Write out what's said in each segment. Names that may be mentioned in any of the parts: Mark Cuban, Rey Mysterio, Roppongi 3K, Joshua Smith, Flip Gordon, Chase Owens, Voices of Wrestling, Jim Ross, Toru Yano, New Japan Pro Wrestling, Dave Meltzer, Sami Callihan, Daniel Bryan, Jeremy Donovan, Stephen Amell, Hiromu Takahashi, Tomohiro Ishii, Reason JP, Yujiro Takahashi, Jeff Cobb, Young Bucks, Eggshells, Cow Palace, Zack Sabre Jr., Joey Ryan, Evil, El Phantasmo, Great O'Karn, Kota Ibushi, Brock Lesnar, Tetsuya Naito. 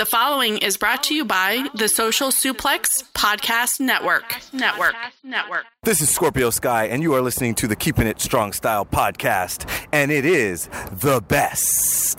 The following is brought to you by the Social Suplex Podcast Network. This is Scorpio Sky, and you are listening to the Keeping It Strong Style podcast, and it is the best.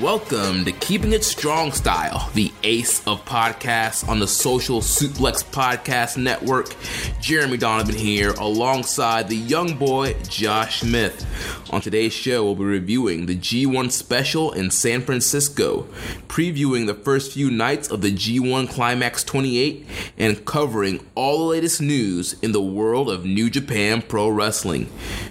Welcome to Keeping It Strong Style, the ace of podcasts on the Social Suplex Podcast Network. Jeremy Donovan here, alongside the young boy, Josh Smith. On today's show, we'll be reviewing the G1 special in San Francisco, previewing the first few nights of the G1 Climax 28, and covering all the latest news in the world of New Japan Pro Wrestling.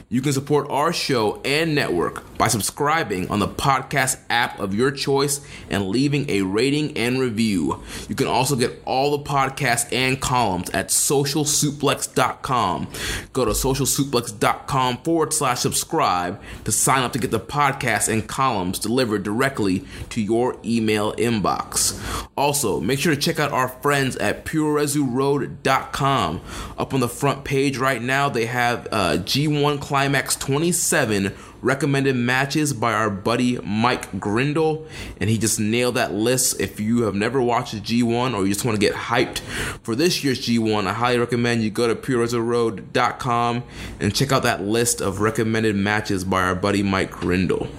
You can support our show and network by subscribing on the podcast app of your choice and leaving a rating and review. You can also get all the podcasts and columns at socialsuplex.com. Go to socialsuplex.com/subscribe to sign up to get the podcasts and columns delivered directly to your email inbox. Also, make sure to check out our friends at pureresuroad.com. Up on the front page right now, they have G1 Climax 27 recommended matches by our buddy Mike Grindle, and he just nailed that list. If you have never watched G1 or you just want to get hyped for this year's G1, I highly recommend you go to pureresuroad.com and check out that list of recommended matches by our buddy Mike Grindle.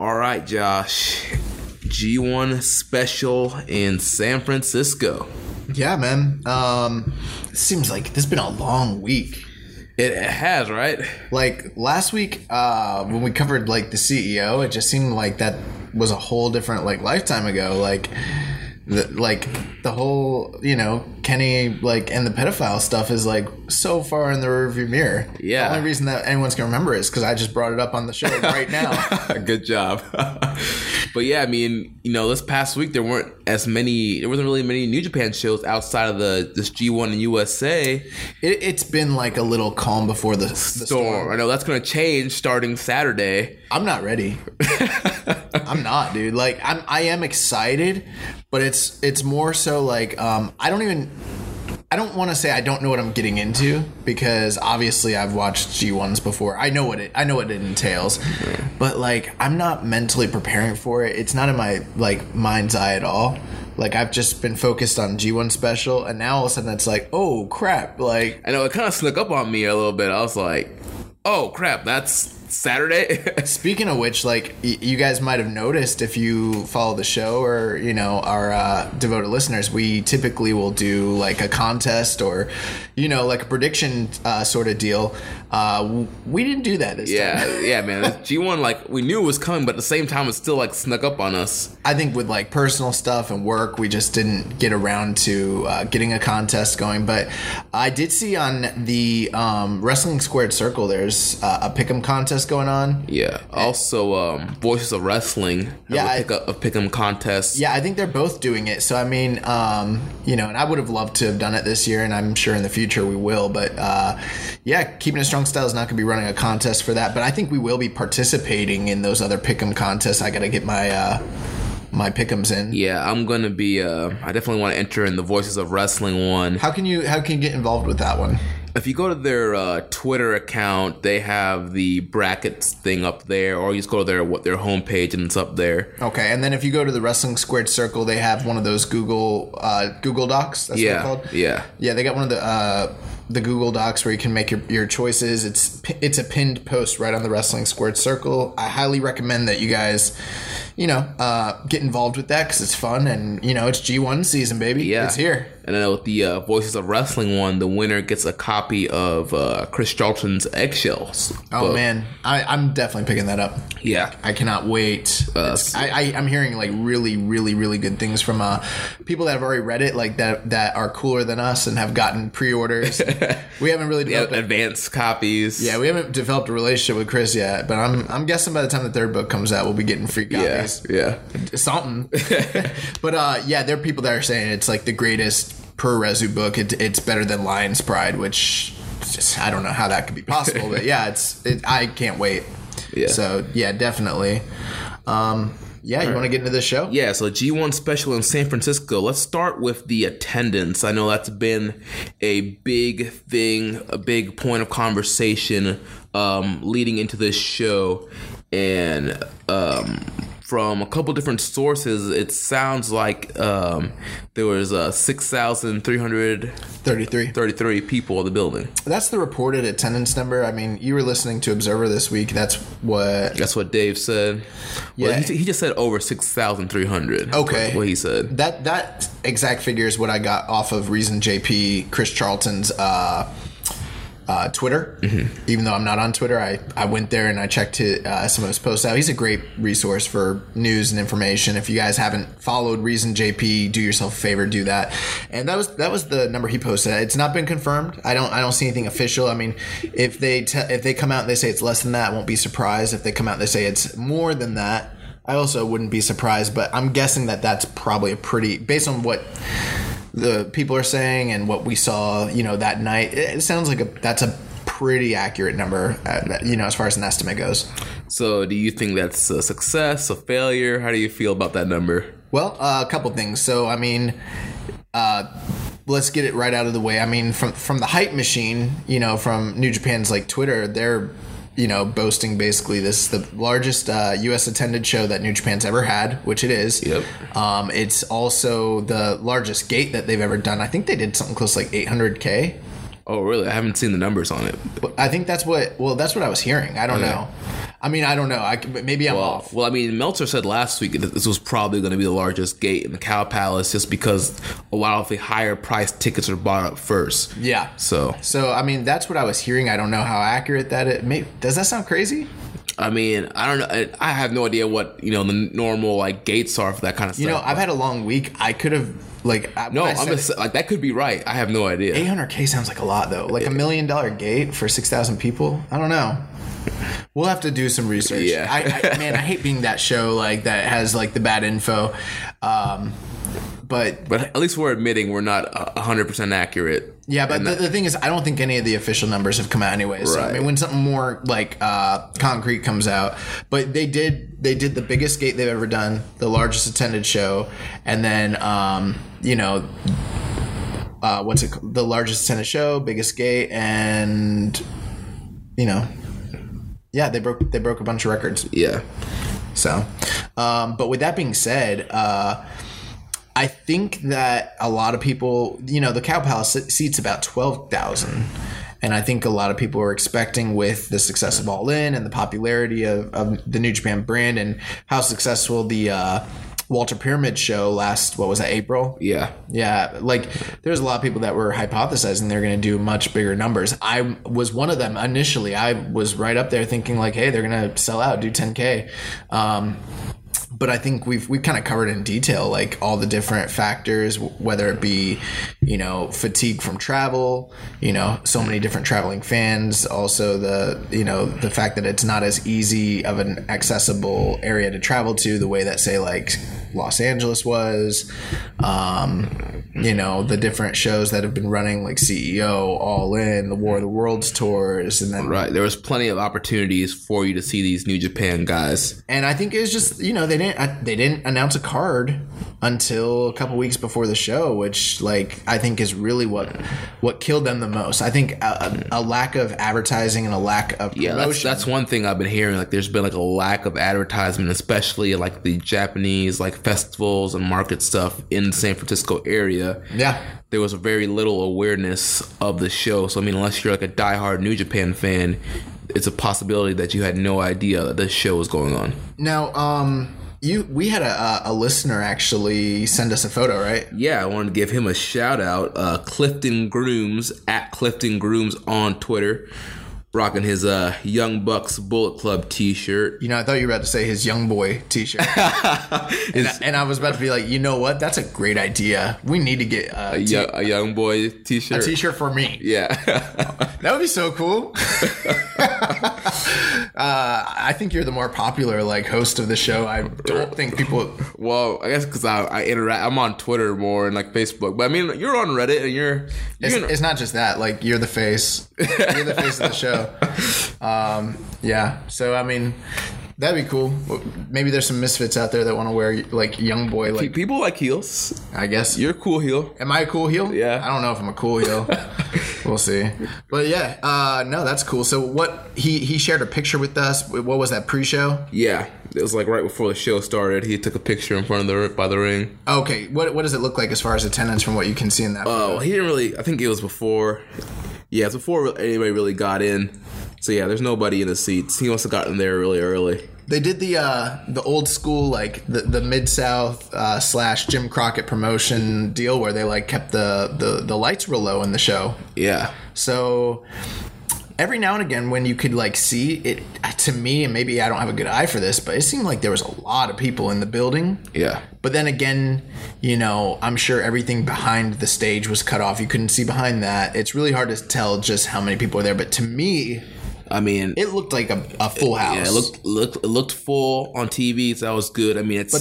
Alright, Josh, G1 special in San Francisco. Yeah, man. Seems like it's been a long week. It has, right? Like, last week, when we covered, like, the CEO, it just seemed like that was a whole different, like, lifetime ago. Like, the whole, you know, Kenny, like, and the pedophile stuff is, like, so far in the rearview mirror. Yeah. The only reason that anyone's going to remember is because I just brought it up on the show right now. Good job. But, yeah, I mean, you know, this past week there wasn't really many New Japan shows outside of this G1 in USA. It's been like a little calm before the storm. I know that's going to change starting Saturday. I'm not ready. I'm not, dude. Like, I am excited, but it's more so like I don't want to say I don't know what I'm getting into, because obviously I've watched G1s before. I know what it entails, but like I'm not mentally preparing for it. It's not in my like mind's eye at all. Like I've just been focused on G1 special, and now all of a sudden it's like, oh crap! Like I know it kind of snuck up on me a little bit. I was like, oh crap, that's Saturday. Speaking of which, like you guys might have noticed if you follow the show or you know our devoted listeners, we typically will do like a contest or you know like a prediction sort of deal. We didn't do that this time. Yeah, man. G1 like we knew it was coming, but at the same time it still like snuck up on us. I think with like personal stuff and work, we just didn't get around to getting a contest going. But I did see on the Wrestling Squared Circle there's a pick'em contest going on. Yeah. Also, Voices of Wrestling pick'em contest. Yeah, I think they're both doing it. So I mean, you know, and I would have loved to have done it this year, and I'm sure in the future we will. But yeah, Keeping It Strong Style is not going to be running a contest for that, but I think we will be participating in those other pick'em contests. I got to get my my pick'ems in. Yeah, I'm gonna be. I definitely want to enter in the Voices of Wrestling one. How can you get involved with that one? If you go to their Twitter account, they have the brackets thing up there, or you just go to their homepage and it's up there. Okay, and then if you go to the Wrestling Squared Circle, they have one of those Google Docs. That's what they're called. Yeah, they got one of the the Google Docs where you can make your choices. It's a pinned post right on the Wrestling Squared Circle. I highly recommend that you guys, get involved with that because it's fun and, it's G1 season, baby. Yeah. It's here. And I know with the Voices of Wrestling one, the winner gets a copy of Chris Charlton's Eggshells. Oh, book. Man. I'm definitely picking that up. Yeah. I cannot wait. I'm hearing, really, really, really good things from people that have already read it, that are cooler than us and have gotten pre-orders. We haven't really developed... advanced copies. Yeah, we haven't developed a relationship with Chris yet, but I'm guessing by the time the third book comes out, we'll be getting free copies. Yeah. Something. But, there are people that are saying it's, the greatest per Rezu book. It's better than Lion's Pride, which just I don't know how that could be possible, but I can't wait. Definitely. You want to get into this show? Yeah, so G1 special in San Francisco. Let's start with the attendance. I know that's been a big thing, a big point of conversation leading into this show, and from a couple different sources, it sounds like there was 6,333 people in the building. That's the reported attendance number. I mean, you were listening to Observer this week. That's what Dave said. Yeah, well, he just said over 6,300. Okay, what he said. That exact figure is what I got off of Reason JP, Chris Charlton's Twitter. Mm-hmm. Even though I'm not on Twitter, I went there and I checked some of his posts out. He's a great resource for news and information. If you guys haven't followed Reason JP, do yourself a favor, do that. And that was the number he posted. It's not been confirmed. I don't see anything official. I mean, if they come out and they say it's less than that, I won't be surprised. If they come out and they say it's more than that, I also wouldn't be surprised. But I'm guessing that's probably based on what the people are saying and what we saw, that night, it sounds like that's a pretty accurate number, as far as an estimate goes. So do you think that's a success, a failure? How do you feel about that number? Well, a couple things. So, let's get it right out of the way. I mean, from the hype machine, from New Japan's Twitter, they're boasting basically this is the largest U.S. attended show that New Japan's ever had, which it is. Yep. It's also the largest gate that they've ever done. I think they did something close to 800K. Oh, really? I haven't seen the numbers on it. I think that's what I was hearing. I don't know. I mean, I don't know. Maybe I'm off. Well, Meltzer said last week that this was probably going to be the largest gate in the Cow Palace just because a lot of the higher priced tickets are bought up first. Yeah. So that's what I was hearing. I don't know how accurate that is. Does that sound crazy? I don't know. I have no idea what, the normal, gates are for that kind of stuff. I've had a long week. I could have... that could be right. I have no idea. 800K sounds like a lot though. Like $1 million gate for 6,000 people. I don't know. We'll have to do some research. Yeah. I hate being that show that has the bad info. But at least we're admitting we're not 100% accurate. Yeah, but the thing is, I don't think any of the official numbers have come out anyway. So, right. When something more concrete comes out, but they did the biggest gate they've ever done, the largest attended show, and then what's it called? The largest attended show, biggest gate, and they broke a bunch of records. Yeah. So, but with that being said, I think that a lot of people, the Cow Palace seats about 12,000. And I think a lot of people were expecting with the success of All In and the popularity of the New Japan brand and how successful the Walter Pyramid show last, what was that, April? Yeah. Yeah. There's a lot of people that were hypothesizing they're going to do much bigger numbers. I was one of them initially. I was right up there thinking hey, they're going to sell out, do 10K. But I think we've kind of covered in detail all the different factors, whether it be fatigue from travel, so many different traveling fans, also the fact that it's not as easy of an accessible area to travel to the way that say Los Angeles was, the different shows that have been running CEO, All In, the War of the Worlds tours, and then right there was plenty of opportunities for you to see these New Japan guys, and I think it was just they didn't announce a card until a couple weeks before the show, which I think is really what killed them the most. I think a lack of advertising and a lack of promotion. Yeah, that's one thing I've been hearing. There's been a lack of advertisement, especially the Japanese festivals and market stuff in in San Francisco area, there was very little awareness of the show. So, I mean, unless you're like a diehard New Japan fan, it's a possibility that you had no idea that this show was going on. Now, we had a listener actually send us a photo, right? Yeah, I wanted to give him a shout out. Clifton Grooms, at Clifton Grooms on Twitter, rocking his Young Bucks Bullet Club t-shirt. You know, I thought you were about to say his Young Boy t-shirt. and I was about to be like, you know what? That's a great idea. We need to get a Young Boy t-shirt. A t-shirt for me. Yeah. That would be so cool. I think you're the more popular host of the show. I don't think people... Well, I guess because I interact. I'm on Twitter more and Facebook. But I mean, you're on Reddit and it's not just that. You're the face. You're the face of the show. Yeah. So I mean, that'd be cool. Maybe there's some misfits out there that want to wear Young Boy. People like heels. I guess you're a cool heel. Am I a cool heel? Yeah. I don't know if I'm a cool heel. We'll see. But yeah, no, that's cool. So what he shared a picture with us. What was that, pre-show? Yeah, it was right before the show started. He took a picture in front of by the ring. Okay, what does it look like as far as attendance from what you can see in that? Oh, he didn't really. I think it was before. Yeah, it's before anybody really got in. So, yeah, there's nobody in the seats. He must have gotten there really early. They did the old school, the Mid-South / Jim Crockett promotion deal where they, kept the lights real low in the show. Yeah. So... every now and again when you could see it, to me, and maybe I don't have a good eye for this, but it seemed like there was a lot of people in the building. Yeah. But then again, I'm sure everything behind the stage was cut off. You couldn't see behind that. It's really hard to tell just how many people were there. But to me, I mean, it looked like a full house. Yeah, it looked full on TV. So that was good. I mean, but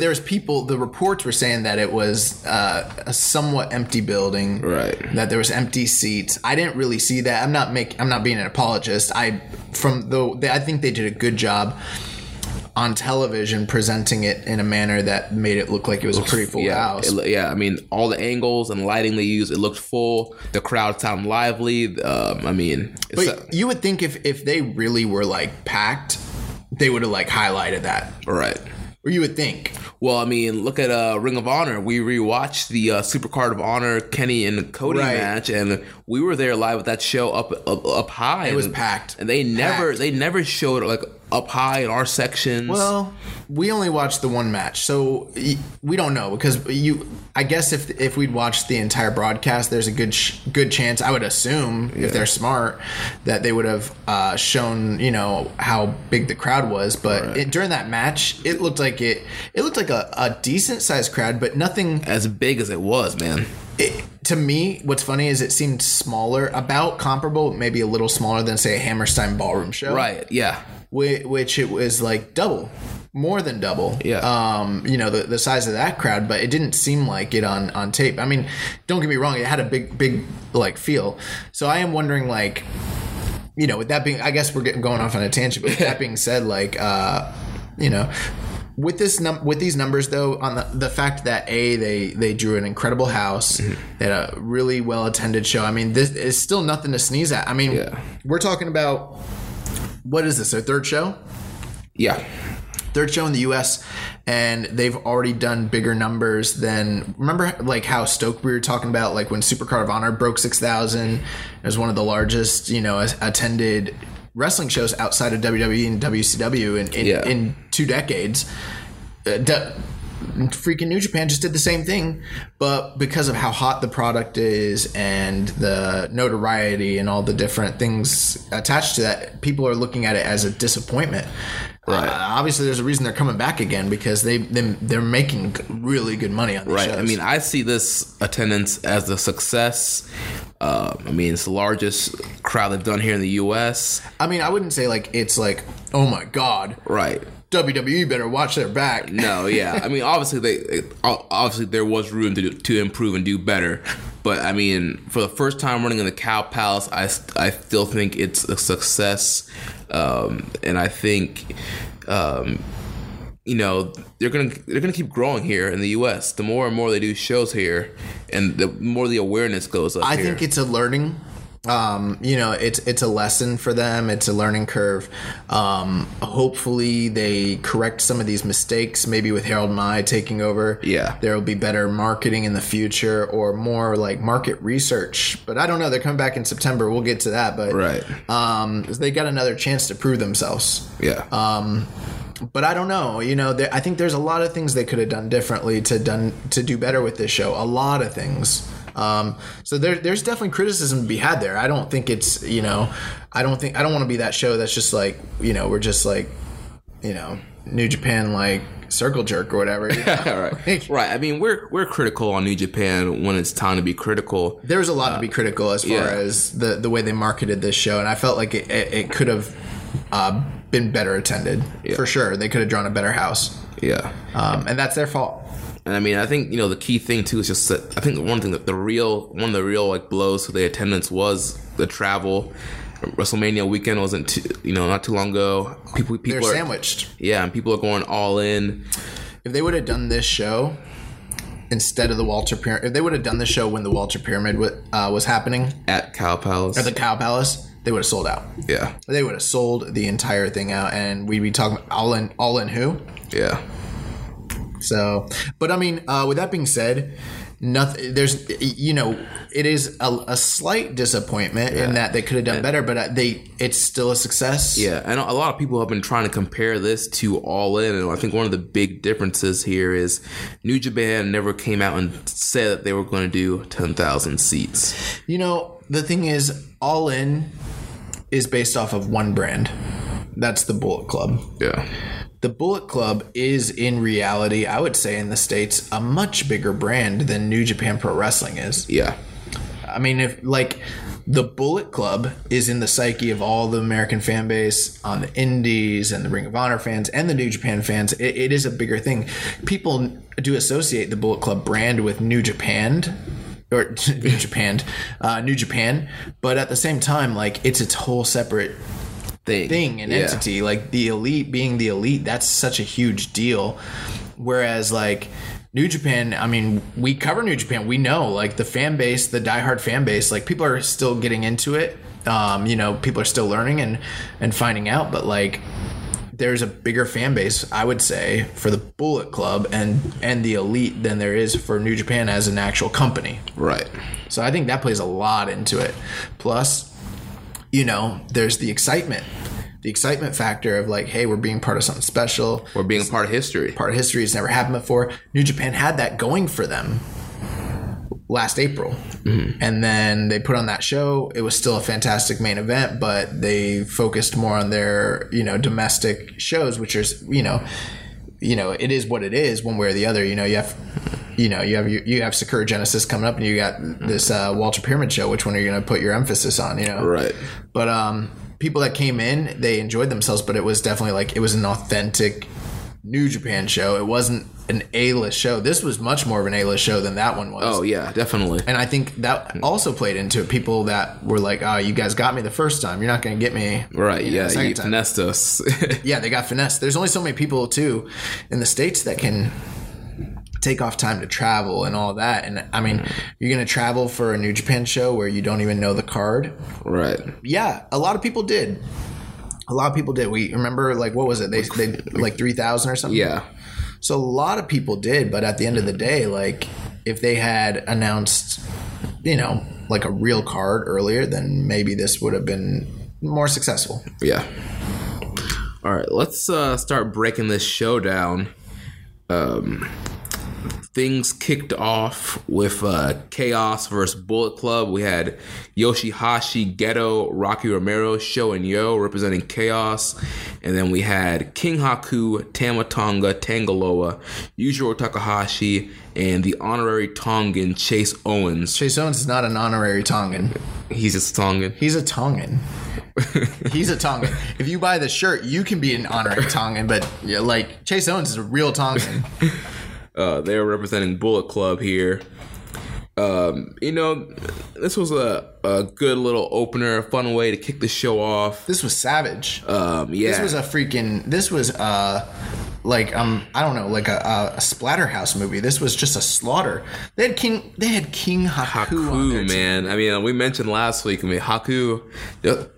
there was people. The reports were saying that it was a somewhat empty building. Right. That there was empty seats. I didn't really see that. I'm not being an apologist. I think they did a good job on television presenting it in a manner that made it look like it was a pretty full house. I mean, all the angles and lighting they used, it looked full. The crowd sounded lively. You would think if they really were packed, they would have highlighted that. Right. Or you would think. Well, I mean, look at Ring of Honor. We rewatched the Supercard of Honor Kenny and Cody match, and we were there live with that show up high. It was packed, and they never showed up high in our sections. Well, we only watched the one match, so we don't know because I guess if we'd watched the entire broadcast, there's a good chance. I would assume if they're smart that they would have shown how big the crowd was. But during that match, it looked like it looked like a decent sized crowd, but nothing as big as it was, man. To me, what's funny is it seemed smaller, about comparable, maybe a little smaller than, say, a Hammerstein Ballroom show. Right, yeah. Which it was double, more than double, the size of that crowd, but it didn't seem like it on tape. I mean, don't get me wrong, it had a big, feel. So I am wondering, with that being, I guess we're going off on a tangent, but with that being said, with this with these numbers, though, on the fact that they drew an incredible house, they had a really well attended show. I mean, this is still nothing to sneeze at. I mean, we're talking about, what is this, their third show? Yeah, third show in the U.S. and they've already done bigger numbers than. Remember, how stoked we were talking about, when Supercard of Honor broke 6,000, it was one of the largest, attended wrestling shows outside of WWE and WCW in 2 decades. Freaking New Japan just did the same thing, but because of how hot the product is and the notoriety and all the different things attached to that, people are looking at it as a disappointment. Right. Obviously, there's a reason they're coming back again because they're making really good money on these shows. I mean, I see this attendance as a success. I mean, it's the largest crowd they've done here in the U.S. I mean, I wouldn't say it's oh my God, right? WWE better watch their back. No, yeah. I mean, obviously there was room to improve and do better, but I mean, for the first time running in the Cow Palace, I still think it's a success, and I think. They're gonna keep growing here in the U.S. The more and more they do shows here, and the more the awareness goes up. I think it's a learning you know, it's a lesson for them. It's a learning curve. Hopefully they correct some of these mistakes. Maybe with Harold Mai taking over, there will be better marketing in the future, or more like market research. But I don't know. They're coming back in September. We'll get to that. But they got another chance to prove themselves. But I don't know. You know, I think there's a lot of things they could have done differently to do better with this show. A lot of things. So there's definitely criticism to be had there. I don't think it's, you know, I don't want to be that show that's just like, you know, we're just like, you know, New Japan like circle jerk or whatever. You know? Right. I mean, we're critical on New Japan when it's time to be critical. There was a lot to be critical as far as the way they marketed this show, and I felt like it could have been better attended for sure. They could have drawn a better house. And that's their fault. And I mean, I think, you know, the key thing too is just that I think the one thing that one of the real like blows to the attendance was the travel. WrestleMania weekend wasn't too, you know, not too long ago. People are sandwiched. Yeah, and people are going all in. If they would have done this show instead of the Walter Pyramid, if they would have done this show when the Walter Pyramid was happening at Cow Palace, at the Cow Palace, they would have sold out. Yeah, they would have sold the entire thing out, and we'd be talking about all in who? Yeah. So, but I mean, with that being said, nothing. There's, you know, it is a slight disappointment in that they could have done better, but it's still a success. Yeah, and a lot of people have been trying to compare this to All In, and I think one of the big differences here is New Japan never came out and said that they were going to do 10,000 seats. You know, the thing is, All In is based off of one brand. That's the Bullet Club. Yeah. The Bullet Club is, in reality, I would say in the States, a much bigger brand than New Japan Pro Wrestling is. Yeah. I mean, if like the Bullet Club is in the psyche of all the American fan base, on the Indies and the Ring of Honor fans and the New Japan fans, it is a bigger thing. People do associate the Bullet Club brand with New Japan. Or New Japan. But at the same time, like it's whole separate thing and entity. Like the Elite being the Elite, that's such a huge deal. Whereas like New Japan, I mean, we cover New Japan. We know like the fan base, the diehard fan base, like people are still getting into it. You know, people are still learning and finding out. But like there's a bigger fan base, I would say, for the Bullet Club and the Elite than there is for New Japan as an actual company. Right. So I think that plays a lot into it. Plus, you know, there's the excitement factor of like, hey, we're being part of something special. We're being part of history. Part of history has never happened before. New Japan had that going for them last April. Mm-hmm. And then they put on that show. It was still a fantastic main event, but they focused more on their, you know, domestic shows, which is, you know, it is what it is one way or the other. You know, you have Sakura Genesis coming up, and you got this Walter Pyramid show. Which one are you going to put your emphasis on? You know, right? But people that came in, they enjoyed themselves, but it was definitely like it was an authentic New Japan show. It wasn't an A-list show. This was much more of an A-list show than that one was. Oh, yeah, definitely. And I think that also played into it. People that were like, oh, you guys got me the first time. You're not going to get me. Right, you finessed us. Yeah, they got finessed. There's only so many people, too, in the States that can take off time to travel and all that. And I mean, you're going to travel for a New Japan show where you don't even know the card. Right. Yeah, a lot of people did. A lot of people did. We remember, like, what was it? They like 3,000 or something. Yeah. So a lot of people did, but at the end of the day, like, if they had announced, you know, like a real card earlier, then maybe this would have been more successful. Yeah. All right, let's start breaking this show down. Things kicked off with Chaos versus Bullet Club. We had Yoshihashi, Geto, Rocky Romero, Sho and Yo representing Chaos. And then we had King Haku, Tamatonga, Tangaloa, Yujiro Takahashi, and the honorary Tongan, Chase Owens. Chase Owens is not an honorary Tongan. He's a Tongan. He's a Tongan. He's a Tongan. If you buy the shirt, you can be an honorary Tongan, but yeah, like Chase Owens is a real Tongan. They're representing Bullet Club here. You know, this was a good little opener, a fun way to kick the show off. This was savage. This was a freaking... This was like I don't know, like a Splatterhouse movie. This was just a slaughter. They had King Haku on their team. Man, I mean, we mentioned last week. I mean, Haku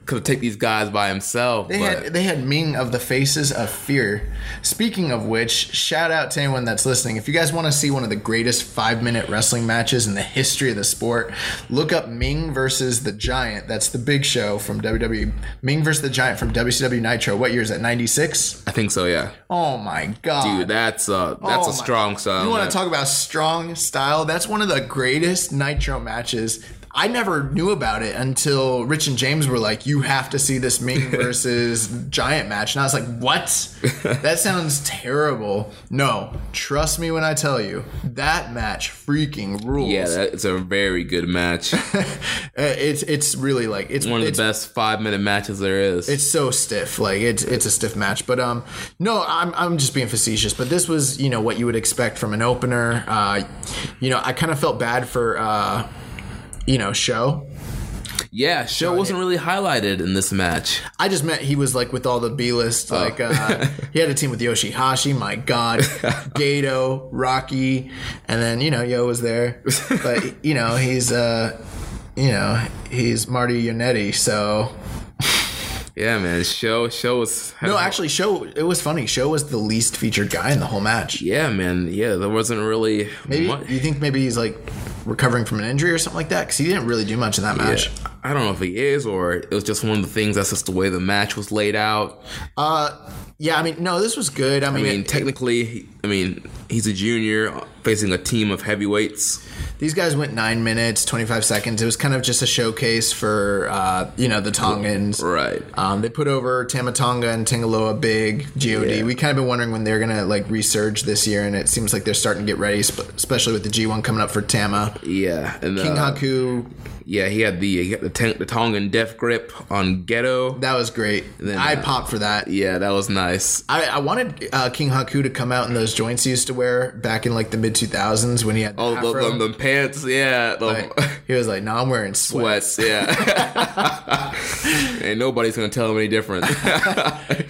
could take these guys by himself. They had Ming of the Faces of Fear. Speaking of which, shout out to anyone that's listening. If you guys want to see one of the greatest 5-minute wrestling matches in the history of the sport, look up Ming versus the Giant. That's the Big Show from WWE. Ming versus the Giant from WCW Nitro. What year is that? 96? I think so. Yeah. Oh my god, dude, that's a strong style. You want to talk about strong style? That's one of the greatest Nitro matches. I never knew about it until Rich and James were like, you have to see this Ming versus Giant match. And I was like, what? That sounds terrible. No, trust me when I tell you, that match freaking rules. Yeah, it's a very good match. It's really like... It's one of the best 5-minute matches there is. It's so stiff. Like, it's a stiff match. But no, I'm just being facetious. But this was, you know, what you would expect from an opener. You know, I kind of felt bad for... you know, Show. Yeah, Show wasn't really highlighted in this match. I just meant he was like with all the B-list. Like he had a team with Yoshihashi, my god, Gato, Rocky, and then you know Yo was there, but you know he's Marty Jannetty, so. Yeah, man. Show was... No, actually, Show... It was funny. Show was the least featured guy in the whole match. Yeah, man. Yeah, there wasn't really... Maybe... Much. You think maybe he's, like, recovering from an injury or something like that? Because he didn't really do much in that match. Yeah. I don't know if he is, or it was just one of the things that's just the way the match was laid out. Yeah, I mean, no, this was good. I mean, technically, I mean, he's a junior facing a team of heavyweights. These guys went 9 minutes, 25 seconds. It was kind of just a showcase for, you know, the Tongans. Right. They put over Tamatonga and Tangaloa big, G.O.D. Yeah. We kind of been wondering when they're going to, like, resurge this year, and it seems like they're starting to get ready, especially with the G1 coming up for Tama. Yeah. And King Haku. Yeah, he had the Tongan death grip on Ghetto. That was great. Then, I popped for that. Yeah, that was nice. I wanted King Haku to come out in those joints he used to wear back in like the mid 2000s when he had the pants. Yeah, he was like, "No, I'm wearing sweats." Yeah, and nobody's gonna tell him any different.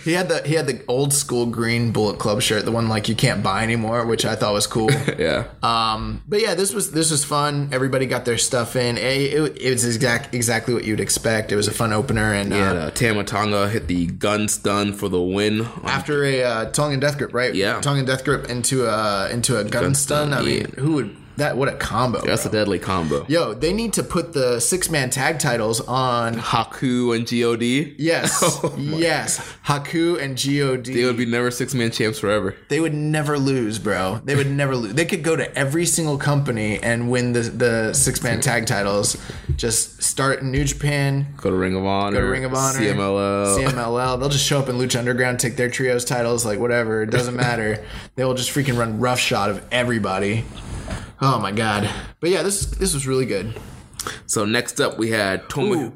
he had the old school green Bullet Club shirt, the one like you can't buy anymore, which I thought was cool. Yeah. But yeah, this was fun. Everybody got their stuff in. It was exactly what you'd expect. It was a fun opener, and Tamatonga hit the gun stun for the win after a Tongan death grip, right? Yeah, Tongan death grip into a gun stun. I mean, who would that? What a combo! Yeah, that's a deadly combo. Yo, they need to put the 6-man tag titles on Haku and God. Yes, Haku and God. They would be never 6-man champs forever. They would never lose, bro. They would never lose. They could go to every single company and win the 6-man tag titles. Just start in New Japan. Go to Ring of Honor. CMLL. They'll just show up in Lucha Underground, take their trios titles, like whatever. It doesn't matter. They will just freaking run roughshod of everybody. Oh my god. But yeah, this was really good. So next up we had Tomohiro.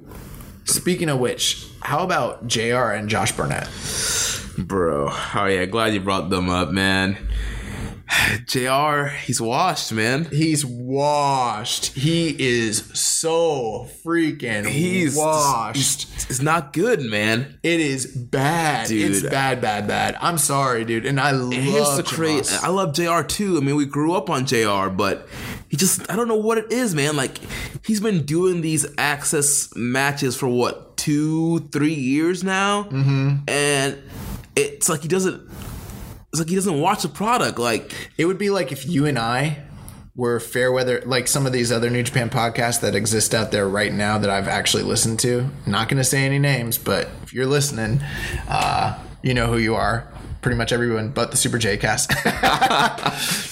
Speaking of which, how about JR and Josh Burnett? Bro. Oh yeah, glad you brought them up, man. JR, he's washed, man. He's washed. He is so freaking washed. It's not good, man. It is bad. Dude. It's bad. I'm sorry, dude. And I love JR. I love JR too. I mean, we grew up on JR, but he just, I don't know what it is, man. Like, he's been doing these Access matches for what, 2-3 years now? Mm-hmm. And it's like he doesn't watch the product. Like, it would be like if you and I were fair weather, like some of these other New Japan podcasts that exist out there right now that I've actually listened to. I'm not going to say any names, but if you're listening, you know who you are. Pretty much everyone but the Super J Cast.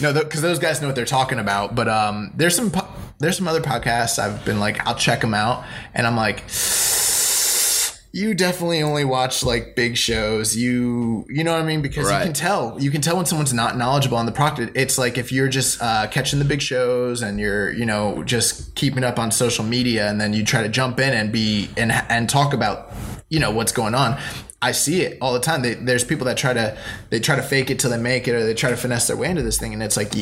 No, because those guys know what they're talking about. But there's some other podcasts I've been like, I'll check them out, and I'm like, you definitely only watch like big shows. You know what I mean? Because right. You can tell when someone's not knowledgeable on the product. It's like if you're just catching the big shows and you're, you know, just keeping up on social media, and then you try to jump in and talk about, you know, what's going on. I see it all the time. There's people that try to fake it till they make it, or they try to finesse their way into this thing, and it's like,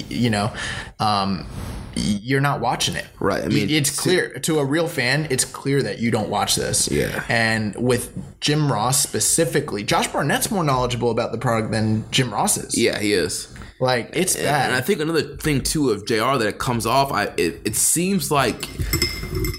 you're not watching it. Right. I mean, it's clear to a real fan. It's clear that you don't watch this. Yeah. And with Jim Ross specifically, Josh Barnett's more knowledgeable about the product than Jim Ross is. Yeah, he is. Like, it's bad. And I think another thing too of JR that it comes off, it seems like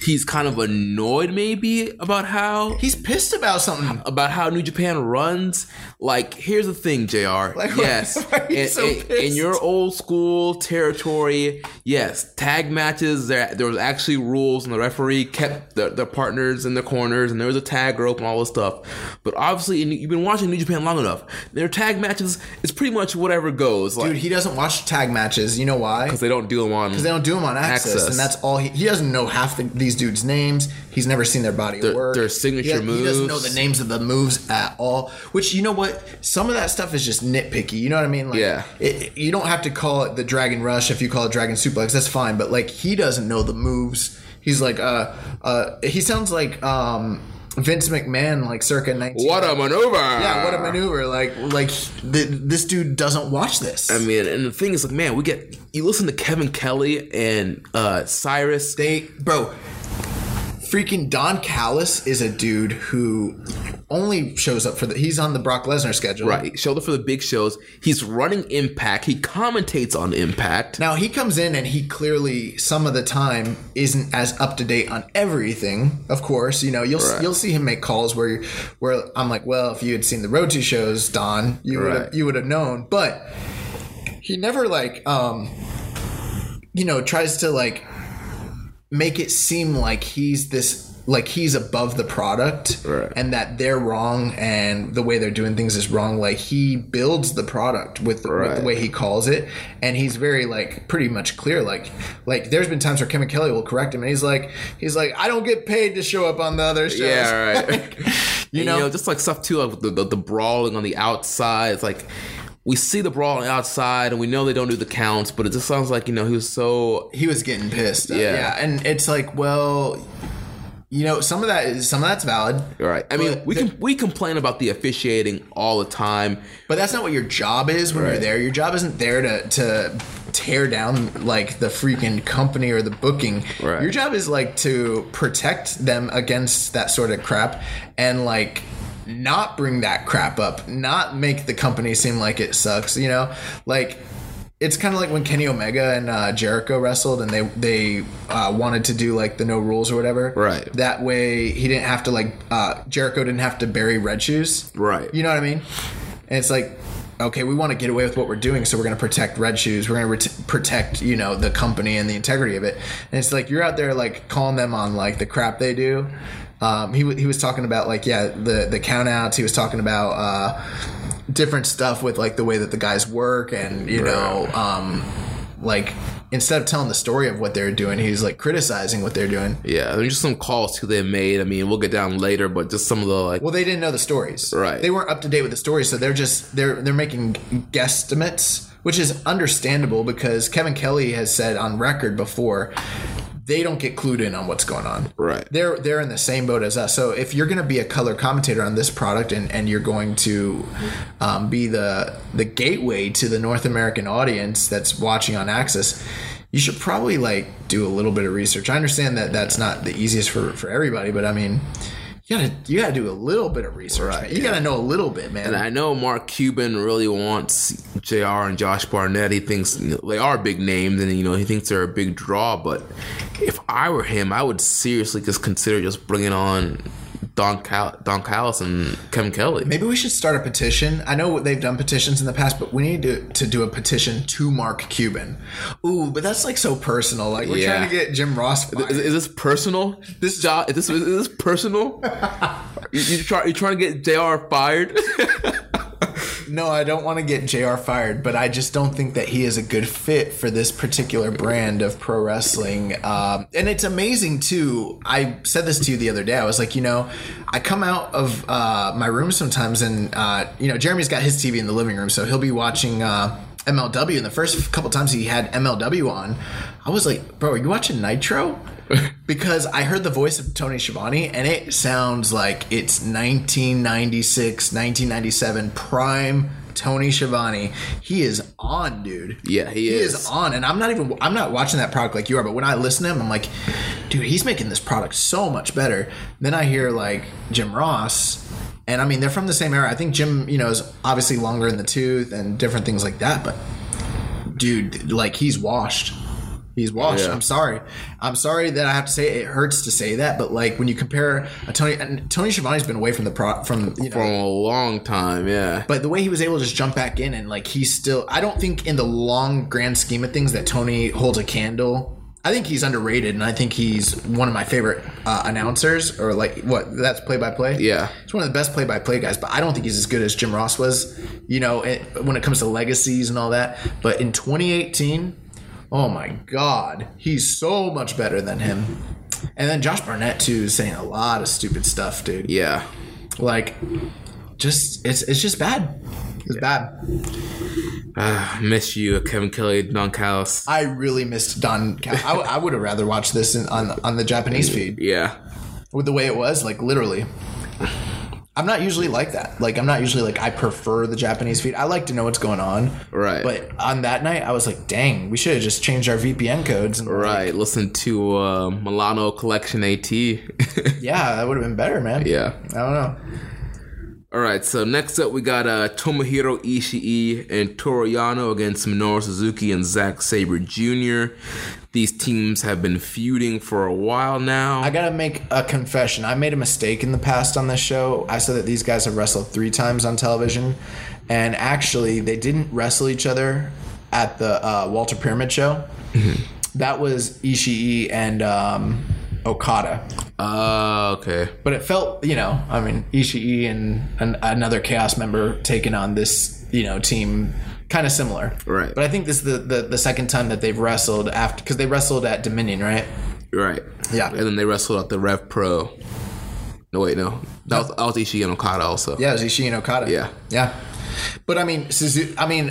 he's kind of annoyed maybe about how he's pissed about something, about how New Japan runs. Like, here's the thing, JR. Like, yes, why are you so pissed? In your old school territory, yes, tag matches there was actually rules, and the referee kept their partners in the corners, and there was a tag rope and all this stuff. But obviously, you've been watching New Japan long enough. Their tag matches, it's pretty much whatever goes. Dude, he doesn't watch tag matches. You know why? Because they don't do them on Access, and that's all. He doesn't know half these dudes' names. He's never seen their body of work. Their signature moves. He doesn't know the names of the moves at all. Which, you know what? Some of that stuff is just nitpicky. You know what I mean? Like, yeah. You don't have to call it the Dragon Rush if you call it Dragon Suplex. That's fine. But, like, he doesn't know the moves. He's like, he sounds like Vince McMahon, like, circa 19. What a maneuver! Yeah, what a maneuver! Like this dude doesn't watch this. I mean, and the thing is, like, man, you listen to Kevin Kelly and Cyrus. Freaking Don Callis is a dude who only shows up he's on the Brock Lesnar schedule. Right. He showed up for the big shows. He's running Impact. He commentates on Impact. Now, he comes in and he clearly, some of the time, isn't as up to date on everything. Of course, you'll see him make calls where I'm like, well, if you had seen the Road to shows, Don, you would have known. But he never tries to make it seem like he's above the product, right, and that they're wrong and the way they're doing things is wrong. Like, he builds the product with the way he calls it, and he's very pretty much clear. Like there's been times where Kevin Kelly will correct him, and he's like I don't get paid to show up on the other shows. Yeah, right. Just like stuff too, like the brawling on the outside. It's like, we see the brawl outside, and we know they don't do the counts, but it just sounds like, he was getting pissed. Yeah. And it's like, well, some of that's valid. Right. I mean, we complain about the officiating all the time, but that's not what your job is when you're there. Your job isn't there to tear down the freaking company or the booking. Right. Your job is to protect them against that sort of crap, and not bring that crap up, not make the company seem like it sucks. It's kind of like when Kenny Omega and Jericho wrestled, and they wanted to do the no rules or whatever. Right. That way he didn't have to Jericho didn't have to bury Red Shoes. Right. You know what I mean? And it's like, okay, we want to get away with what we're doing, so we're going to protect Red Shoes. We're going to protect, the company and the integrity of it. And it's like, you're out there calling them on the crap they do. He was talking about the count outs. He was talking about different stuff with the way that the guys work, and instead of telling the story of what they're doing, he's criticizing what they're doing. Yeah, I mean, just some calls too they made. I mean, we'll get down later, but just some of the well, they didn't know the stories. Right, they weren't up to date with the stories, so they're just they're making guesstimates, which is understandable because Kevin Kelly has said on record before, they don't get clued in on what's going on. Right. They're in the same boat as us. So if you're going to be a color commentator on this product and you're going to be the gateway to the North American audience that's watching on Access, you should probably do a little bit of research. I understand that that's not the easiest for everybody, but I mean, you gotta do a little bit of research. Right. You gotta know a little bit, man. And I know Mark Cuban really wants JR and Josh Barnett. He thinks they are big names, and he thinks they're a big draw. But if I were him, I would seriously just consider just bringing on Don Callis and Kevin Kelly. Maybe we should start a petition. I know they've done petitions in the past, but we need to do a petition to Mark Cuban. Ooh, but that's so personal. We're trying to get Jim Ross fired. Is this personal? This job? Is this personal? You're trying to get JR fired? No, I don't want to get JR fired, but I just don't think that he is a good fit for this particular brand of pro wrestling. And it's amazing, too. I said this to you the other day. I was like, I come out of my room sometimes and, Jeremy's got his TV in the living room, so he'll be watching MLW. And the first couple times he had MLW on, I was like, bro, are you watching Nitro? because I heard the voice of Tony Schiavone, and it sounds like it's 1996, 1997, prime Tony Schiavone. He is on, dude. Yeah, he is on, and I'm not watching that product like you are, but when I listen to him, I'm like, dude, he's making this product so much better. Then I hear like Jim Ross, and I mean, they're from the same era. I think Jim, is obviously longer in the tooth and different things like that, but dude, like, he's washed. He's washed. Yeah. I'm sorry that I have to say it. It hurts to say that, but like, when you compare Tony Schiavone's been away from the for a long time, yeah. But the way he was able to just jump back in, and like, he's still, I don't think in the long grand scheme of things that Tony holds a candle. I think he's underrated, and I think he's one of my favorite announcers, or like, what, that's play-by-play? Yeah. He's one of the best play-by-play guys, but I don't think he's as good as Jim Ross was, when it comes to legacies and all that. But in 2018, oh my God, he's so much better than him. And then Josh Barnett, too, is saying a lot of stupid stuff, dude. Yeah. Like, just, it's just bad. It's bad. Miss you, Kevin Kelly, Don Callis. I really missed Don Callis. I would have rather watched this on the Japanese feed. Yeah. With the way it was, like, literally. I'm not usually like that. Like, I'm not usually like, I prefer the Japanese feed. I like to know what's going on. Right. But on that night, I was like, dang, we should have just changed our VPN codes. And right. Like, listen to Milano Collection AT. Yeah, that would have been better, man. Yeah. I don't know. All right, so next up we got Tomohiro Ishii and Toru Yano against Minoru Suzuki and Zack Sabre Jr. These teams have been feuding for a while now. I got to make a confession. I made a mistake in the past on this show. I said that these guys have wrestled 3 times on television, and actually they didn't wrestle each other at the Walter Pyramid show. That was Ishii and Okada. Okay. But it felt, I mean, Ishii and another Chaos member taking on this, team, kind of similar. Right. But I think this is the second time that they've wrestled after, because they wrestled at Dominion, right? Right. Yeah. And then they wrestled at the Rev Pro. No, wait, no. That was Ishii and Okada also. Yeah, it was Ishii and Okada. Yeah. Yeah. But, I mean,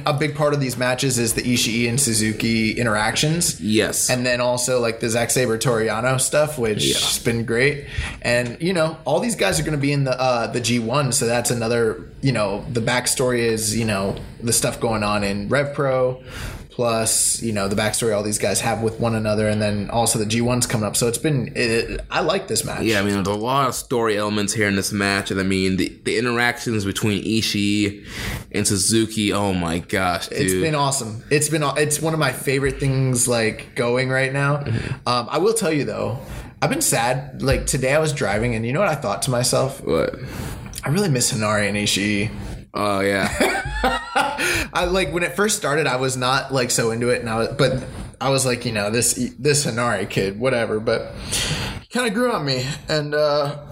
a big part of these matches is the Ishii and Suzuki interactions. Yes. And then also, like, the Zack Sabre Toru Yano stuff, which has been great. And, all these guys are going to be in the G1, so that's another, the backstory is, the stuff going on in Rev Pro, plus, the backstory all these guys have with one another, and then also the G1's coming up. So it's been I like this match. Yeah, I mean, there's a lot of story elements here in this match, and I mean, the interactions between Ishii and Suzuki, oh my gosh, dude. It's been awesome. It's one of my favorite things, like, going right now. Mm-hmm. I will tell you, though, I've been sad. Like, today I was driving, and you know what I thought to myself? What? I really miss Hinari and Ishii. Oh, yeah. I like, when it first started, I was not like so into it, but I was like, this Hinari kid, whatever. But kind of grew on me, and the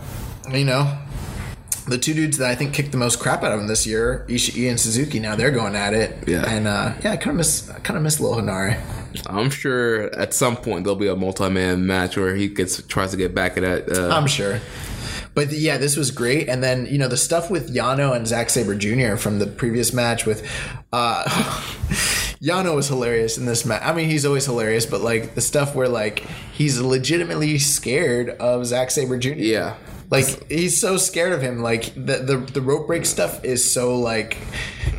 two dudes that I think kicked the most crap out of him this year, Ishii and Suzuki, now they're going at it. Yeah, and I kind of miss little Hinari. I'm sure at some point there'll be a multi-man match where he tries to get back at that. I'm sure. But, yeah, this was great. And then, the stuff with Yano and Zack Sabre Jr. from the previous match with Yano was hilarious in this match. I mean, he's always hilarious, but, like, the stuff where, like, he's legitimately scared of Zack Sabre Jr. Yeah. Like, he's so scared of him. Like, the rope break stuff is so, like,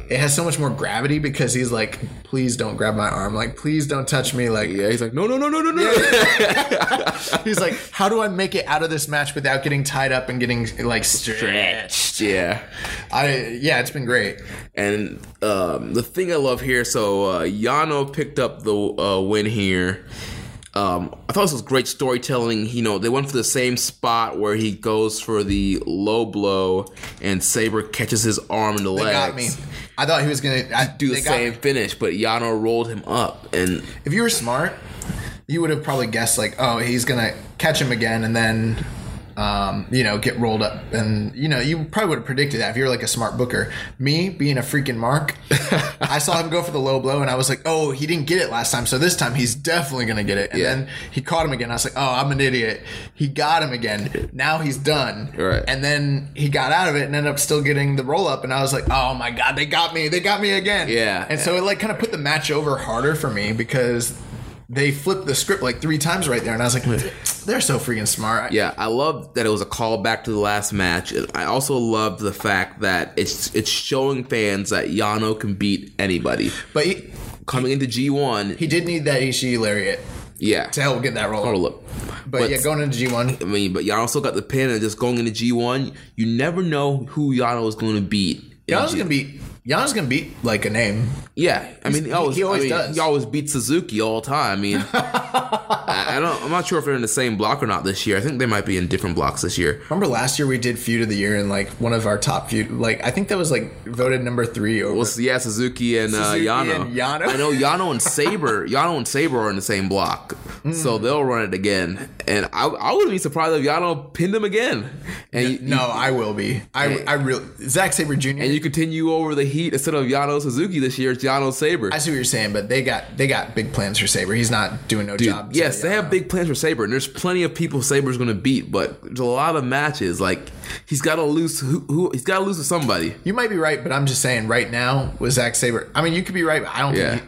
it has so much more gravity because he's like, please don't grab my arm. Like, please don't touch me. Like, yeah, he's like, no. He's like, how do I make it out of this match without getting tied up and getting, like, stretched? Yeah. It's been great. And the thing I love here, so Yano picked up the win here. I thought this was great storytelling. They went for the same spot where he goes for the low blow and Sabre catches his arm in the legs. They got me. I thought he was going to do the same finish, but Yano rolled him up. And if you were smart, you would have probably guessed, like, oh, he's going to catch him again and then, get rolled up. And, you probably would have predicted that if you were, like, a smart booker. Me, being a freaking mark, I saw him go for the low blow, and I was like, oh, he didn't get it last time, so this time he's definitely going to get it. And then he caught him again. I was like, oh, I'm an idiot. He got him again. Now he's done. Right. And then he got out of it and ended up still getting the roll up, and I was like, oh, my God, they got me. They got me again. Yeah. And so it, like, kind of put the match over harder for me because they flipped the script, like, 3 times right there, and I was like, They're so freaking smart. Yeah, I love that it was a callback to the last match. I also loved the fact that it's showing fans that Yano can beat anybody. But coming into G1... He did need that Ishii lariat. Yeah. To help get that roll up. But yeah, going into G1. I mean, but Yano still got the pin, and just going into G1, you never know who Yano is going to beat. Yano's going to beat, like, a name. Yeah. I mean, he always does. He always beats Suzuki all the time. I mean, I'm not sure if they're in the same block or not this year. I think they might be in different blocks this year. Remember last year we did Feud of the Year, and, like, one of our top feud, like, I think that was, like, voted number 3 over. Well, yeah, Suzuki and Yano. I know Yano and Sabre are in the same block. Mm. So they'll run it again. And I wouldn't be surprised if Yano pinned him again. And I will be. I really... Zack Sabre Jr. And you continue over the heat. Instead of Yano Suzuki this year, it's Yano Sabre. I see what you're saying, but they got big plans for Sabre. He's not doing job. Yes, they have big plans for Sabre, and there's plenty of people Sabre's going to beat, but there's a lot of matches. Like, he's got to lose. He's got to lose to somebody. You might be right, but I'm just saying right now with Zack Sabre. I mean, you could be right, but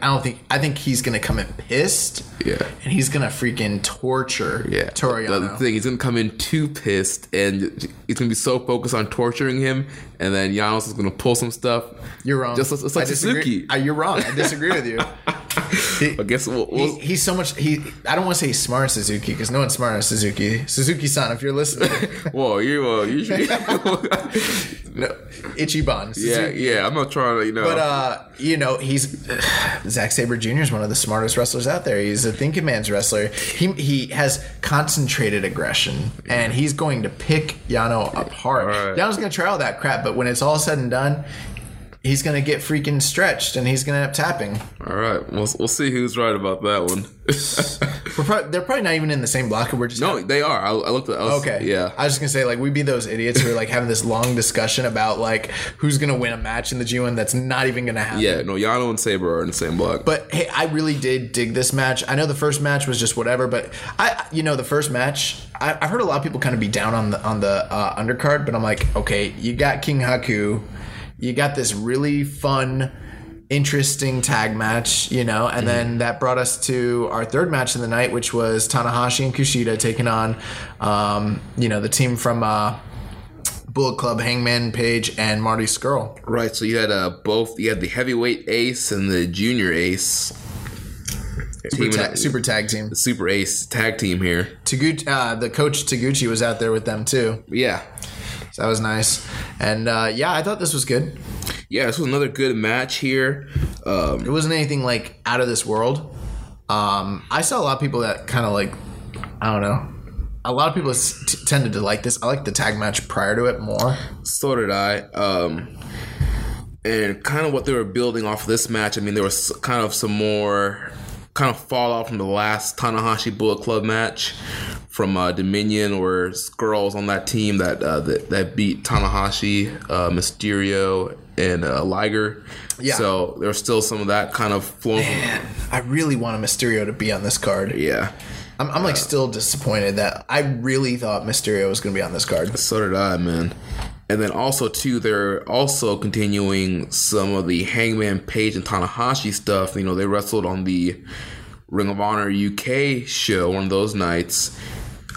I think he's going to come in pissed. Yeah, and he's going to freaking torture Toru Yano. The thing, he's going to come in too pissed, and he's going to be so focused on torturing him, and then Yano's is going to pull some stuff. You're wrong. Just it's like Suzuki. You're wrong. I disagree with you. I guess he's so much. I don't want to say he's smart as Suzuki because no one's smart as Suzuki. Suzuki-san, if you're listening, whoa, you should be. No, Ichiban. Suzuki. Yeah. I'm not trying to. But he's Zack Sabre Jr. is one of the smartest wrestlers out there. He's a thinking man's wrestler. He has concentrated aggression, and he's going to pick Yano apart. Right. Yano's going to try all that crap, but when it's all said and done, he's going to get freaking stretched, and he's going to end up tapping. All right. We'll see who's right about that one. They're probably not even in the same block. They are. I looked at us. Okay. Yeah. I was just going to say, like, we'd be those idiots who are, like, having this long discussion about, like, who's going to win a match in the G1 that's not even going to happen. Yeah. No, Yano and Sabre are in the same block. But, hey, I really did dig this match. I know the first match was just whatever, but, the first match, I've heard a lot of people kind of be down on the undercard, but I'm like, okay, you got King Haku. You got this really fun, interesting tag match, and then that brought us to our third match of the night, which was Tanahashi and Kushida taking on, the team from Bullet Club, Hangman Page and Marty Scurll. Right. So you had you had the heavyweight ace and the junior ace. Super tag team. The super ace tag team here. The coach Taguchi was out there with them too. Yeah. That was nice. And, I thought this was good. Yeah, this was another good match here. It wasn't anything, like, out of this world. I saw a lot of people that kind of, like, I don't know. A lot of people tended to like this. I liked the tag match prior to it more. So did I. And kind of what they were building off of this match, I mean, there was kind of some more kind of fallout from the last Tanahashi Bullet Club match from Dominion, where Scurll on that team that beat Tanahashi, Mysterio, and Liger. Yeah. So there's still some of that kind of flowing. Man, I really want a Mysterio to be on this card. Yeah. I'm like still disappointed that I really thought Mysterio was going to be on this card. So did I, man. And then also, too, they're also continuing some of the Hangman Page and Tanahashi stuff. You know, they wrestled on the Ring of Honor UK show one of those nights.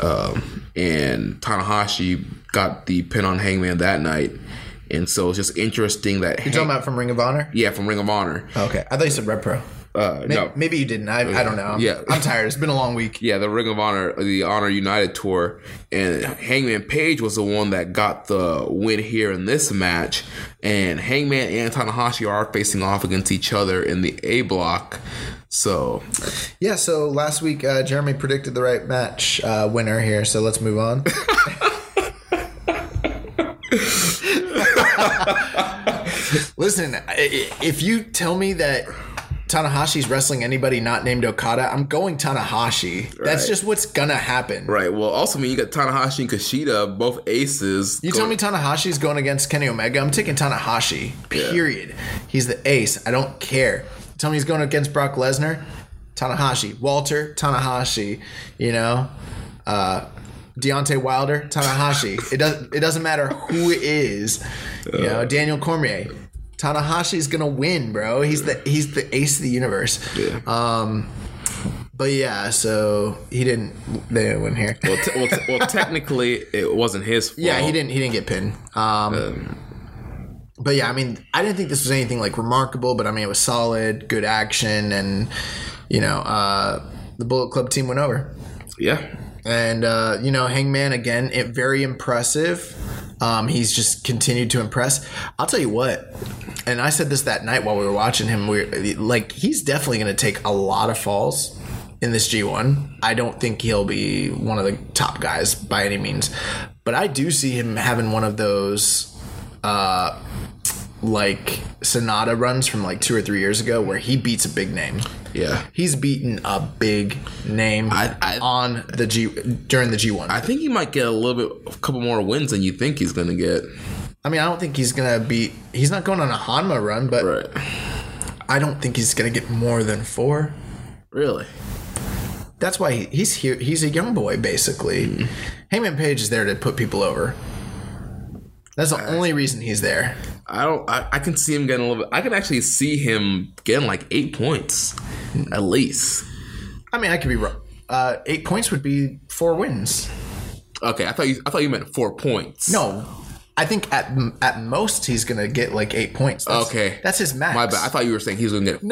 And Tanahashi got the pin on Hangman that night. And so it's just interesting that... You're talking about from Ring of Honor? Yeah, from Ring of Honor. Okay. I thought you said Red Pro. No. Maybe you didn't. I don't know. I'm tired. It's been a long week. Yeah, the Ring of Honor, the Honor United Tour. And Hangman Page was the one that got the win here in this match. And Hangman and Tanahashi are facing off against each other in the A block. So, yeah, so last week Jeremy predicted the right match winner here. So let's move on. Listen, if you tell me that Tanahashi's wrestling anybody not named Okada, I'm going Tanahashi. Right. That's just what's gonna happen. Right. Well, also, you got Tanahashi and Kushida, both aces. You tell me Tanahashi's going against Kenny Omega, I'm taking Tanahashi. Period. Yeah. He's the ace. I don't care. You tell me he's going against Brock Lesnar, Tanahashi. Walter, Tanahashi. Deontay Wilder, Tanahashi. It doesn't matter who it is. Daniel Cormier. Tanahashi's gonna win, bro. He's the ace of the universe. Yeah. But yeah, so he didn't. They didn't win here. Well, technically, it wasn't his fault. Yeah, he didn't get pinned. But yeah, I mean, I didn't think this was anything like remarkable, but I mean, it was solid, good action, and you know, the Bullet Club team went over. Yeah. And, you know, Hangman, again, very impressive. He's just continued to impress. I'll tell you what, and I said this that night while we were watching him, like, he's definitely going to take a lot of falls in this G1. I don't think he'll be one of the top guys by any means. But I do see him having one of those, like, Sonata runs from, like, 2 or 3 years ago where he beats a big name. Yeah. He's beaten a big name during the G1. I think he might get a couple more wins than you think he's going to get. I mean, I don't think he's going to be... He's not going on a Hanma run, but... Right. I don't think he's going to get more than 4. Really? That's why he's here. He's a young boy, basically. Mm. Hangman Page is there to put people over. That's the only reason he's there. I can see him getting a little bit. I can actually see him getting like 8 points at least. I mean, I could be wrong. 8 points would be 4 wins. Okay, I thought you meant 4 points. No, I think at most he's gonna get like 8 points. That's his max. My bad. I thought you were saying he was gonna get 4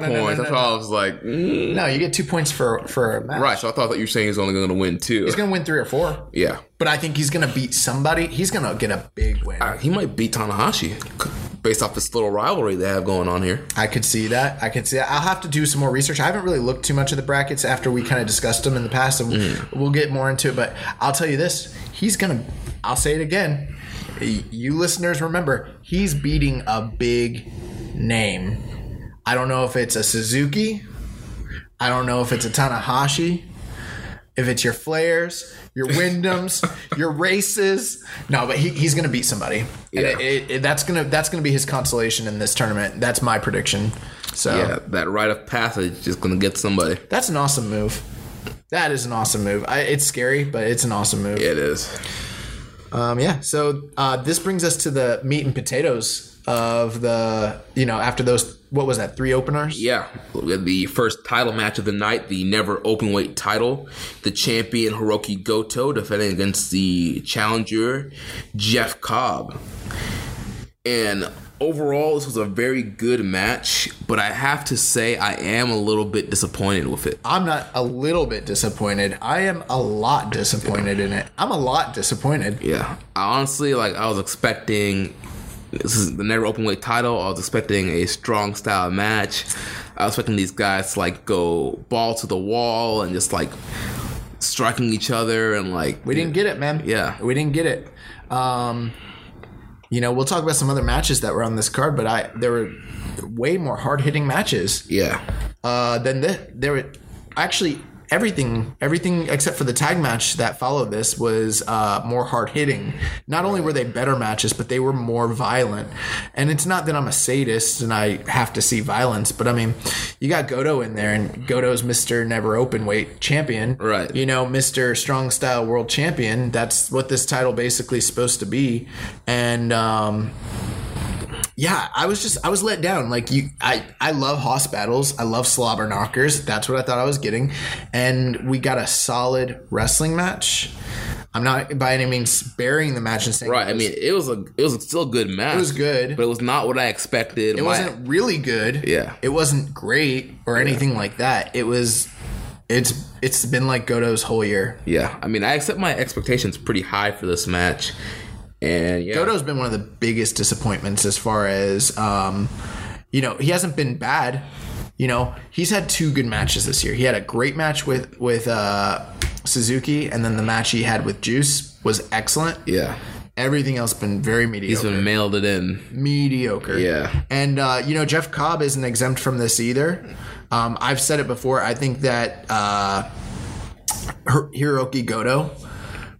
points. I was like, no, you get 2 points for a match. Right. So I thought that you were saying he's only gonna win 2. He's gonna win 3 or 4. Yeah. But I think he's gonna beat somebody. He's gonna get a big win. He might beat Tanahashi based off this little rivalry they have going on here. I could see that. I'll have to do some more research. I haven't really looked too much at the brackets after we kind of discussed them in the past, and we'll get more into it. But I'll tell you this: I'll say it again. You listeners, remember, he's beating a big name. I don't know if it's a Suzuki. I don't know if it's a Tanahashi. If it's your Flairs, your Wyndhams, your Races. No, but he's going to beat somebody. Yeah. And that's gonna be his consolation in this tournament. That's my prediction. So yeah, that rite of passage is going to get somebody. That's an awesome move. That is an awesome move. It's scary, but it's an awesome move. It is. Yeah, so this brings us to the meat and potatoes of the, you know, after those, what was that, 3 openers? Yeah, the first title match of the night, the never openweight title. The champion, Hiroki Goto, defending against the challenger, Jeff Cobb. And overall, this was a very good match, but I have to say I am a little bit disappointed with it. I'm not a little bit disappointed. I am a lot disappointed in it. I'm a lot disappointed. Yeah. I honestly, I was expecting, this is the never openweight title, I was expecting a strong style match. I was expecting these guys to, go ball to the wall and just, striking each other and, We didn't get it, man. Yeah. We didn't get it. You know, we'll talk about some other matches that were on this card, but there were way more hard-hitting matches. Yeah. There were actually everything except for the tag match that followed this was more hard-hitting. Not only were they better matches, but they were more violent. And it's not that I'm a sadist and I have to see violence, but I mean, you got Goto in there, and Goto's Mr. Never Openweight champion. Right. You know, Mr. Strong Style World Champion. That's what this title basically is supposed to be. And yeah, I was let down. I love hoss battles. I love slobber knockers. That's what I thought I was getting. And we got a solid wrestling match. I'm not by any means sparing the match and saying right. I mean, it was still a good match. It was good, but it was not what I expected. It wasn't really good. Yeah, it wasn't great or anything like that. It was. It's been like Goto's whole year. Yeah, I mean, I set my expectations pretty high for this match, and yeah. Goto's been one of the biggest disappointments as far as you know, he hasn't been bad. You know, he's had 2 good matches this year. He had a great match with Suzuki, and then the match he had with Juice was excellent. Yeah. Everything else been very mediocre. He's been mailed it in. Mediocre. Yeah. And, you know, Jeff Cobb isn't exempt from this either. I've said it before. I think that Hiroki Goto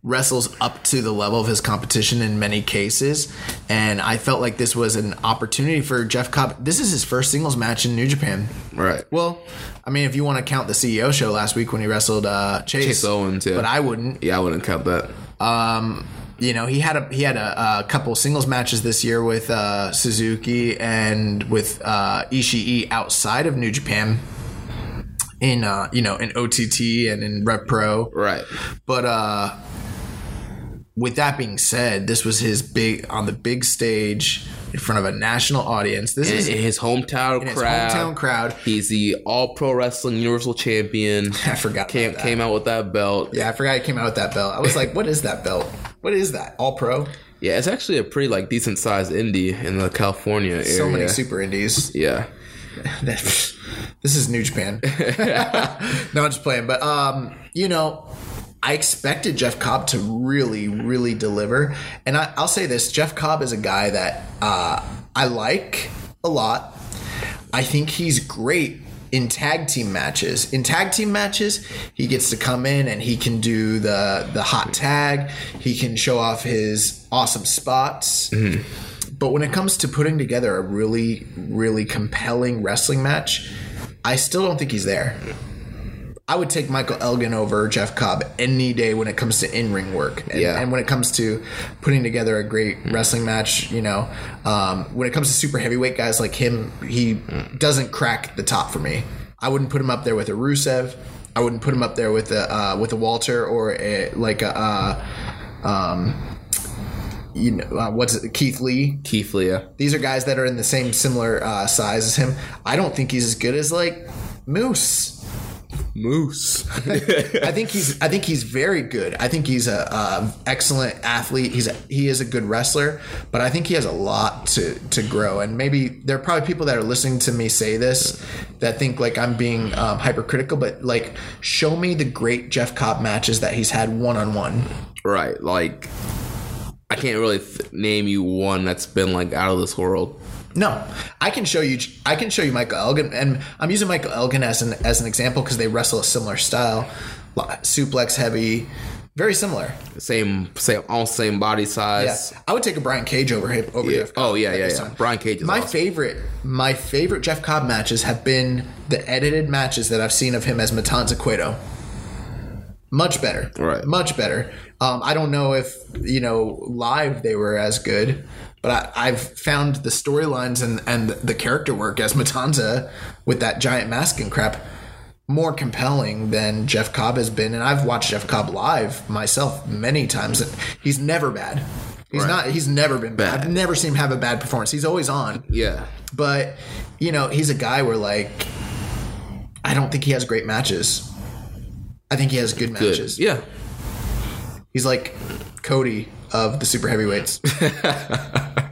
wrestles up to the level of his competition in many cases, and I felt like this was an opportunity for Jeff Cobb. This is his first singles match in New Japan. Right. Well, I mean, if you want to count the CEO show last week when he wrestled Chase Owens, yeah. But I wouldn't. Yeah, I wouldn't count that. You know, he had a couple singles matches this year with Suzuki and with Ishii outside of New Japan. in OTT and in Rep Pro. Right. But with that being said, this was his big on the big stage in front of a national audience. This is his hometown crowd. He's the All Pro Wrestling Universal Champion. I forgot. Came out with that belt. Yeah, I forgot he came out with that belt. I was like, what is that belt? What is that? All Pro? Yeah, it's actually a pretty like decent sized indie in the California area. So many super indies. Yeah. This is New Japan. No, I'm just playing. But, I expected Jeff Cobb to really, really deliver. And I'll say this. Jeff Cobb is a guy that I like a lot. I think he's great in tag team matches. In tag team matches, he gets to come in and he can do the hot tag. He can show off his awesome spots. Mm-hmm. But when it comes to putting together a really, really compelling wrestling match, I still don't think he's there. I would take Michael Elgin over Jeff Cobb any day when it comes to in-ring work. And, and when it comes to putting together a great wrestling match, when it comes to super heavyweight guys like him, he doesn't crack the top for me. I wouldn't put him up there with a Rusev. I wouldn't put him up there with a Walter or Keith Lee. Keith Lee, yeah. These are guys that are in the similar size as him. I don't think he's as good as like Moose. I think he's very good. I think he's a excellent athlete. He is a good wrestler, but I think he has a lot to grow. And maybe there are probably people that are listening to me say this that think like I'm being hypercritical, but like show me the great Jeff Cobb matches that he's had one-on-one. Right. Like I can't really name you one that's been like out of this world. No, I can show you Michael Elgin, and I'm using Michael Elgin as an example because they wrestle a similar style, suplex heavy, very similar. Same, almost same body size. Yeah. I would take a Brian Cage over him. Brian Cage is awesome. My favorite Jeff Cobb matches have been the edited matches that I've seen of him as Matanza Cueto. Much better. Right. Much better. I don't know if, live they were as good, but I've found the storylines and the character work as Matanza with that giant mask and crap more compelling than Jeff Cobb has been. And I've watched Jeff Cobb live myself many times. And he's never bad. He's not. He's never been bad. I've never seen him have a bad performance. He's always on. Yeah. But, he's a guy where, I don't think he has great matches. I think he has good matches. Yeah. He's like Cody of the super heavyweights.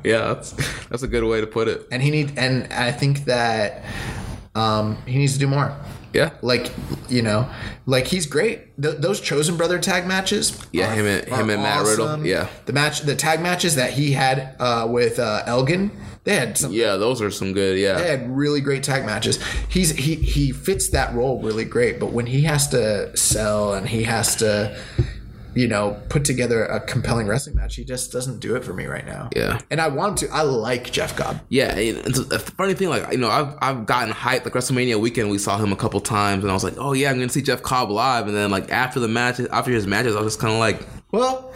Yeah, that's a good way to put it. And I think that he needs to do more. Yeah. He's great. Those Chosen Brother tag matches. Yeah, him and Matt Riddle. Yeah. The tag matches that he had with Elgin. They had some. Yeah, those are some good. Yeah, they had really great tag matches. He fits that role really great. But when he has to sell and he has to, put together a compelling wrestling match, he just doesn't do it for me right now. Yeah, and I want to. I like Jeff Cobb. Yeah, it's a funny thing. I've gotten hyped. Like WrestleMania weekend, we saw him a couple times, and I was like, oh yeah, I'm gonna see Jeff Cobb live. And then after his matches, I was just kind of like, well.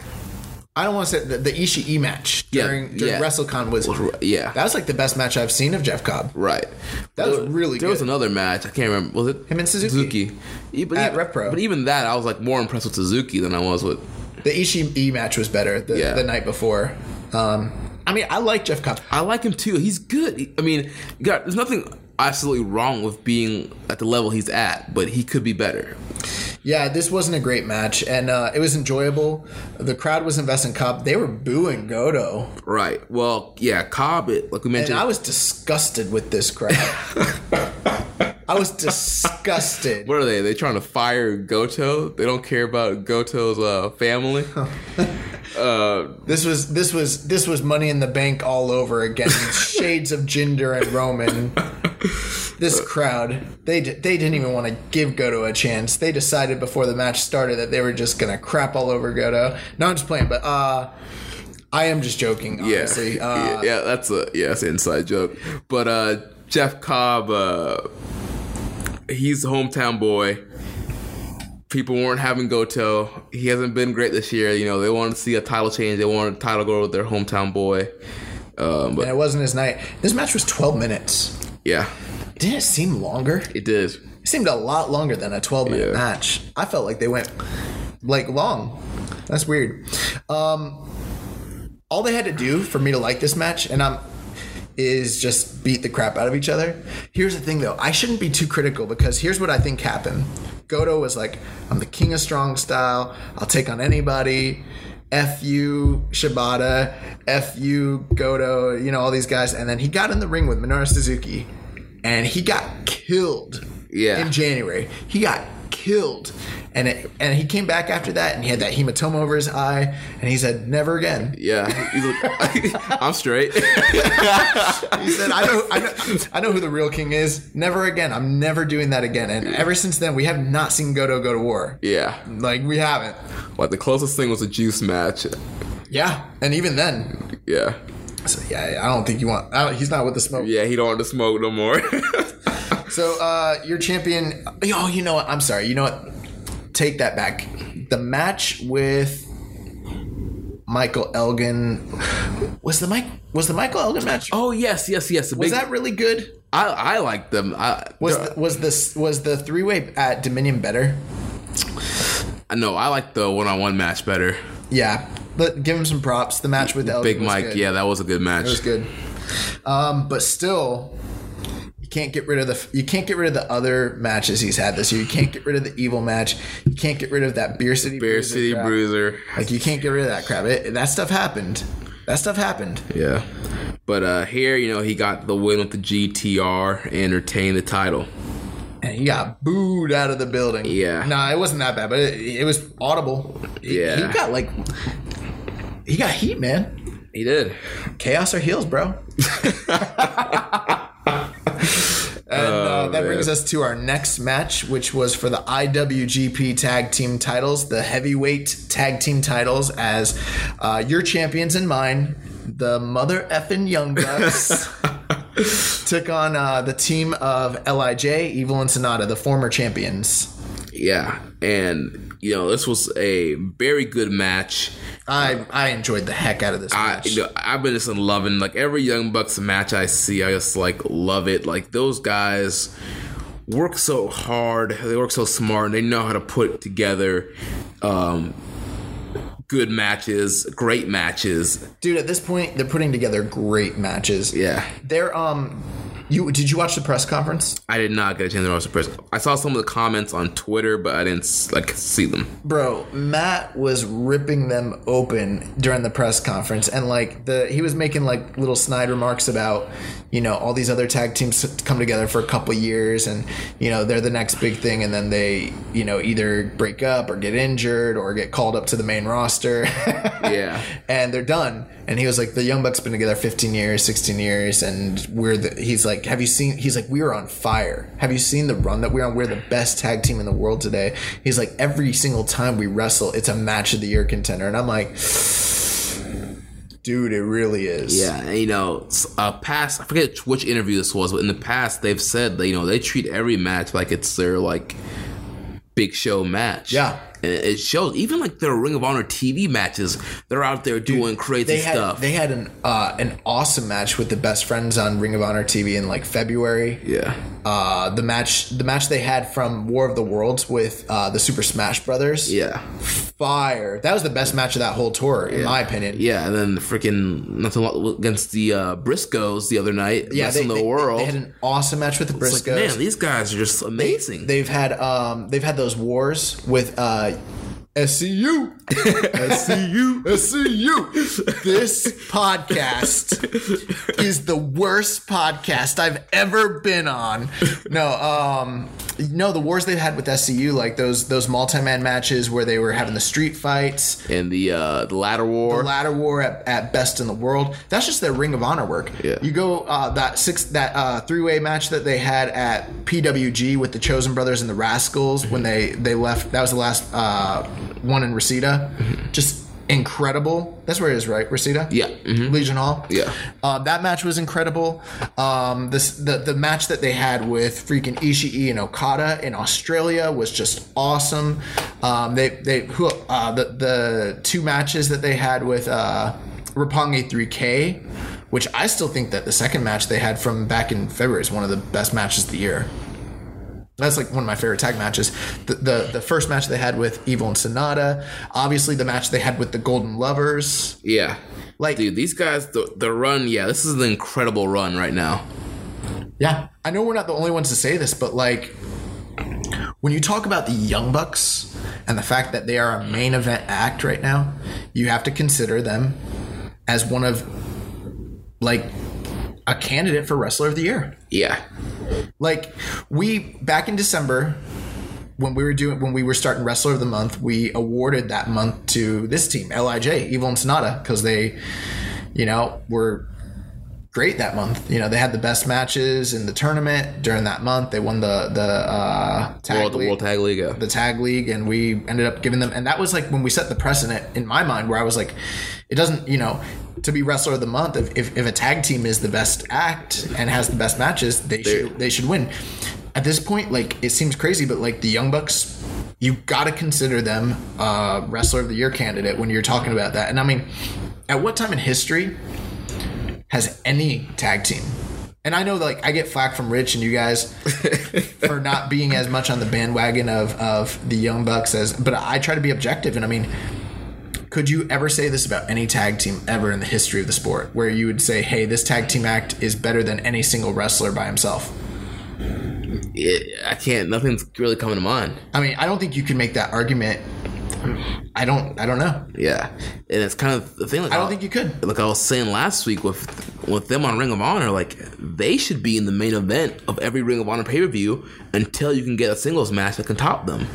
I don't want to say the Ishii match during WrestleCon that was like the best match I've seen of Jeff Cobb. Right. That was really good. There was another match. I can't remember. Was it him and Suzuki. At Rep Pro. But even that, I was like more impressed with Suzuki than I was with. The Ishii match was better the night before. I like Jeff Cobb. I like him too. He's good. There's nothing absolutely wrong with being at the level he's at, but he could be better. Yeah, this wasn't a great match, and it was enjoyable. The crowd was invested in Cobb. They were booing Goto. Right. Well, yeah, Cobb, like we mentioned. And I was disgusted with this crowd. I was disgusted. What are they? Are they trying to fire Goto? They don't care about Goto's family? This was Money in the Bank all over again. Shades of Jinder and Roman. This crowd, they didn't even want to give Goto a chance. They decided before the match started that they were just gonna crap all over Goto. No, I'm just playing, but I am just joking. Obviously, that's an inside joke. But Jeff Cobb, he's a hometown boy. People weren't having Goto. He hasn't been great this year. They wanted to see a title change. They wanted a title go with their hometown boy. But it wasn't his night. This match was 12 minutes. Yeah. Didn't it seem longer? It did. seemed a lot longer than a 12-minute match. I felt like they went, like, long. That's weird. All they had to do for me to like this match, and is just beat the crap out of each other. Here's the thing, though. I shouldn't be too critical, because here's what I think happened. Goto was like, I'm the king of strong style. I'll take on anybody. F you, Shibata. F you, Goto. You know, all these guys. And then he got in the ring with Minoru Suzuki, and he got killed in January. He got killed. And he came back after that, and he had that hematoma over his eye, and he said, never again. Yeah. He's like, I'm straight. He said, I know who the real king is. Never again. I'm never doing that again. And ever since then, we have not seen Goto go to war. Yeah. Like, we haven't. Like, the closest thing was a juice match. Yeah. And even then. Yeah. So, yeah, I don't think you want... he's not with the smoke. Yeah, he don't want the smoke no more. So, your champion... Oh, you know what? I'm sorry. You know what? Take that back. The match with Michael Elgin was the Michael Elgin match? Oh yes. Was that really good? I liked them. Was the three-way at Dominion better? No, I liked the one-on-one match better. Yeah, but give him some props. The match with Elgin, Big Mike, was good. Yeah, that was a good match. It was good, but still. You can't get rid of the other matches he's had this year. You can't get rid of the Evil match. You can't get rid of that Beer City Bruiser. Like, you can't get rid of that crap. That stuff happened. Yeah. But here, you know, he got the win with the GTR and retained the title. And he got booed out of the building. Yeah. Nah, it wasn't that bad, but it was audible. Yeah. He got heat, man. He did. Chaos or heels, bro. That brings us to our next match, which was for the IWGP Tag Team Titles, the heavyweight Tag Team Titles, as your champions and mine, the mother effing Young Bucks, took on the team of LIJ, Evil, and Sonata, the former champions. Yeah, and you know, this was a very good match. I enjoyed the heck out of this match. You know, I've been just loving, like, every Young Bucks match I see, I just, like, love it. Like, those guys work so hard, they work so smart, and they know how to put together good matches, great matches. Dude, at this point, they're putting together great matches. Yeah. They're, Did you watch the press conference? I did not get a chance to watch the press. I saw some of the comments on Twitter, but I didn't see them. Bro, Matt was ripping them open during the press conference, and he was making little snide remarks about, you know, all these other tag teams come together for a couple years, and you know, they're the next big thing, and then they, you know, either break up or get injured or get called up to the main roster. Yeah, and they're done. And he was like, the Young Bucks been together 15 years, 16 years, and we were on fire. Have you seen the run that we're on? We're the best tag team in the world today. He's like, every single time we wrestle, it's a match of the year contender. And I'm like, dude, it really is. Yeah, you know, I forget which interview this was, but in the past, they've said that, you know, they treat every match like it's their, like, big show match. Yeah. And it shows. Even like their Ring of Honor TV matches, they're out there doing stuff. They had an awesome match with the Best Friends on Ring of Honor TV in February. Yeah. The match they had from War of the Worlds with the Super Smash Brothers. Yeah. Fire. That was the best match of that whole tour, in my opinion. Yeah, and then the freaking nothing against the Briscoes the other night. Yeah, they had an awesome match with the Briscoes. Like, man, these guys are just amazing. They've had those wars with. SCU. SCU. SCU. This podcast is the worst podcast I've ever been on. No, the wars they've had with SCU, like those multi-man matches where they were having the street fights. And the ladder war. The ladder war at Best in the World. That's just their Ring of Honor work. Yeah. You go that three-way match that they had at PWG with the Chosen Brothers and the Rascals when they left. That was the last one in Reseda. Just incredible. That's where it is, right? Reseda? Yeah. Mm-hmm. Legion Hall? Yeah. That match was incredible. The match that they had with freaking Ishii and Okada in Australia was just awesome. The two matches that they had with Roppongi 3K, which I still think that the second match they had from back in February is one of the best matches of the year. That's like one of my favorite tag matches. The first match they had with Evil and Sonata. Obviously, the match they had with the Golden Lovers. Yeah. Like, dude, these guys, the run, yeah, this is an incredible run right now. Yeah. I know we're not the only ones to say this, but, like, when you talk about the Young Bucks and the fact that they are a main event act right now, you have to consider them as one of, like, a candidate for Wrestler of the Year. Yeah. Like, we, back in December, when we were starting Wrestler of the Month, we awarded that month to this team, LIJ, Evil and Sonata, because they, you know, were great that month. You know, they had the best matches in the tournament during that month. They won the World Tag League, and we ended up giving them, and that was like when we set the precedent in my mind, where I was like, it doesn't, you know, to be Wrestler of the Month, if a tag team is the best act and has the best matches, they should win. At this point, like, it seems crazy, but like the Young Bucks, you got to consider them a Wrestler of the Year candidate when you're talking about that. And I mean, at what time in history has any tag team? And I know that, like, I get flack from Rich and you guys for not being as much on the bandwagon of the Young Bucks as, but I try to be objective. And I mean, could you ever say this about any tag team ever in the history of the sport, where you would say, hey, this tag team act is better than any single wrestler by himself? I can't. Nothing's really coming to mind. I mean, I don't think you can make that argument. I don't know. Yeah. And it's kind of the thing. Like, I don't think you could. Like I was saying last week with them on Ring of Honor, like, they should be in the main event of every Ring of Honor pay-per-view until you can get a singles match that can top them.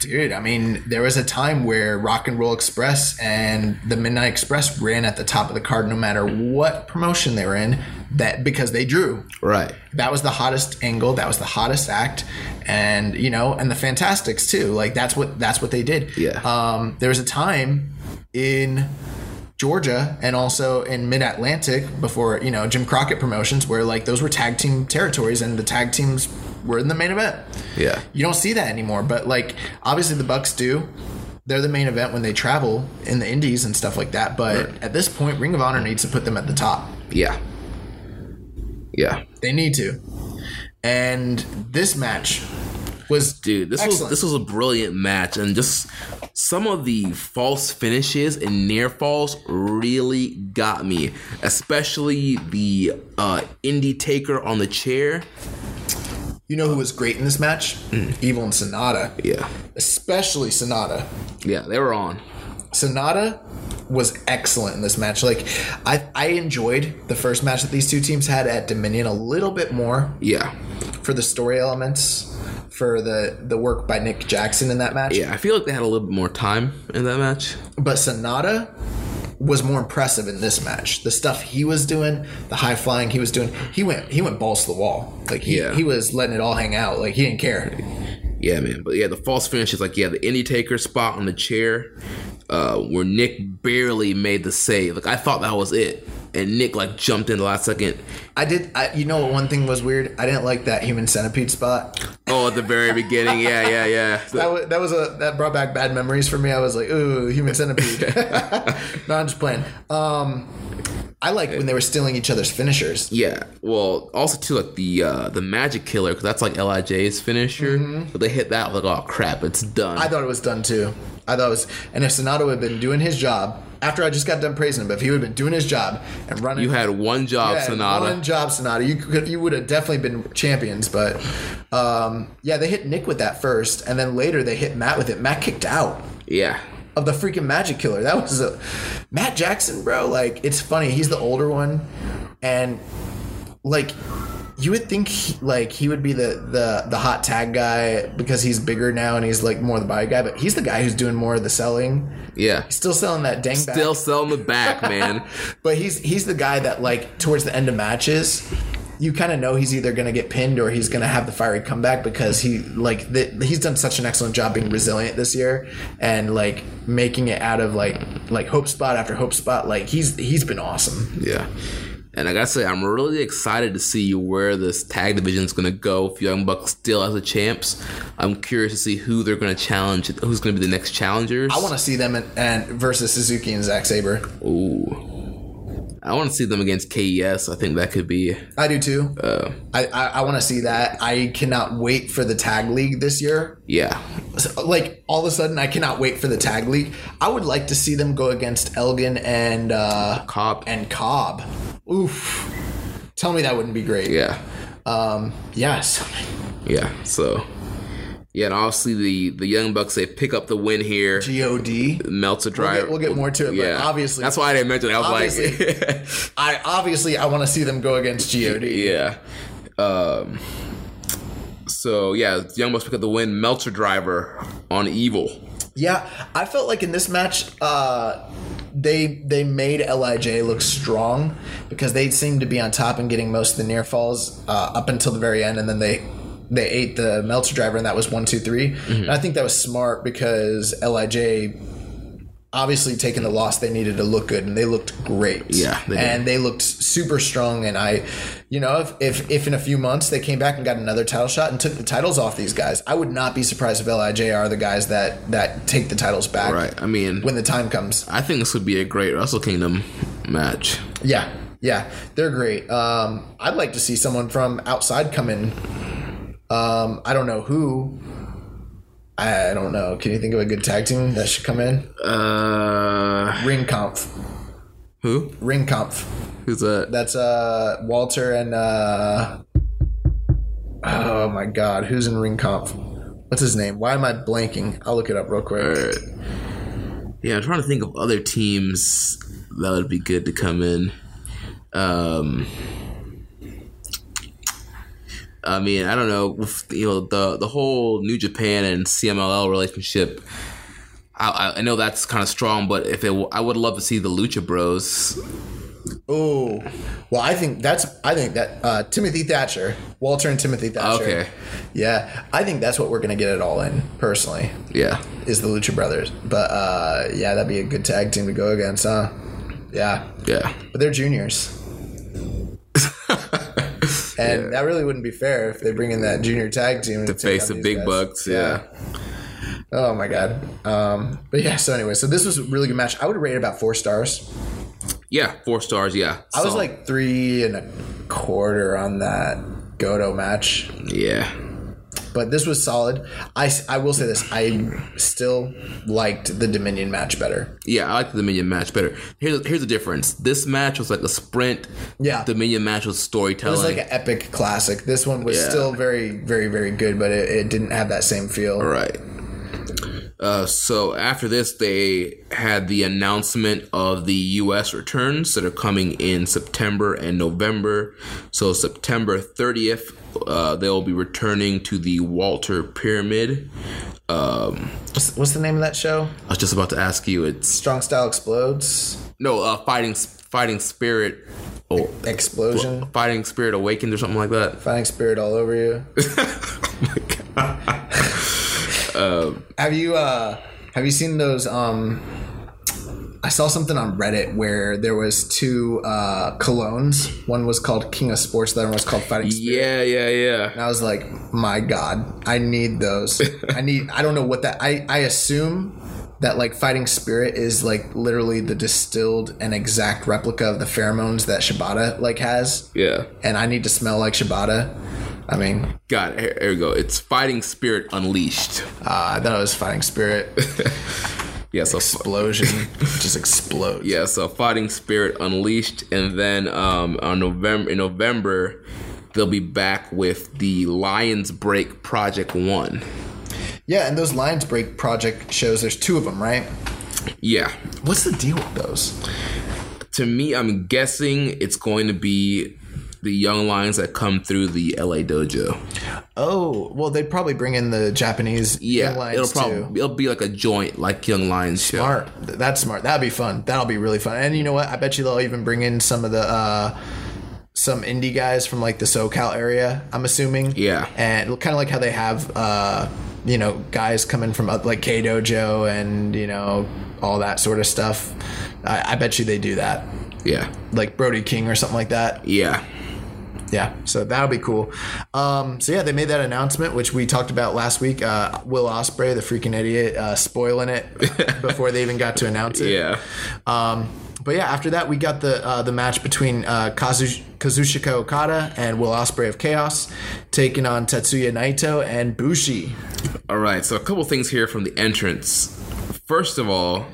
Dude, I mean, there was a time where Rock and Roll Express and the Midnight Express ran at the top of the card no matter what promotion they were in, that because they drew. Right. That was the hottest angle. That was the hottest act. And, you know, and the Fantastics, too. Like, that's what they did. Yeah. There was a time in Georgia and also in Mid-Atlantic before, you know, Jim Crockett Promotions, where, like, those were tag team territories and the tag teams were in the main event. Yeah. You don't see that anymore, but, like, obviously the Bucks do. They're the main event when they travel in the indies and stuff like that, but right. At this point, Ring of Honor needs to put them at the top. Yeah. Yeah. They need to. And this match was This was a brilliant match, and just some of the false finishes and near falls really got me, especially the indie taker on the chair. You know who was great in this match? Evil and Sonata. Yeah. Especially Sonata. Yeah, they were on. Sonata was excellent in this match. Like, I enjoyed the first match that these two teams had at Dominion a little bit more. Yeah. For the story elements, for the work by Nick Jackson in that match. Yeah, I feel like they had a little bit more time in that match. But Sonata was more impressive in this match. The stuff he was doing, the high flying he was doing, he went balls to the wall. Like, he was letting it all hang out. Like, he didn't care. Yeah, man. But yeah, the false finish is like, yeah, the indie taker spot on the chair, where Nick barely made the save. Like, I thought that was it, and Nick, like, jumped in the last second. You know what one thing was weird? I didn't like that human centipede spot. Oh, at the very beginning. Yeah. That brought back bad memories for me. I was like, ooh, human centipede. No, I'm just playing. I like when they were stealing each other's finishers. Yeah. Well, also, too, like, the Magic Killer, because that's, like, LIJ's finisher. Mm-hmm. But they hit that, like, oh, crap, it's done. I thought it was done, too. And if Sonata would have been doing his job, after I just got done praising him, but if he would have been doing his job and running. You had one job, Sonata. You would have definitely been champions, but they hit Nick with that first, and then later they hit Matt with it. Matt kicked out. Yeah. Of the freaking Magic Killer. That was Matt Jackson, bro. Like, it's funny. He's the older one, and, like, you would think he would be the hot tag guy because he's bigger now and he's, like, more the body guy, but he's the guy who's doing more of the selling. Yeah. He's still selling that dang back. Still selling the back, man. But he's the guy that, like, towards the end of matches, you kind of know he's either going to get pinned or he's going to have the fiery comeback, because he, like, he's done such an excellent job being resilient this year and, like, making it out of, like hope spot after hope spot. Like, he's been awesome. Yeah. And I gotta say, I'm really excited to see where this tag division is gonna go. If Young Bucks still as the champs, I'm curious to see who they're gonna challenge. Who's gonna be the next challengers? I want to see them versus Suzuki and Zack Sabre. Ooh, I want to see them against KES. I think that could be. I do too. I want to see that. I cannot wait for the tag league this year. Yeah. So, like, all of a sudden, I cannot wait for the tag league. I would like to see them go against Elgin and Cobb. And Cobb. Oof. Tell me that wouldn't be great. Yeah. Yes. Yeah. So. Yeah, and obviously the Young Bucks, they pick up the win here. G.O.D. Meltzer driver. We'll get more to it, yeah. But obviously. That's why I didn't mention it. I was obviously, like... I want to see them go against G.O.D. Yeah. So, yeah, Young Bucks pick up the win. Meltzer driver on Evil. Yeah, I felt like in this match, they made L.I.J. look strong because they seemed to be on top and getting most of the near falls up until the very end, and then they ate the Meltzer driver, and that was 1, 2, 3. Mm-hmm. And I think that was smart because L.I.J. obviously taking the loss, they needed to look good, and they looked great. Yeah, they did. And they looked super strong. And I, you know, if in a few months they came back and got another title shot and took the titles off these guys, I would not be surprised if L.I.J. are the guys that take the titles back. Right. I mean, when the time comes, I think this would be a great Wrestle Kingdom match. Yeah, yeah, they're great. I'd like to see someone from outside come in. I don't know who. I don't know. Can you think of a good tag team that should come in? Ringkampf. Who? Ringkampf. Who's that? That's Walter and oh my god, who's in Ringkampf? What's his name? Why am I blanking? I'll look it up real quick. All right. Yeah, I'm trying to think of other teams that would be good to come in. I mean, I don't know, you know, the whole New Japan and CMLL relationship. I know that's kind of strong, but I would love to see the Lucha Bros. Oh, well, I think that Timothy Thatcher, Walter and Timothy Thatcher. Okay, yeah, I think that's what we're gonna get it all in personally. Yeah, is the Lucha Brothers, but yeah, that'd be a good tag team to go against, huh? Yeah, yeah, but they're juniors. And that really wouldn't be fair if they bring in that junior tag team to face the big guys. Bucks. Yeah. Oh my god. But yeah. So anyway, so this was a really good match. I would rate it about 4 stars. Yeah, 4 stars. Yeah. I was like 3.25 on that Goto match. Yeah. But this was solid. I will say this. I still liked the Dominion match better. Yeah, I liked the Dominion match better. Here's the difference. This match was like a sprint. Yeah. Dominion match was storytelling. It was like an epic classic. This one was still very, very, very good, but it didn't have that same feel. Right. So after this, they had the announcement of the U.S. returns that are coming in September and November. So September 30th, they'll be returning to the Walter Pyramid. What's the name of that show? I was just about to ask you. It's Strong Style Explodes? No, Fighting Spirit... Oh, Explosion? Fighting Spirit Awakened or something like that. Fighting Spirit All Over You. Oh my god. Have you seen those? I saw something on Reddit where there was two colognes. One was called King of Sports. The other one was called Fighting Spirit. Yeah, yeah, yeah. And I was like, my god, I need those. I don't know what that. I assume that like Fighting Spirit is like literally the distilled and exact replica of the pheromones that Shibata like has. Yeah. And I need to smell like Shibata. I mean, God, here we go. It's Fighting Spirit Unleashed. I thought it was Fighting Spirit. Yeah, so Explosion. Just explodes. Yeah, so Fighting Spirit Unleashed, and then in November, they'll be back with the Lions Break Project 1. Yeah, and those Lions Break Project shows, there's 2 of them, right? Yeah. What's the deal with those? To me, I'm guessing it's going to be the young lions that come through the LA dojo. Oh, well, they'd probably bring in the Japanese young lions too. It'll be like a joint, like young lions show. That's smart. That'd be fun. That'll be really fun. And you know what? I bet you they'll even bring in some of the some indie guys from like the SoCal area. I'm assuming. Yeah. And kind of like how they have you know, guys coming from like K Dojo and you know all that sort of stuff. I bet you they do that. Yeah. Like Brody King or something like that. Yeah. Yeah, so that'll be cool. So yeah, they made that announcement, which we talked about last week. Will Ospreay, the freaking idiot, spoiling it before they even got to announce it. Yeah. But yeah, after that we got the match between Kazuchika Okada and Will Ospreay of Chaos taking on Tetsuya Naito and Bushi. All right, so a couple things here from the entrance. First of all,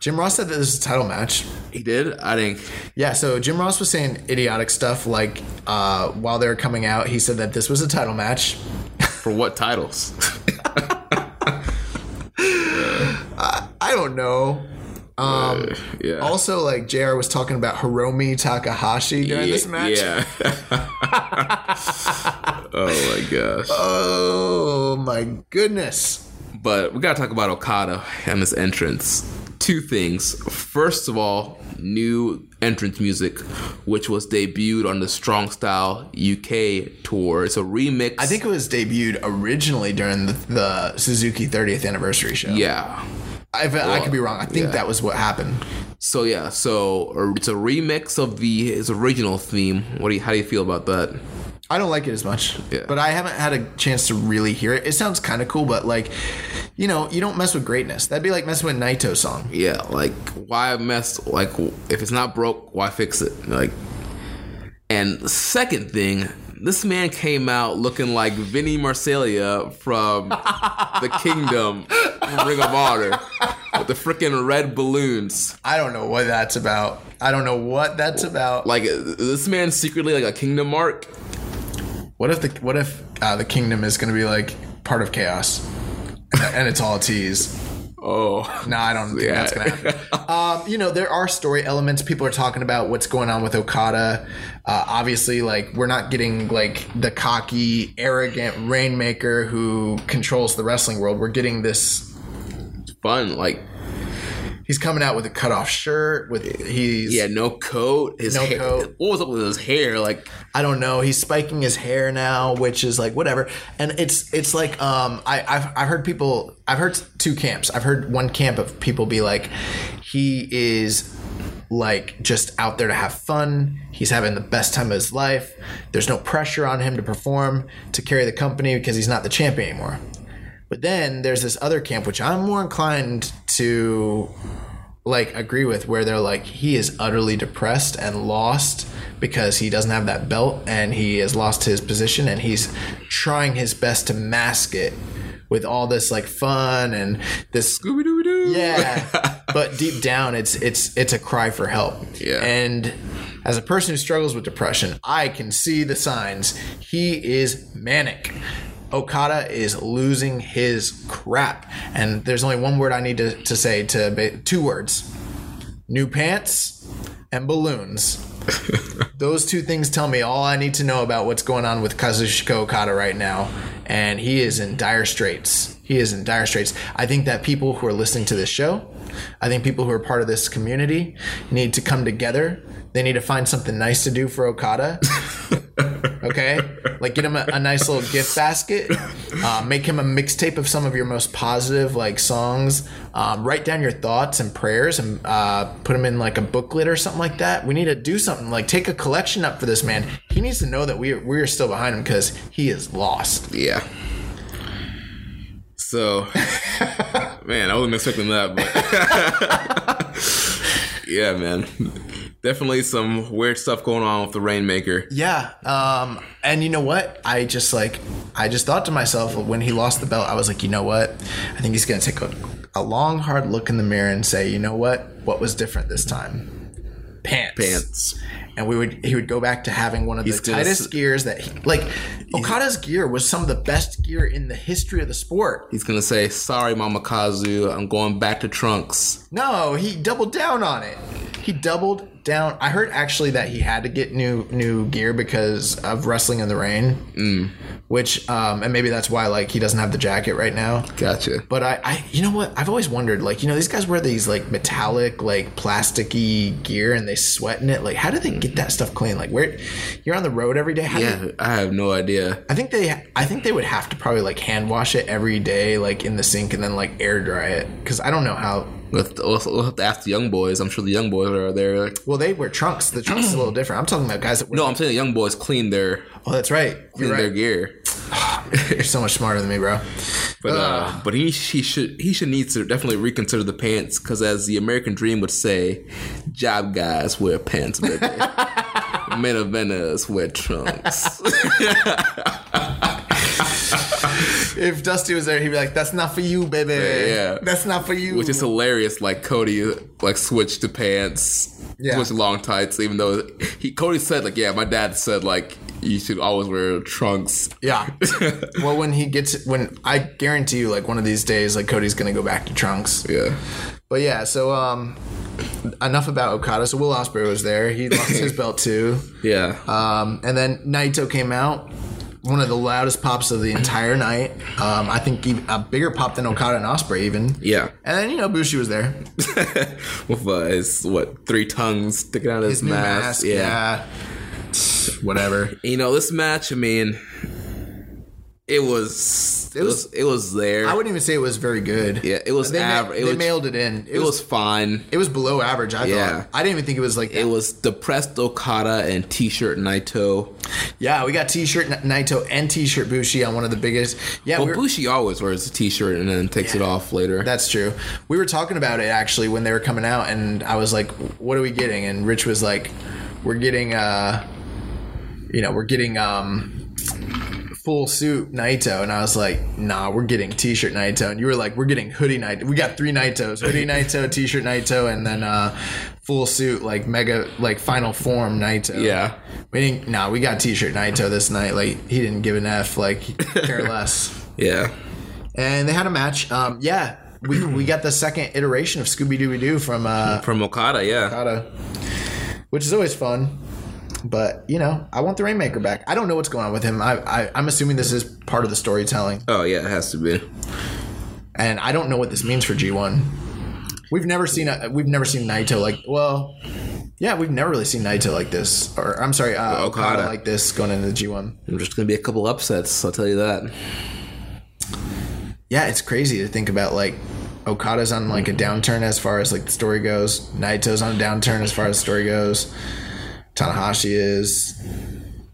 Jim Ross said that this is a title match. He did? I didn't. Yeah, so Jim Ross was saying idiotic stuff like while they were coming out, he said that this was a title match. For what titles? I don't know. Yeah. Also, like, JR was talking about Hiromu Takahashi during this match. Yeah. Oh, my gosh. Oh, my goodness. But we got to talk about Okada and this entrance. Two things. First of all, new entrance music, which was debuted on the Strong Style UK tour. It's a remix. I think it was debuted originally during the Suzuki 30th anniversary show. Yeah. I could be wrong. I think that was what happened. So, yeah. So, it's a remix of his original theme. How do you feel about that? I don't like it as much, but I haven't had a chance to really hear it. It sounds kind of cool, but like, you know, you don't mess with greatness. That'd be like messing with Naito's song. Yeah, like why mess? Like if it's not broke, why fix it? Like, and the second thing, this man came out looking like Vinny Marcellia from the Kingdom Ring of Honor with the freaking red balloons. I don't know what that's about. Like this man secretly like a Kingdom mark. What if the Kingdom is going to be like part of Chaos, and it's all a tease? Oh, no, I don't think that's going to happen. You know, there are story elements. People are talking about what's going on with Okada. Obviously, like we're not getting like the cocky, arrogant Rainmaker who controls the wrestling world. We're getting this fun, like. He's coming out with a cutoff shirt. No coat. His hair. What was up with his hair? Like I don't know. He's spiking his hair now, which is like whatever. And it's like I've heard two camps. I've heard one camp of people be like, he is like just out there to have fun. He's having the best time of his life. There's no pressure on him to perform, to carry the company because he's not the champion anymore. But then there's this other camp, which I'm more inclined to like agree with, where they're like, he is utterly depressed and lost because he doesn't have that belt and he has lost his position and he's trying his best to mask it with all this like fun and this Scooby-Doo. Yeah. But deep down it's a cry for help. Yeah. And as a person who struggles with depression, I can see the signs. He is manic. Okada is losing his crap. And there's only one word I need to say to two words. New pants and balloons. Those two things tell me all I need to know about what's going on with Kazuchika Okada right now. And he is in dire straits. I think that people who are listening to this show, I think people who are part of this community need to come together. They need to find something nice to do for Okada. Okay? Like get him a nice little gift basket. Make him a mixtape of some of your most positive like songs. Write down your thoughts and prayers and put them in like a booklet or something like that. We need to do something. Like take a collection up for this man. He needs to know that we are still behind him because he is lost. Yeah. So, man, I wasn't expecting that, but yeah, man. Definitely some weird stuff going on with the Rainmaker. Yeah. And you know what? I just thought to myself when he lost the belt, I was like, you know what? I think he's going to take a long, hard look in the mirror and say, you know what? What was different this time? Pants. And he would go back to having one of the tightest gears that Okada's gear was some of the best gear in the history of the sport. He's going to say, sorry, Mama Kazu, I'm going back to trunks. No, he doubled down on it. I heard actually that he had to get new gear because of Wrestling in the Rain, which and maybe that's why like he doesn't have the jacket right now. Gotcha. But I you know what? I've always wondered like, you know, these guys wear these like metallic like plasticky gear and they sweat in it. Like how do they get that stuff clean? Like where you're on the road every day? I have no idea. I think they would have to probably like hand wash it every day like in the sink and then like air dry it because I don't know how. We'll have to ask the young boys. I'm sure the young boys are there. Well, they wear trunks. The trunks is a little different. I'm talking about guys that wear... No, I'm saying the young boys clean their... Oh, that's right. Clean their gear. You're so much smarter than me, bro. But he should need to definitely reconsider the pants, because as the American Dream would say, job guys wear pants, baby. Men of Venice wear trunks. If Dusty was there, he'd be like, that's not for you, baby. Yeah. That's not for you. Which is hilarious. Like, Cody, like, switched to pants. Yeah. Switched to long tights, even though Cody said, like, yeah, my dad said, like, you should always wear trunks. Yeah. Well, when I guarantee you, like, one of these days, like, Cody's going to go back to trunks. Yeah. But, yeah, so, enough about Okada. So, Will Ospreay was there. He lost his belt, too. Yeah. And then Naito came out. One of the loudest pops of the entire night. I think a bigger pop than Okada and Ospreay even. Yeah. And then, Bushi was there. With his, three tongues sticking out of his mask. Yeah. Whatever. This match, I mean, it was there. I wouldn't even say it was very good. Yeah, it was average. They mailed it in. It was fine. It was below average, I thought. I didn't even think it was like that. It was depressed Okada and T-shirt Naito. Yeah, we got T-shirt Naito and T-shirt Bushi on one of the biggest. Yeah, well, Bushi always wears a T-shirt and then takes it off later. That's true. We were talking about it, actually, when they were coming out, and I was like, what are we getting? And Rich was like, we're getting, full suit Naito, and I was like, nah, we're getting T-shirt Naito, and you were like, we're getting hoodie Naito. We got three Naitos: hoodie Naito, T-shirt Naito, and then full suit, like mega, like final form Naito. Yeah, we got T-shirt Naito this night. Like, he didn't give an F. Like, he care less. Yeah, and they had a match. We got the second iteration of Scooby Dooby Doo from Okada. Yeah, Okada, which is always fun. But, I want the Rainmaker back. I don't know what's going on with him. I'm assuming this is part of the storytelling. Oh, yeah, it has to be. And I don't know what this means for G1. We've never seen Naito like... Well, yeah, we've never really seen Naito like this. Or, I'm sorry, Okada like this going into the G1. There's just going to be a couple upsets, I'll tell you that. Yeah, it's crazy to think about, like... Okada's on, like, a downturn as far as, like, the story goes. Naito's on a downturn as far as the story goes. Tanahashi is...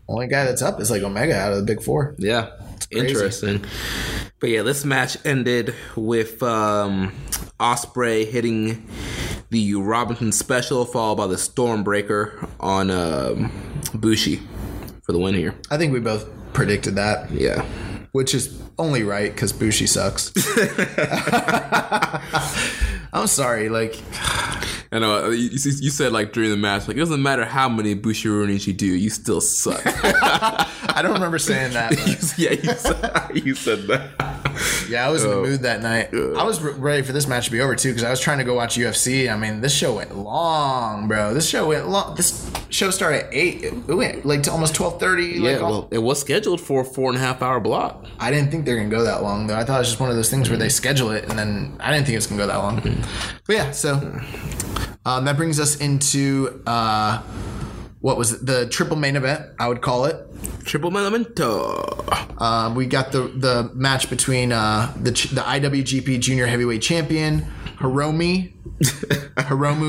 Only guy that's up is like Omega out of the big four. Yeah. Interesting. But yeah, this match ended with Ospreay hitting the Robinson Special, followed by the Stormbreaker on Bushi for the win here. I think we both predicted that. Yeah. Which is only right, because Bushi sucks. I'm sorry, like... I know, you said, like, during the match, like, it doesn't matter how many Bushironis you do, you still suck. I don't remember saying that. You said that. Yeah, I was in the mood that night. I was ready for this match to be over, too, because I was trying to go watch UFC. I mean, this show went long, bro. This show started at 8. It went, like, to almost 12:30. Yeah, like, it was scheduled for a 4.5-hour block. I didn't think they were going to go that long, though. I thought it was just one of those things where they schedule it, and then I didn't think it was going to go that long. Mm-hmm. But, yeah, so... that brings us into what was it? The triple main event, I would call it. Triple Melamento. We got the match between the IWGP Junior Heavyweight Champion, Hiromu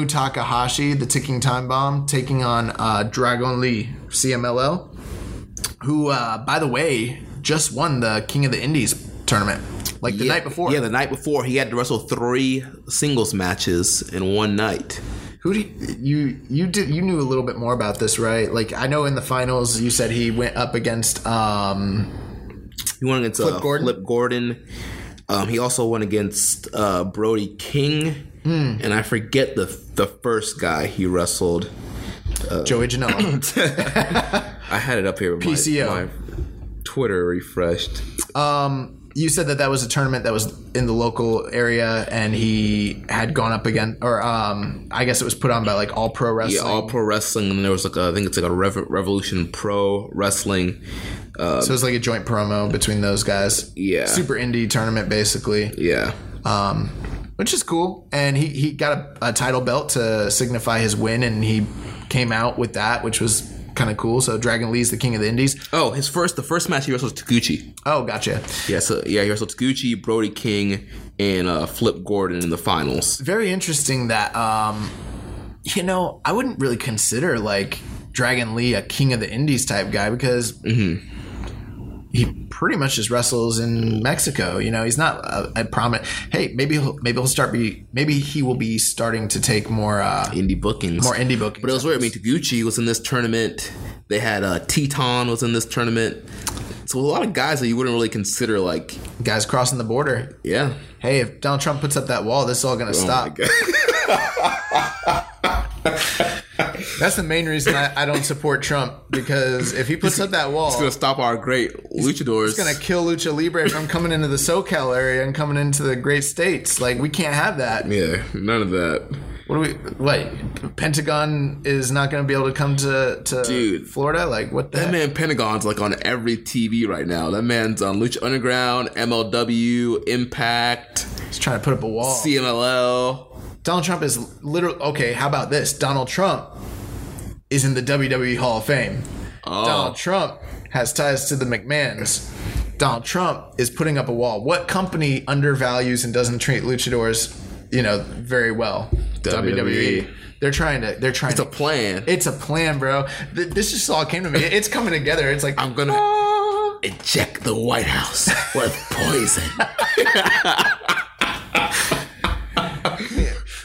Takahashi, the Ticking Time Bomb, taking on Dragon Lee, CMLL, who, by the way, just won the King of the Indies tournament. Like the night before. Yeah, the night before. He had to wrestle 3 singles matches in one night. Who do you knew a little bit more about this, right? Like, I know in the finals you said he went up against Flip Gordon. He also went against Brody King. Mm. And I forget the first guy he wrestled. Joey Janela. I had it up here with PCO. My Twitter refreshed. You said that was a tournament that was in the local area, and he had gone up again, or I guess it was put on by like All Pro Wrestling. Yeah, All Pro Wrestling, and there was like I think it's like a Revolution Pro Wrestling. So it's like a joint promo between those guys. Yeah, super indie tournament basically. Yeah, which is cool. And he got a title belt to signify his win, and he came out with that, which was kind of cool. So Dragon Lee's the King of the Indies. Oh, the first match he wrestled Taguchi. Oh, gotcha. Yeah, he wrestled Taguchi, Brody King, and Flip Gordon in the finals. Very interesting that, I wouldn't really consider like Dragon Lee a King of the Indies type guy because he pretty much just wrestles in Mexico. You know, he's not a prominent. Hey, maybe he will be starting to take more indie bookings. More indie bookings. But it was weird. I mean, Taguchi was in this tournament. They had Teton was in this tournament. So a lot of guys that you wouldn't really consider like guys crossing the border. Yeah. Hey, if Donald Trump puts up that wall, this is all going to stop. That's the main reason I don't support Trump, because if he puts up that wall, it's going to stop our great luchadors. It's going to kill Lucha Libre from coming into the SoCal area and coming into the great states. Like, we can't have that. Yeah, none of that. What? Pentagon is not going to be able to come to Florida? Like, what the heck? That man Pentagon's like on every TV right now. That man's on Lucha Underground, MLW, Impact. He's trying to put up a wall. CMLL. Donald Trump is literally... Okay, how about this? Donald Trump is in the WWE Hall of Fame. Oh. Donald Trump has ties to the McMahons. Donald Trump is putting up a wall. What company undervalues and doesn't treat luchadors, you know, very well? WWE. They're trying. It's a plan. It's a plan, bro. This just all came to me. It's coming together. It's like, I'm going to eject the White House with poison.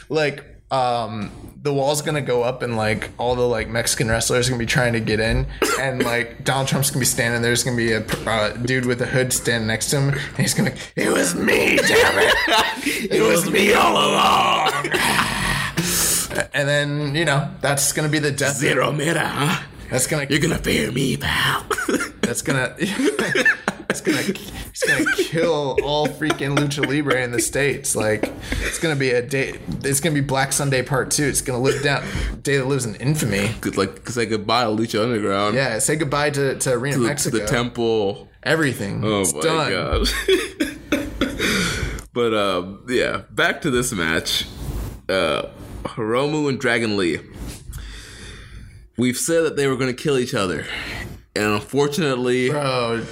Like, the wall's gonna go up, and like all the like Mexican wrestlers are gonna be trying to get in, and like Donald Trump's gonna be standing there. There's gonna be a dude with a hood standing next to him, and he's gonna be like, "It was me, damn it! It was me all along." And then, you know, that's gonna be the death. Zero meta, huh? That's gonna. You're gonna fear me, pal. That's gonna. It's gonna kill all freaking Lucha Libre in the states. Like, it's gonna be a day. It's gonna be Black Sunday Part 2. It's gonna live down day that lives in infamy. Could like say goodbye to Lucha Underground. Yeah, say goodbye to Arena Mexico. To the temple. Everything. Oh, it's my done. God. But yeah, back to this match. Hiromu and Dragon Lee. We've said that they were gonna kill each other, and unfortunately, bro.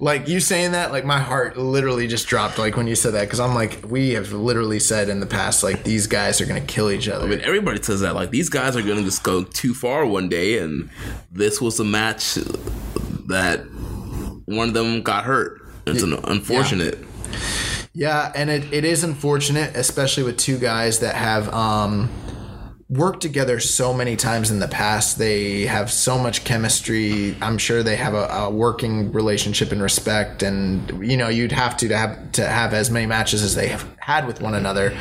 Like, you saying that, like, my heart literally just dropped, like, when you said that. Because I'm like, we have literally said in the past, like, these guys are going to kill each other. I mean, everybody says that. Like, these guys are going to just go too far one day. And this was a match that one of them got hurt. It's unfortunate. Yeah, and it is unfortunate, especially with two guys that have worked together so many times in the past. They have so much chemistry. I'm sure they have a working relationship and respect, and you know, you'd have to have as many matches as they have had with one another,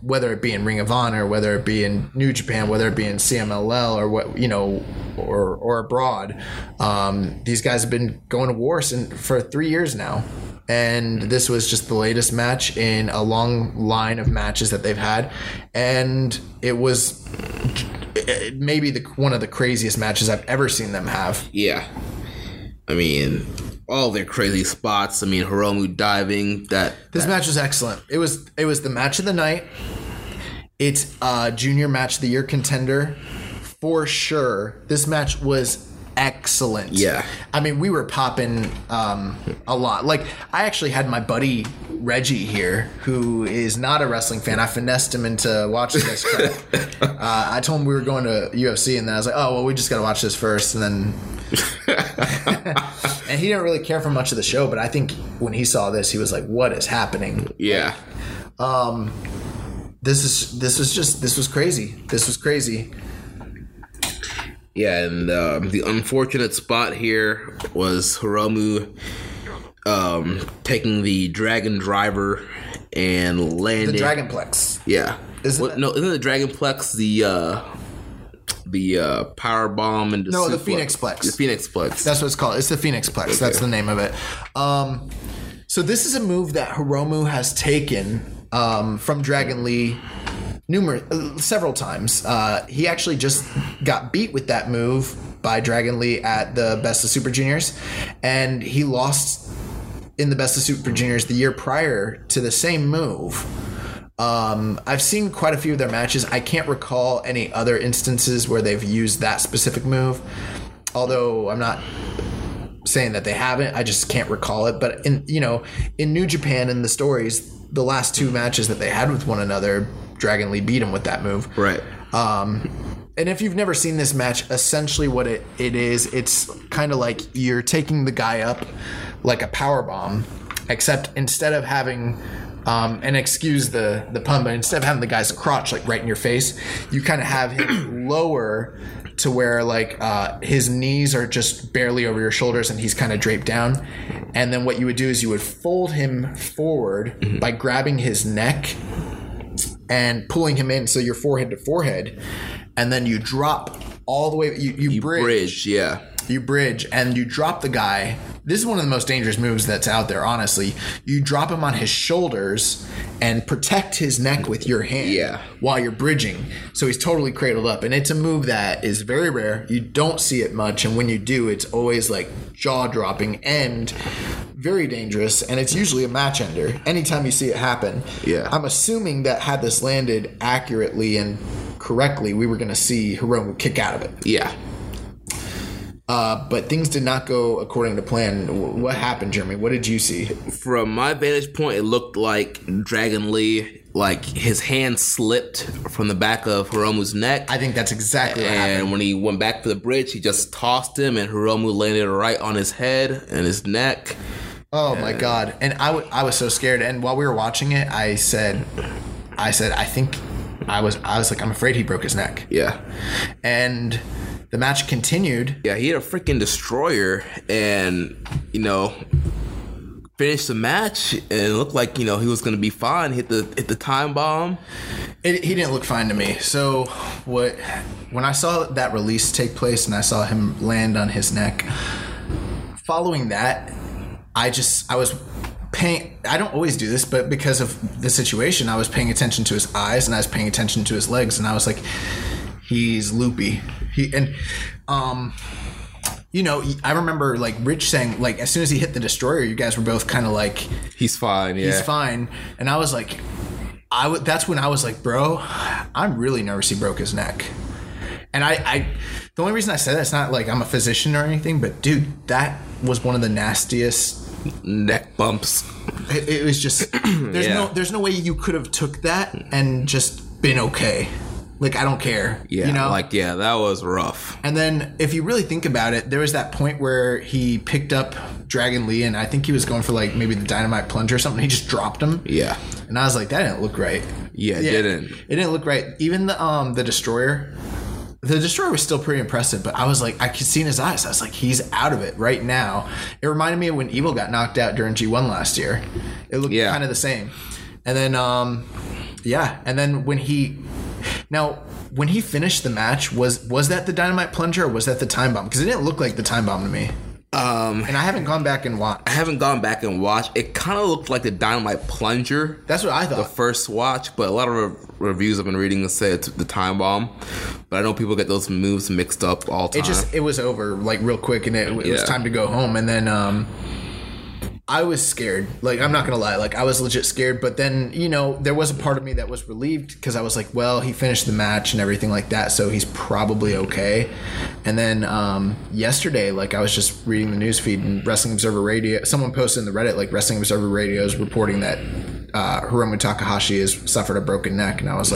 whether it be in Ring of Honor, whether it be in New Japan, whether it be in CMLL, or what, you know, or abroad. These guys have been going to war for 3 years now, and this was just the latest match in a long line of matches that they've had, and it was maybe one of the craziest matches I've ever seen them have. Yeah, I mean, all their crazy spots. I mean, Hiromu diving. This match was excellent. It was the match of the night. It's a junior match of the year contender for sure. This match was excellent. Yeah, I mean, we were popping a lot. Like, I actually had my buddy Reggie here, who is not a wrestling fan. I finessed him into watching this crap. I told him we were going to UFC, and then I was like, oh well, we just gotta watch this first, and then and he didn't really care for much of the show, but I think when he saw this, he was like, what is happening? Yeah. This was crazy. Yeah, and the unfortunate spot here was Hiromu taking the Dragon Driver and landing the Dragonplex. Yeah, isn't the Dragonplex the power bomb and the Phoenixplex? The Phoenixplex. That's what it's called. It's the Phoenixplex. Okay. That's the name of it. So this is a move that Hiromu has taken from Dragon Lee. Several times. He actually just got beat with that move by Dragon Lee at the Best of Super Juniors, and he lost in the Best of Super Juniors the year prior to the same move. I've seen quite a few of their matches. I can't recall any other instances where they've used that specific move, although I'm not saying that they haven't. I just can't recall it. But in New Japan, in the stories, the last two matches that they had with one another, Dragon Lee beat him with that move. Right. And if you've never seen this match, essentially what it is, it's kind of like you're taking the guy up like a powerbomb, except instead of having, and excuse the pun, but instead of having the guy's crotch like right in your face, you kind of have him lower to where like his knees are just barely over your shoulders and he's kind of draped down. And then what you would do is you would fold him forward by grabbing his neck and pulling him in, so you're forehead to forehead. And then you drop all the way. You bridge, yeah. You bridge and you drop the guy. This is one of the most dangerous moves that's out there, honestly. You drop him on his shoulders and protect his neck with your hand while you're bridging. So he's totally cradled up. And it's a move that is very rare. You don't see it much. And when you do, it's always like jaw-dropping and very dangerous. And it's usually a match ender anytime you see it happen. Yeah. I'm assuming that had this landed accurately and correctly, we were going to see Hiromu kick out of it. Yeah. But things did not go according to plan. What happened, Jeremy? What did you see? From my vantage point, it looked like Dragon Lee, like his hand slipped from the back of Hiromu's neck. I think that's exactly what happened. And when he went back to the bridge, he just tossed him, and Hiromu landed right on his head and his neck. Oh, my God. And I was so scared. And while we were watching it, I said, I think I was like, I'm afraid he broke his neck. Yeah. And the match continued. Yeah, he had a freaking destroyer and, you know, finished the match, and it looked like, you know, he was going to be fine. Hit the time bomb. He didn't look fine to me. So when I saw that release take place and I saw him land on his neck, following that, I don't always do this, but because of the situation, I was paying attention to his eyes and I was paying attention to his legs, and I was like, he's loopy. You know, I remember like Rich saying, like, as soon as he hit the destroyer, you guys were both kind of like, he's fine. Yeah. He's fine. And I was like, that's when I was like, bro, I'm really nervous he broke his neck. And the only reason I said that, it's not like I'm a physician or anything, but dude, that was one of the nastiest neck bumps. It was just, there's no way you could have took that and just been okay. Like, I don't care. Yeah, you know? That was rough. And then if you really think about it, there was that point where he picked up Dragon Lee, and I think he was going for, like, maybe the Dynamite Plunge or something. He just dropped him. Yeah. And I was like, that didn't look right. Yeah, it didn't. It didn't look right. Even the Destroyer. The Destroyer was still pretty impressive, but I was like, I could see in his eyes. I was like, he's out of it right now. It reminded me of when Evil got knocked out during G1 last year. It looked kind of the same. And then, when he finished the match, was that the Dynamite Plunger or was that the Time Bomb? Because it didn't look like the Time Bomb to me. And I haven't gone back and watched. It kind of looked like the Dynamite Plunger. That's what I thought. The first watch, but a lot of reviews I've been reading say it's the Time Bomb. But I know people get those moves mixed up all the time. It was over like real quick, and it was time to go home. And then I was scared. Like, I'm not going to lie. Like, I was legit scared. But then, you know, there was a part of me that was relieved because I was like, well, he finished the match and everything like that, so he's probably okay. And then yesterday, like, I was just reading the news feed and Wrestling Observer Radio. Someone posted in the Reddit, like, Wrestling Observer Radio is reporting that Hiromu Takahashi has suffered a broken neck. And I was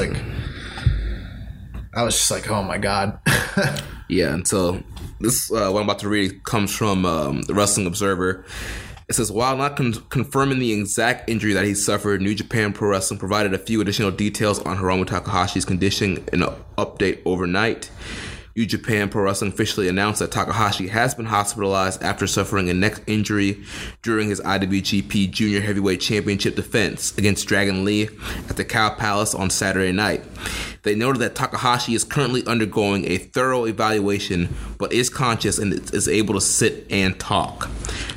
just like, oh, my God. Yeah, and so this, what I'm about to read comes from the Wrestling Observer. It says, while not confirming the exact injury that he suffered, New Japan Pro Wrestling provided a few additional details on Hiromu Takahashi's condition in an update overnight. New Japan Pro Wrestling officially announced that Takahashi has been hospitalized after suffering a neck injury during his IWGP Junior Heavyweight Championship defense against Dragon Lee at the Cow Palace on Saturday night. They noted that Takahashi is currently undergoing a thorough evaluation, but is conscious and is able to sit and talk.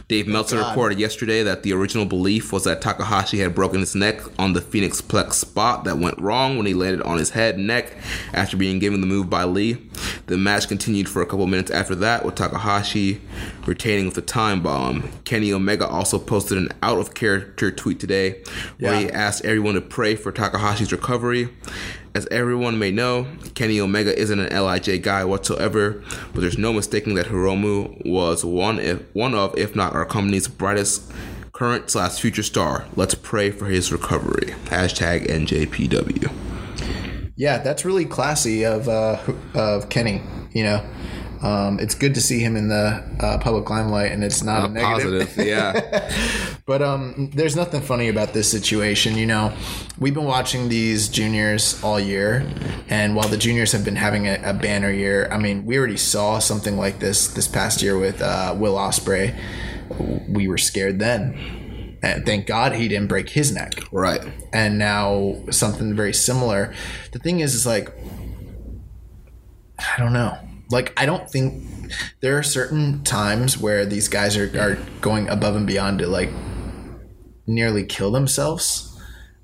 Dave Meltzer reported yesterday that the original belief was that Takahashi had broken his neck on the Phoenix Plex spot that went wrong when he landed on his head and neck after being given the move by Lee. The match continued for a couple minutes after that, with Takahashi retaining with the time bomb. Kenny Omega also posted an out-of-character tweet today where he asked everyone to pray for Takahashi's recovery. As everyone may know, Kenny Omega isn't an LIJ guy whatsoever, but there's no mistaking that Hiromu was one of, if not our company's brightest current/future star. Let's pray for his recovery. #NJPW. Yeah, that's really classy of Kenny, you know. It's good to see him in the public limelight, and it's not a negative. Positive, yeah. But there's nothing funny about this situation, you know. We've been watching these juniors all year, and while the juniors have been having a banner year, I mean, we already saw something like this past year with Will Ospreay. We were scared then, and thank God he didn't break his neck. Right. And now something very similar. The thing is like, I don't know. Like, I don't think there are certain times where these guys are going above and beyond to like nearly kill themselves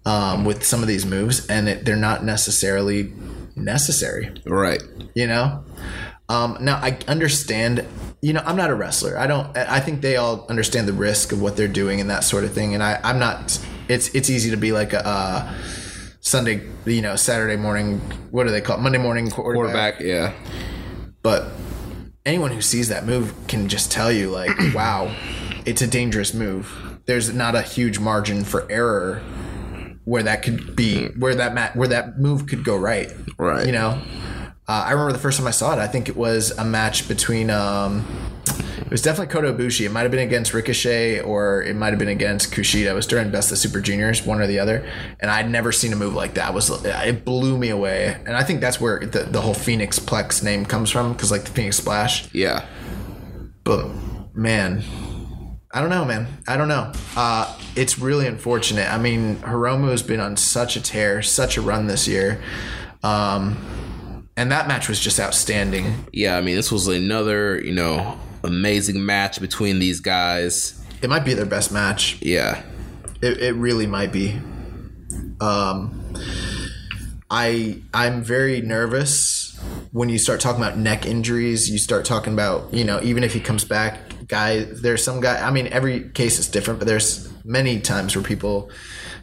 with some of these moves, and they're not necessarily necessary. Right. You know? Now I understand, you know, I'm not a wrestler. I think they all understand the risk of what they're doing and that sort of thing. And I'm not, it's easy to be like a, Sunday, you know, Saturday morning, what do they call it? Monday morning quarterback. Yeah. But anyone who sees that move can just tell you, like, wow, it's a dangerous move. There's not a huge margin for error where that could be, where that move could go right. Right. You know? I remember the first time I saw it, I think it was a match between it was definitely Kota Ibushi. It might have been against Ricochet, or it might have been against Kushida. It was during Best of Super Juniors, one or the other. And I'd never seen a move like that. It blew me away. And I think that's where the whole Phoenix Plex name comes from, because like the Phoenix Splash. Yeah. But man, I don't know, man. I don't know. It's really unfortunate. I mean, Hiromu has been on such a tear, such a run this year. And that match was just outstanding. Yeah, I mean, this was another, you know, amazing match between these guys. It might be their best match. Yeah. It really might be. I'm very nervous when you start talking about neck injuries. You start talking about, you know, even if he comes back, I mean, every case is different, but there's many times where people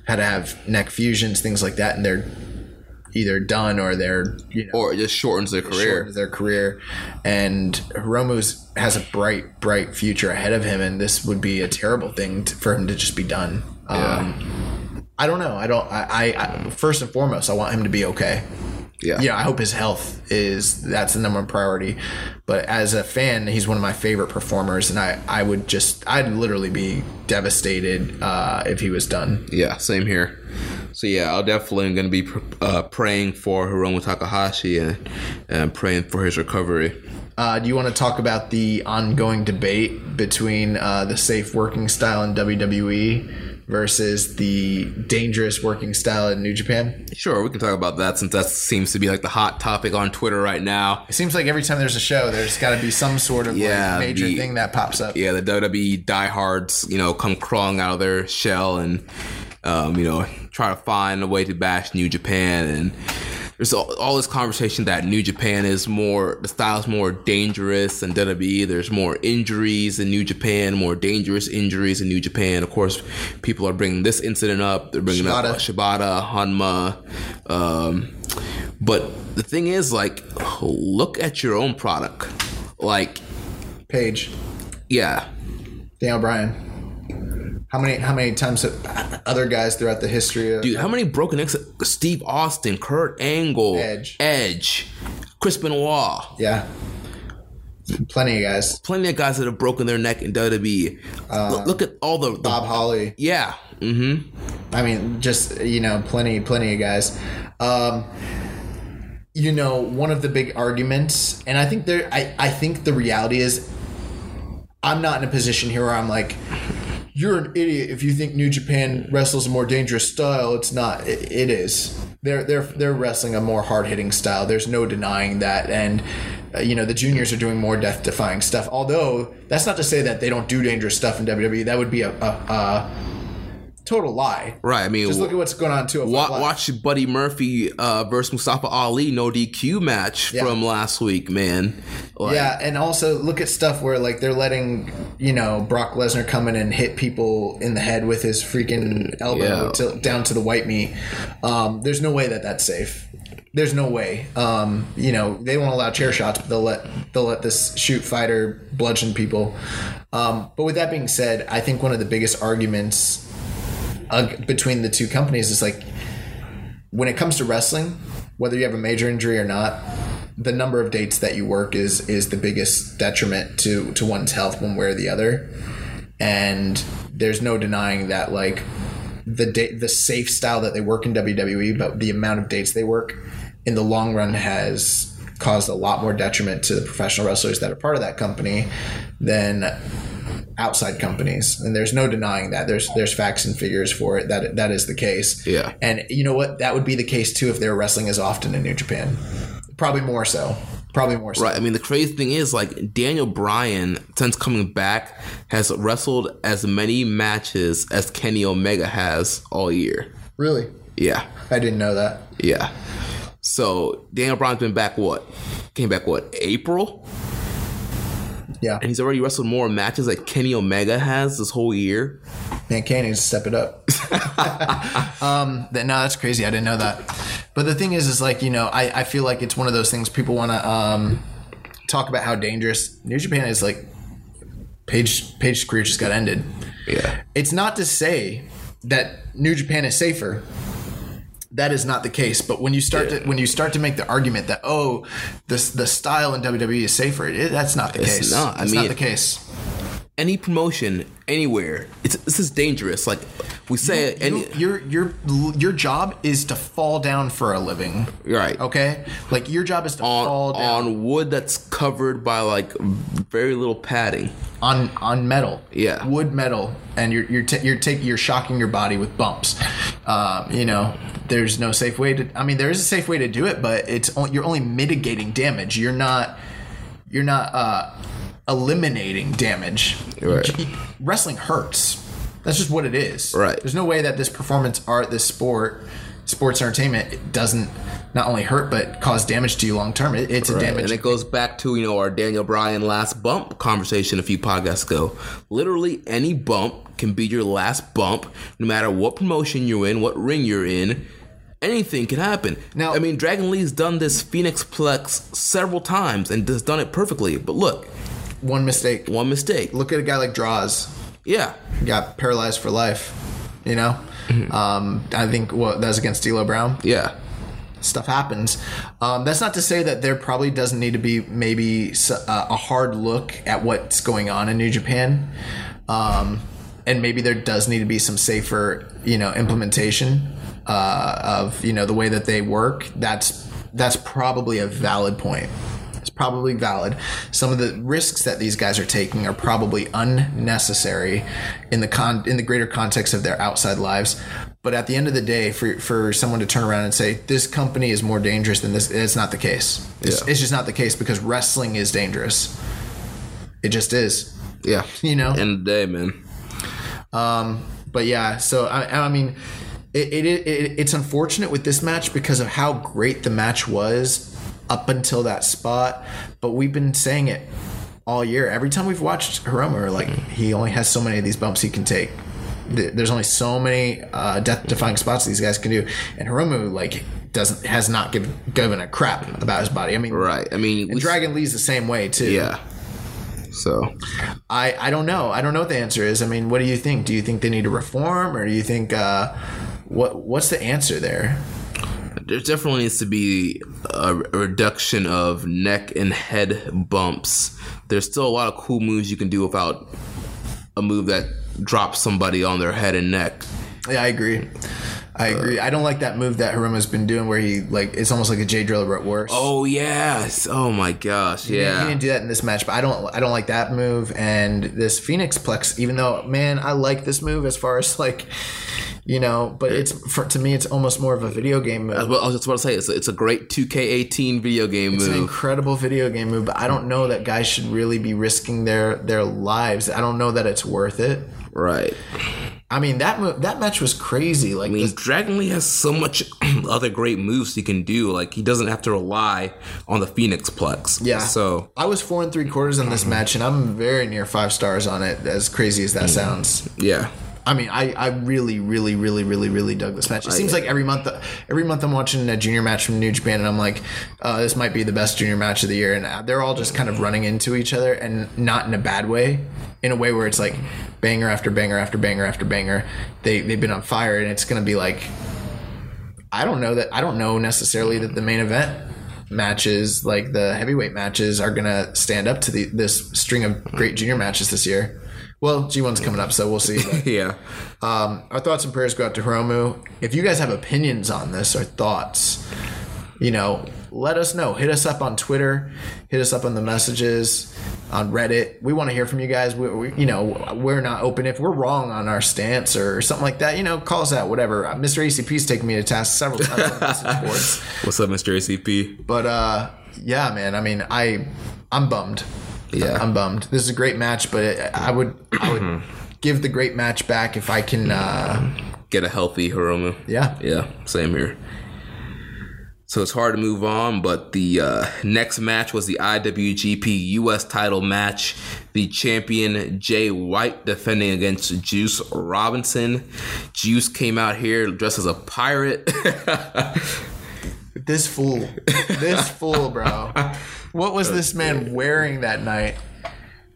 had to have neck fusions, things like that, and they're either done or they're, you know, or it just shortens their career. And Hiromu has a bright, bright future ahead of him, and this would be a terrible thing for him to just be done. Yeah. I don't know. I first and foremost, I want him to be okay. Yeah. Yeah. I hope his health that's the number one priority. But as a fan, he's one of my favorite performers, and I'd literally be devastated if he was done. Yeah. Same here. So, yeah, I'm definitely going to be praying for Hiromu Takahashi and praying for his recovery. Do you want to talk about the ongoing debate between the safe working style in WWE versus the dangerous working style in New Japan? Sure, we can talk about that, since that seems to be like the hot topic on Twitter right now. It seems like every time there's a show, there's got to be some sort of major thing that pops up. Yeah, the WWE diehards, you know, come crawling out of their shell and you know, try to find a way to bash New Japan, and there's all this conversation that New Japan is more, the style's more dangerous than WWE. There's more injuries in New Japan, more dangerous injuries in New Japan. Of course, people are bringing this incident up. They're bringing up Shibata, Hanma, but the thing is, like, look at your own product, like Page, yeah, Daniel Bryan. How many times have other guys throughout the history of... Dude, how many broken necks? Steve Austin, Kurt Angle, Edge, Chris Benoit. Yeah. Plenty of guys that have broken their neck in WWE. Look at all the... Bob Holly. Yeah. Mm-hmm. I mean, just, you know, plenty of guys. You know, one of the big arguments, and I think I think the reality is, I'm not in a position here where I'm like... You're an idiot if you think New Japan wrestles a more dangerous style. It's not. It is. They're wrestling a more hard-hitting style. There's no denying that. And, you know, the juniors are doing more death-defying stuff. Although, that's not to say that they don't do dangerous stuff in WWE. That would be a total lie. Right. I mean, just look at what's going on, too. Watch Buddy Murphy versus Mustafa Ali no DQ match from last week, man. Like, yeah, and also look at stuff where, like, they're letting, you know, Brock Lesnar come in and hit people in the head with his freaking elbow down to the white meat. There's no way that's safe. There's no way. You know, they won't allow chair shots, but they'll let this shoot fighter bludgeon people. But with that being said, I think one of the biggest arguments between the two companies is, like, when it comes to wrestling, whether you have a major injury or not, the number of dates that you work is the biggest detriment to one's health one way or the other. And there's no denying that, like, the safe style that they work in WWE, but the amount of dates they work in the long run has caused a lot more detriment to the professional wrestlers that are part of that company than outside companies. And there's no denying that. There's facts and figures for it. That is the case. Yeah. And you know what? That would be the case too if they were wrestling as often in New Japan. Probably more so. Right. I mean, the crazy thing is, like, Daniel Bryan, since coming back, has wrestled as many matches as Kenny Omega has all year. Really? Yeah. I didn't know that. Yeah. So Daniel Bryan's been back Came back April? Yeah. And he's already wrestled more matches that Kenny Omega has this whole year. Man, Kenny needs to step it up. No, that's crazy. I didn't know that. But the thing is like, you know, I feel like it's one of those things people want to talk about how dangerous New Japan is. Like, Page's career just got ended. Yeah. It's not to say that New Japan is safer. That is not the case. But when you start to make the argument that, oh, the style in WWE is safer, that's not the case. It's not. I mean, not the case. Any promotion anywhere, this is dangerous. Like we say, your job is to fall down for a living, right? Okay, like your job is to fall down on wood that's covered by like very little padding on metal, yeah, wood metal, and you're shocking your body with bumps. You know, there's no safe way to. I mean, there is a safe way to do it, but you're only mitigating damage. You're not. Eliminating damage. Right. Wrestling hurts. That's just what it is. Right. There's no way that this performance art, this sports entertainment, it doesn't not only hurt but cause damage to you long term. It's a damage. And it goes back to, you know, our Daniel Bryan last bump conversation a few podcasts ago. Literally any bump can be your last bump, no matter what promotion you're in, what ring you're in. Anything can happen. Now, I mean, Dragon Lee's done this Phoenix Plex several times and has done it perfectly. But look. One mistake. Look at a guy like Draws. Yeah. Got paralyzed for life, you know? Mm-hmm. I think that was against D'Lo Brown. Yeah. Stuff happens. That's not to say that there probably doesn't need to be maybe a hard look at what's going on in New Japan. And maybe there does need to be some safer, you know, implementation of, you know, the way that they work. That's probably a valid point. It's probably valid. Some of the risks that these guys are taking are probably unnecessary in the greater context of their outside lives. But at the end of the day, for someone to turn around and say this company is more dangerous than this, it's not the case. It's just not the case, because wrestling is dangerous. It just is. Yeah, you know. End of the day, man. But yeah, so I mean, it's unfortunate with this match because of how great the match was up until that spot, but we've been saying it all year. Every time we've watched Hiromu, we're like, he only has so many of these bumps he can take. There's only so many death-defying spots these guys can do, and Hiromu like has not given a crap about his body. I mean, right? I mean, and Dragon Lee's the same way too. Yeah. So, I don't know. I don't know what the answer is. I mean, what do you think? Do you think they need to reform, or do you think what's the answer there? There definitely needs to be a reduction of neck and head bumps. There's still a lot of cool moves you can do without a move that drops somebody on their head and neck. Yeah, I agree. I don't like that move that Hiromu's been doing where he, like, it's almost like a J-Driller but worse. Oh, yes. Oh, my gosh, yeah. He didn't do that in this match, but I don't like that move. And this Phoenix Plex, even though, man, I like this move as far as, like, you know, but to me, it's almost more of a video game move. I was just about to say, it's a great 2K18 video game move. It's an incredible video game move, but I don't know that guys should really be risking their lives. I don't know that it's worth it. Right. I mean, that match was crazy. Like, I mean, Dragon Lee has so much other great moves he can do. Like, he doesn't have to rely on the Phoenix Plex. Yeah. So I was 4 3/4 on this match, and I'm very near 5 stars on it, as crazy as that sounds. Yeah. I mean, I really, really, really, really, really dug this match. It seems like every month I'm watching a junior match from New Japan, and I'm like, this might be the best junior match of the year. And they're all just kind of running into each other, and not in a bad way, in a way where it's like banger after banger after banger after banger. They've been on fire, and it's going to be like, I don't know necessarily that the main event matches, like the heavyweight matches, are gonna stand up to this string of great junior matches this year. Well, G1's coming up, so we'll see. Yeah. Our thoughts and prayers go out to Hiromu. If you guys have opinions on this or thoughts, let us know. Hit us up on Twitter. Hit us up on the messages, on Reddit. We want to hear from you guys. We're not open. If we're wrong on our stance or something like that, call us out, whatever. Mr. ACP's taken me to task several times on message boards. What's up, Mr. ACP? But, yeah, man, I mean, I'm bummed. Yeah, I'm bummed. This is a great match, but I would give the great match back if I can get a healthy Hiromu. Yeah. Yeah, same here. So it's hard to move on, but the next match was the IWGP U.S. title match. The champion, Jay White, defending against Juice Robinson. Juice came out here dressed as a pirate. This fool, bro. What was this man wearing that night?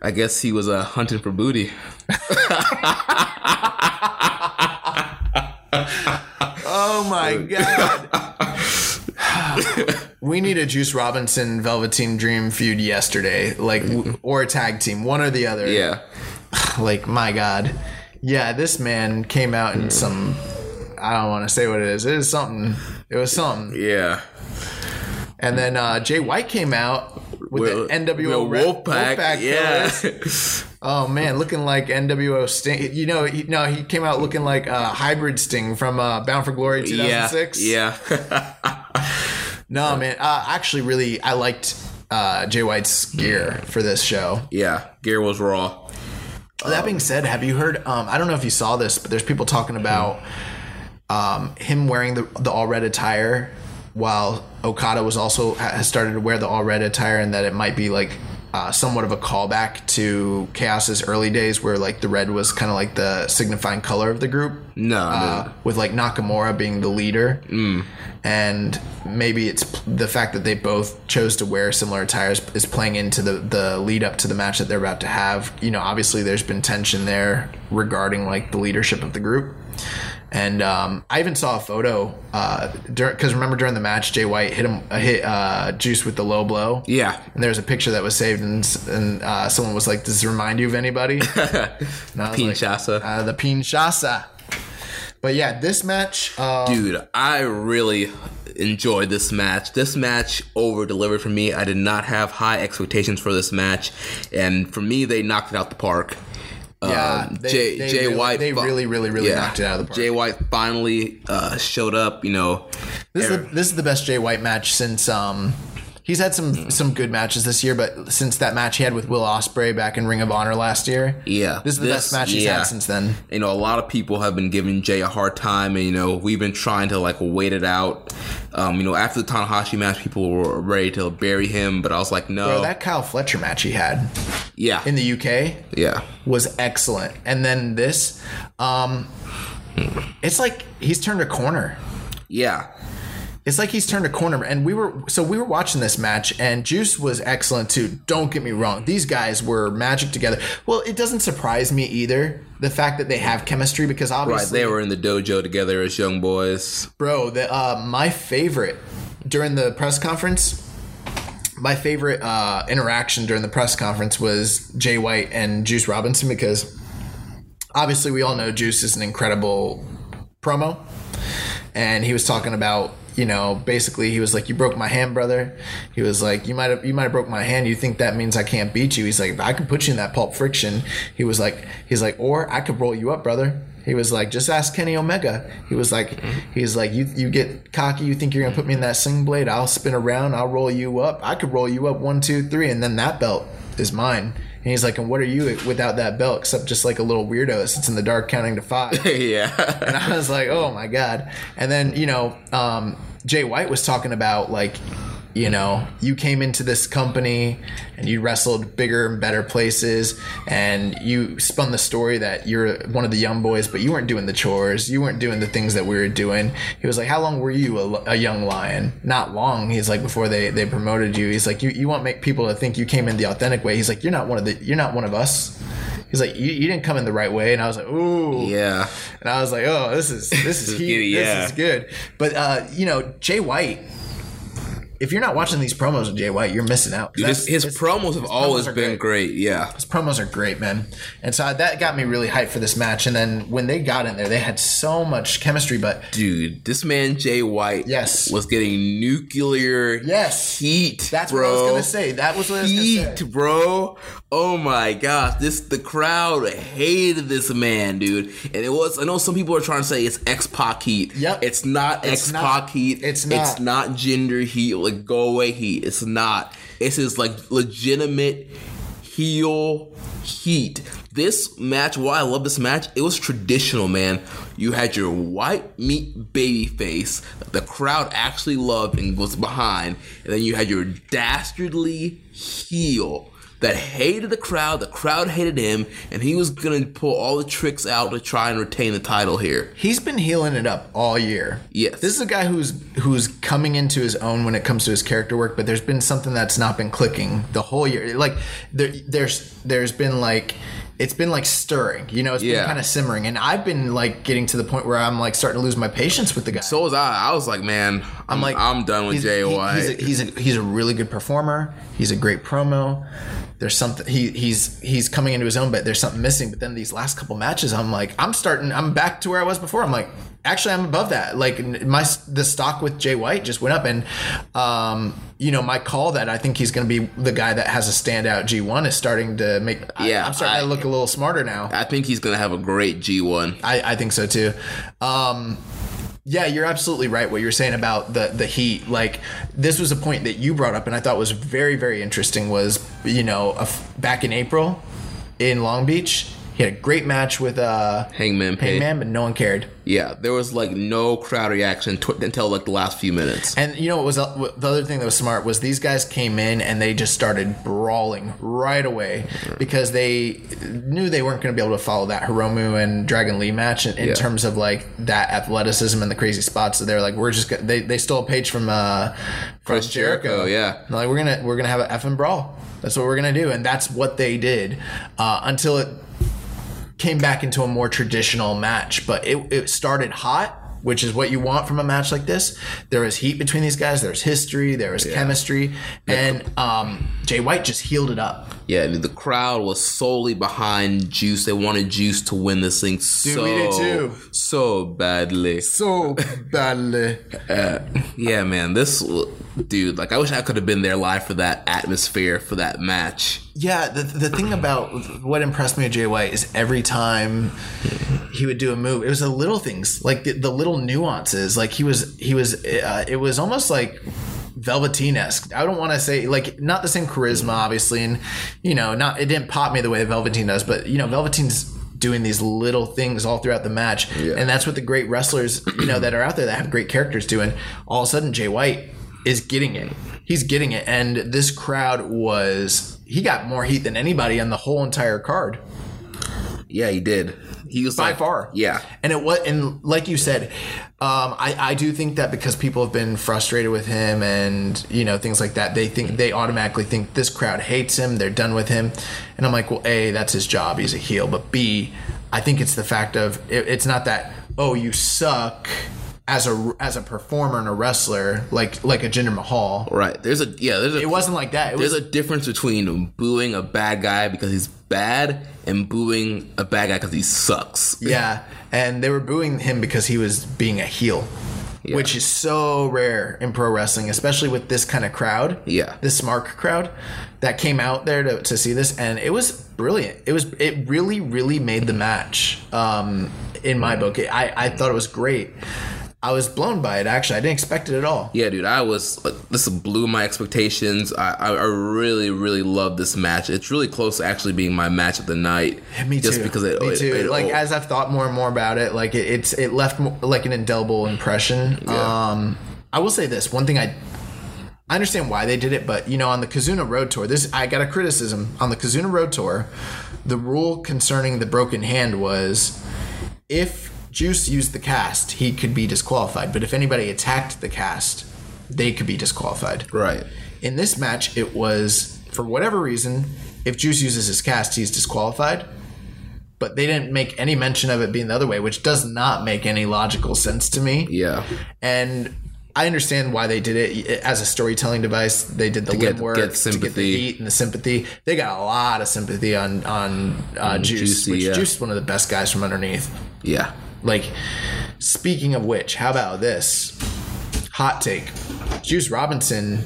I guess he was hunting for booty. Oh my God. We need a Juice Robinson Velveteen Dream feud yesterday, or a tag team, one or the other. Yeah. My God. Yeah, this man came out in some, I don't want to say what it is. It is something. It was something. Yeah. And then Jay White came out with the NWO Wolfpack killers. Oh, man, looking like NWO Sting. He came out looking like a hybrid Sting from Bound for Glory 2006. Yeah. No, man, actually, really, I liked Jay White's gear for this show. Yeah, gear was raw. That being said, have you heard, I don't know if you saw this, but there's people talking about him wearing the all-red attire, while Okada has started to wear the all-red attire, and that it might be somewhat of a callback to Chaos's early days where the red was kind of the signifying color of the group. No. With Nakamura being the leader. Mm. And maybe it's the fact that they both chose to wear similar attires is playing into the lead up to the match that they're about to have. Obviously there's been tension there regarding the leadership of the group. And I even saw a photo because remember during the match, Jay White hit Juice with the low blow. Yeah. And there was a picture that was saved, and someone was like, "Does this remind you of anybody?" Pinchasa. The Pinchasa. But yeah, this match. Dude, I really enjoyed this match. This match over-delivered for me. I did not have high expectations for this match, and for me, they knocked it out the park. Yeah, Jay White really knocked it out of the park. Jay White finally showed up. This is the best Jay White match since he's had some good matches this year, but since that match he had with Will Ospreay back in Ring of Honor last year, yeah, this is the best match he's had since then. A lot of people have been giving Jay a hard time, and we've been trying to wait it out. After the Tanahashi match, people were ready to bury him, but I was like, no. Bro, that Kyle Fletcher match he had, yeah, in the UK, yeah, was excellent. And then this, it's like he's turned a corner. Yeah, it's like he's turned a corner, and we were watching this match, and Juice was excellent too. Don't get me wrong; these guys were magic together. Well, it doesn't surprise me either, the fact that they have chemistry, because obviously, right, they were in the dojo together as young boys. Bro, my favorite during the press conference, interaction during the press conference was Jay White and Juice Robinson, because obviously we all know Juice is an incredible promo, and he was talking about. Basically he was like, "You broke my hand, brother." He was like, You might have broke my hand. You think that means I can't beat you?" He's like, "I could put you in that Pulp Friction." He was like, "Or I could roll you up, brother." He was like, "Just ask Kenny Omega." He was like, you get cocky, you think you're gonna put me in that sling blade, I'll spin around, I'll roll you up. I could roll you up 1, 2, 3, and then that belt is mine." And he's like, "And what are you without that belt? Except just like a little weirdo that sits in the dark counting to 5. Yeah. And I was like, "Oh my God." And then, Jay White was talking about you came into this company and you wrestled bigger and better places, and you spun the story that you're one of the young boys, but you weren't doing the chores. You weren't doing the things that we were doing. He was like, "How long were you a young lion?" Not long. He's like, before they promoted you. He's like, you want people to think you came in the authentic way. He's like, you're not one of us. He's like, you didn't come in the right way. And I was like, ooh. Yeah. And I was like, oh, this is heat. Yeah. This is good. But, you know, Jay White, if you're not watching these promos of Jay White, you're missing out. Dude, his promos have always been great. Yeah. His promos are great, man. And so that got me really hyped for this match. And then when they got in there, they had so much chemistry. But dude, this man Jay White was getting nuclear heat. That's bro. What I was going to say. That was what heat, I was going to say. Heat, bro. Oh my gosh. The crowd hated this man, dude. And it was, I know some people are trying to say it's X-Pac heat. Yep. It's not X-Pac heat. It's not gender heat. Like, go away heat. It's not. It's his, like, legitimate heel heat. This match, why I love this match, it was traditional, man. You had your white meat baby face that the crowd actually loved and was behind. And then you had your dastardly heel that hated the crowd hated him, and he was going to pull all the tricks out to try and retain the title here. He's been healing it up all year. Yes. This is a guy who's coming into his own when it comes to his character work, but there's been something that's not been clicking the whole year. Like, there's been, like, it's been, like, stirring. You know, it's been kind of simmering, and I've been, like, getting to the point where I'm, like, starting to lose my patience with the guy. So was I. I was like, man, I'm done with Jay White. He's a really good performer. He's a great promo. There's something he's coming into his own, but there's something missing. But then these last couple matches, I'm back to where I was before. I'm like, actually, I'm above that. Like the stock with Jay White just went up, and you know, my call that I think he's going to be the guy that has a standout G1 is starting to make. I'm starting to look a little smarter now. I think he's going to have a great G1. I think so too. Yeah, you're absolutely right what you were saying about the heat. Like, this was a point that you brought up and I thought was very, very interesting was, you know, back in April in Long Beach, he had a great match with Hangman, but no one cared. Yeah, there was, like, no crowd reaction until, like, the last few minutes. And, you know, what was the other thing that was smart was these guys came in and they just started brawling right away because they knew they weren't going to be able to follow that Hiromu and Dragon Lee match in terms of, like, that athleticism and the crazy spots. So they're like, we're just they stole a page from Jericho. Yeah. And like, we're gonna have an effing brawl. That's what we're gonna do, and that's what they did until it came back into a more traditional match, but it started hot, which is what you want from a match like this. There was heat between these guys. There was history. There was chemistry. And Jay White just healed it up. Yeah, I mean, the crowd was solely behind Juice. They wanted Juice to win this thing so badly. So badly. Yeah, man, this dude, like, I wish I could have been there live for that atmosphere, for that match. Yeah, the thing about what impressed me with Jay White is every time he would do a move, it was the little things, like the little nuances. Like he was it was almost like Velveteen-esque. I don't want to say, like, not the same charisma, obviously, and you know, it didn't pop me the way Velveteen does, but you know, Velveteen's doing these little things all throughout the match, and that's what the great wrestlers, you know, that are out there that have great characters do. And all of a sudden, Jay White is getting it. He's getting it, and this crowd he got more heat than anybody on the whole entire card. Yeah, he did. He was by far. Yeah, and it was, and like you said, I do think that because people have been frustrated with him and you know things like that, they automatically think this crowd hates him, they're done with him, and I'm like, well, A, that's his job, he's a heel, but B, I think it's the fact of it's not that you suck as a performer and a wrestler, like a Jinder Mahal. Right. It wasn't like that. There's a difference between booing a bad guy because he's bad and booing a bad guy because he sucks. Yeah. And they were booing him because he was being a heel, which is so rare in pro wrestling, especially with this kind of crowd. Yeah. This SMARC crowd that came out there to see this. And it was brilliant. It really, really made the match in my book. I thought it was great. I was blown by it, actually. I didn't expect it at all. Yeah, dude. I was... this blew my expectations. I really, really loved this match. It's really close to actually being my match of the night. Yeah, me too. Just because me too. As I've thought more and more about it, like, it left, like, an indelible impression. Yeah. I will say this. One thing I understand why they did it, but, you know, on the Kizuna Road Tour... I got a criticism. On the Kizuna Road Tour, the rule concerning the broken hand was if Juice used the cast, he could be disqualified. But if anybody attacked the cast, they could be disqualified. Right. In this match, it was, for whatever reason, if Juice uses his cast, he's disqualified. but they didn't make any mention of it being the other way, which does not make any logical sense to me. Yeah. And I understand why they did it as a storytelling device. They did the limb work to get the heat and the sympathy. They got a lot of sympathy on Juice, Juicy, which yeah. Juice is one of the best guys from underneath. Yeah. Like, speaking of which, how about this? Hot take. Juice Robinson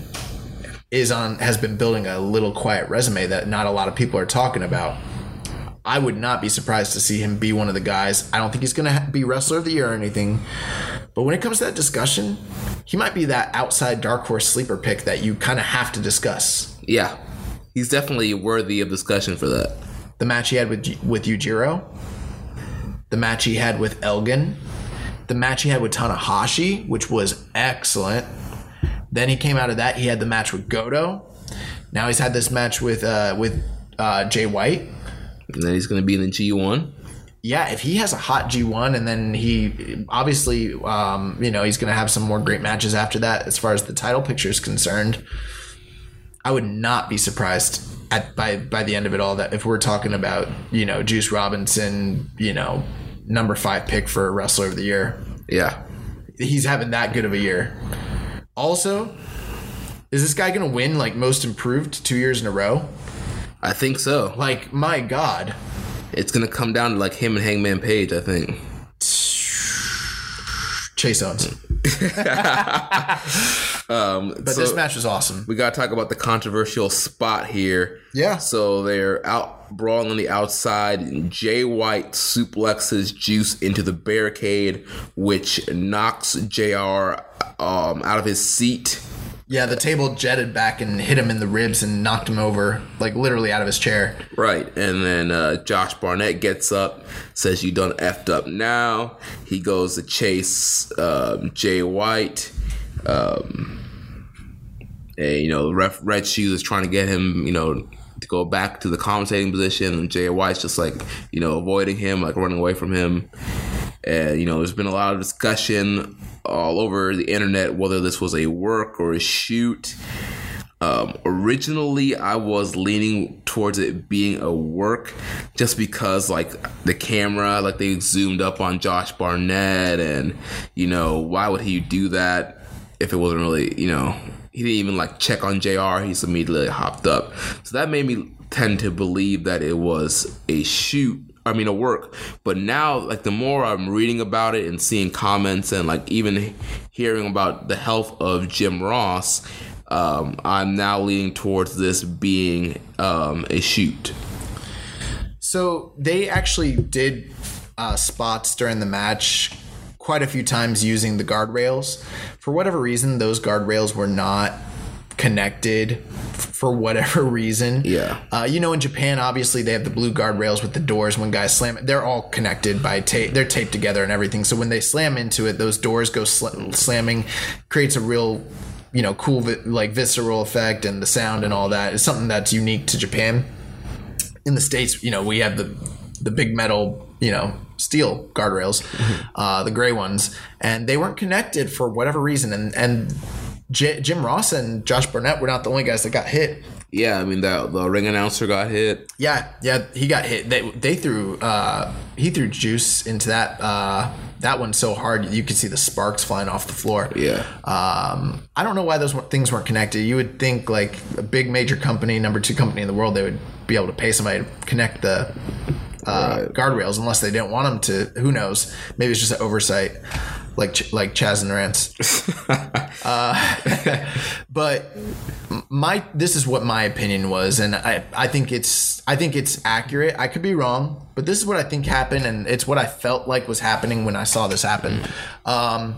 has been building a little quiet resume that not a lot of people are talking about. I would not be surprised to see him be one of the guys. I don't think he's going to be Wrestler of the Year or anything. But when it comes to that discussion, he might be that outside dark horse sleeper pick that you kind of have to discuss. Yeah. He's definitely worthy of discussion for that. The match he had with Yujiro. The match he had with Elgin. The match he had with Tanahashi, which was excellent. Then he came out of that. He had the match with Goto. Now he's had this match with Jay White. And then he's going to be in the G1. Yeah, if he has a hot G1, and then he obviously, he's going to have some more great matches after that as far as the title picture is concerned. I would not be surprised by the end of it all that if we're talking about, Juice Robinson, number 5 pick for Wrestler of the Year. Yeah. He's having that good of a year. Also, is this guy going to win, most improved 2 years in a row? I think so. My God. It's going to come down to, him and Hangman Page, I think. Chase owns. But this match was awesome. We got to talk about the controversial spot here. Yeah. So they're out brawling on the outside. And Jay White suplexes Juice into the barricade, which knocks JR out of his seat. Yeah, the table jetted back and hit him in the ribs and knocked him over, literally out of his chair. Right, and then Josh Barnett gets up, says, "You done effed up now." He goes to chase Jay White. And, ref Red Shoes is trying to get him, to go back to the commentating position. And Jay White's just, avoiding him, running away from him. And, there's been a lot of discussion all over the internet whether this was a work or a shoot. Originally, I was leaning towards it being a work just because, the camera, they zoomed up on Josh Barnett. And, why would he do that if it wasn't really, he didn't even, check on JR. He's immediately hopped up. So that made me tend to believe that it was a shoot. I mean, a work. But now, the more I'm reading about it and seeing comments and, even hearing about the health of Jim Ross, I'm now leaning towards this being a shoot. So they actually did spots during the match quite a few times using the guardrails. For whatever reason, those guardrails were not connected for whatever reason. Yeah. In Japan, obviously, they have the blue guardrails with the doors. When guys slam it, they're all connected by tape. They're taped together and everything. So when they slam into it, those doors go slamming, creates a real, cool, visceral effect, and the sound and all that is something that's unique to Japan. In the States, we have the big metal, steel guardrails, the gray ones, and they weren't connected for whatever reason. And Jim Ross and Josh Barnett were not the only guys that got hit. Yeah, I mean, the ring announcer got hit. Yeah, he got hit. They threw he threw Juice into that one so hard you could see the sparks flying off the floor. Yeah. I don't know why those things weren't connected. You would think a big major company, number 2 company in the world, they would be able to pay somebody to connect the guardrails, unless they didn't want them to. Who knows? Maybe it's just an oversight, like Chaz and Rance. But this is what my opinion was, and I think it's accurate. I could be wrong, but this is what I think happened, and it's what I felt like was happening when I saw this happen. So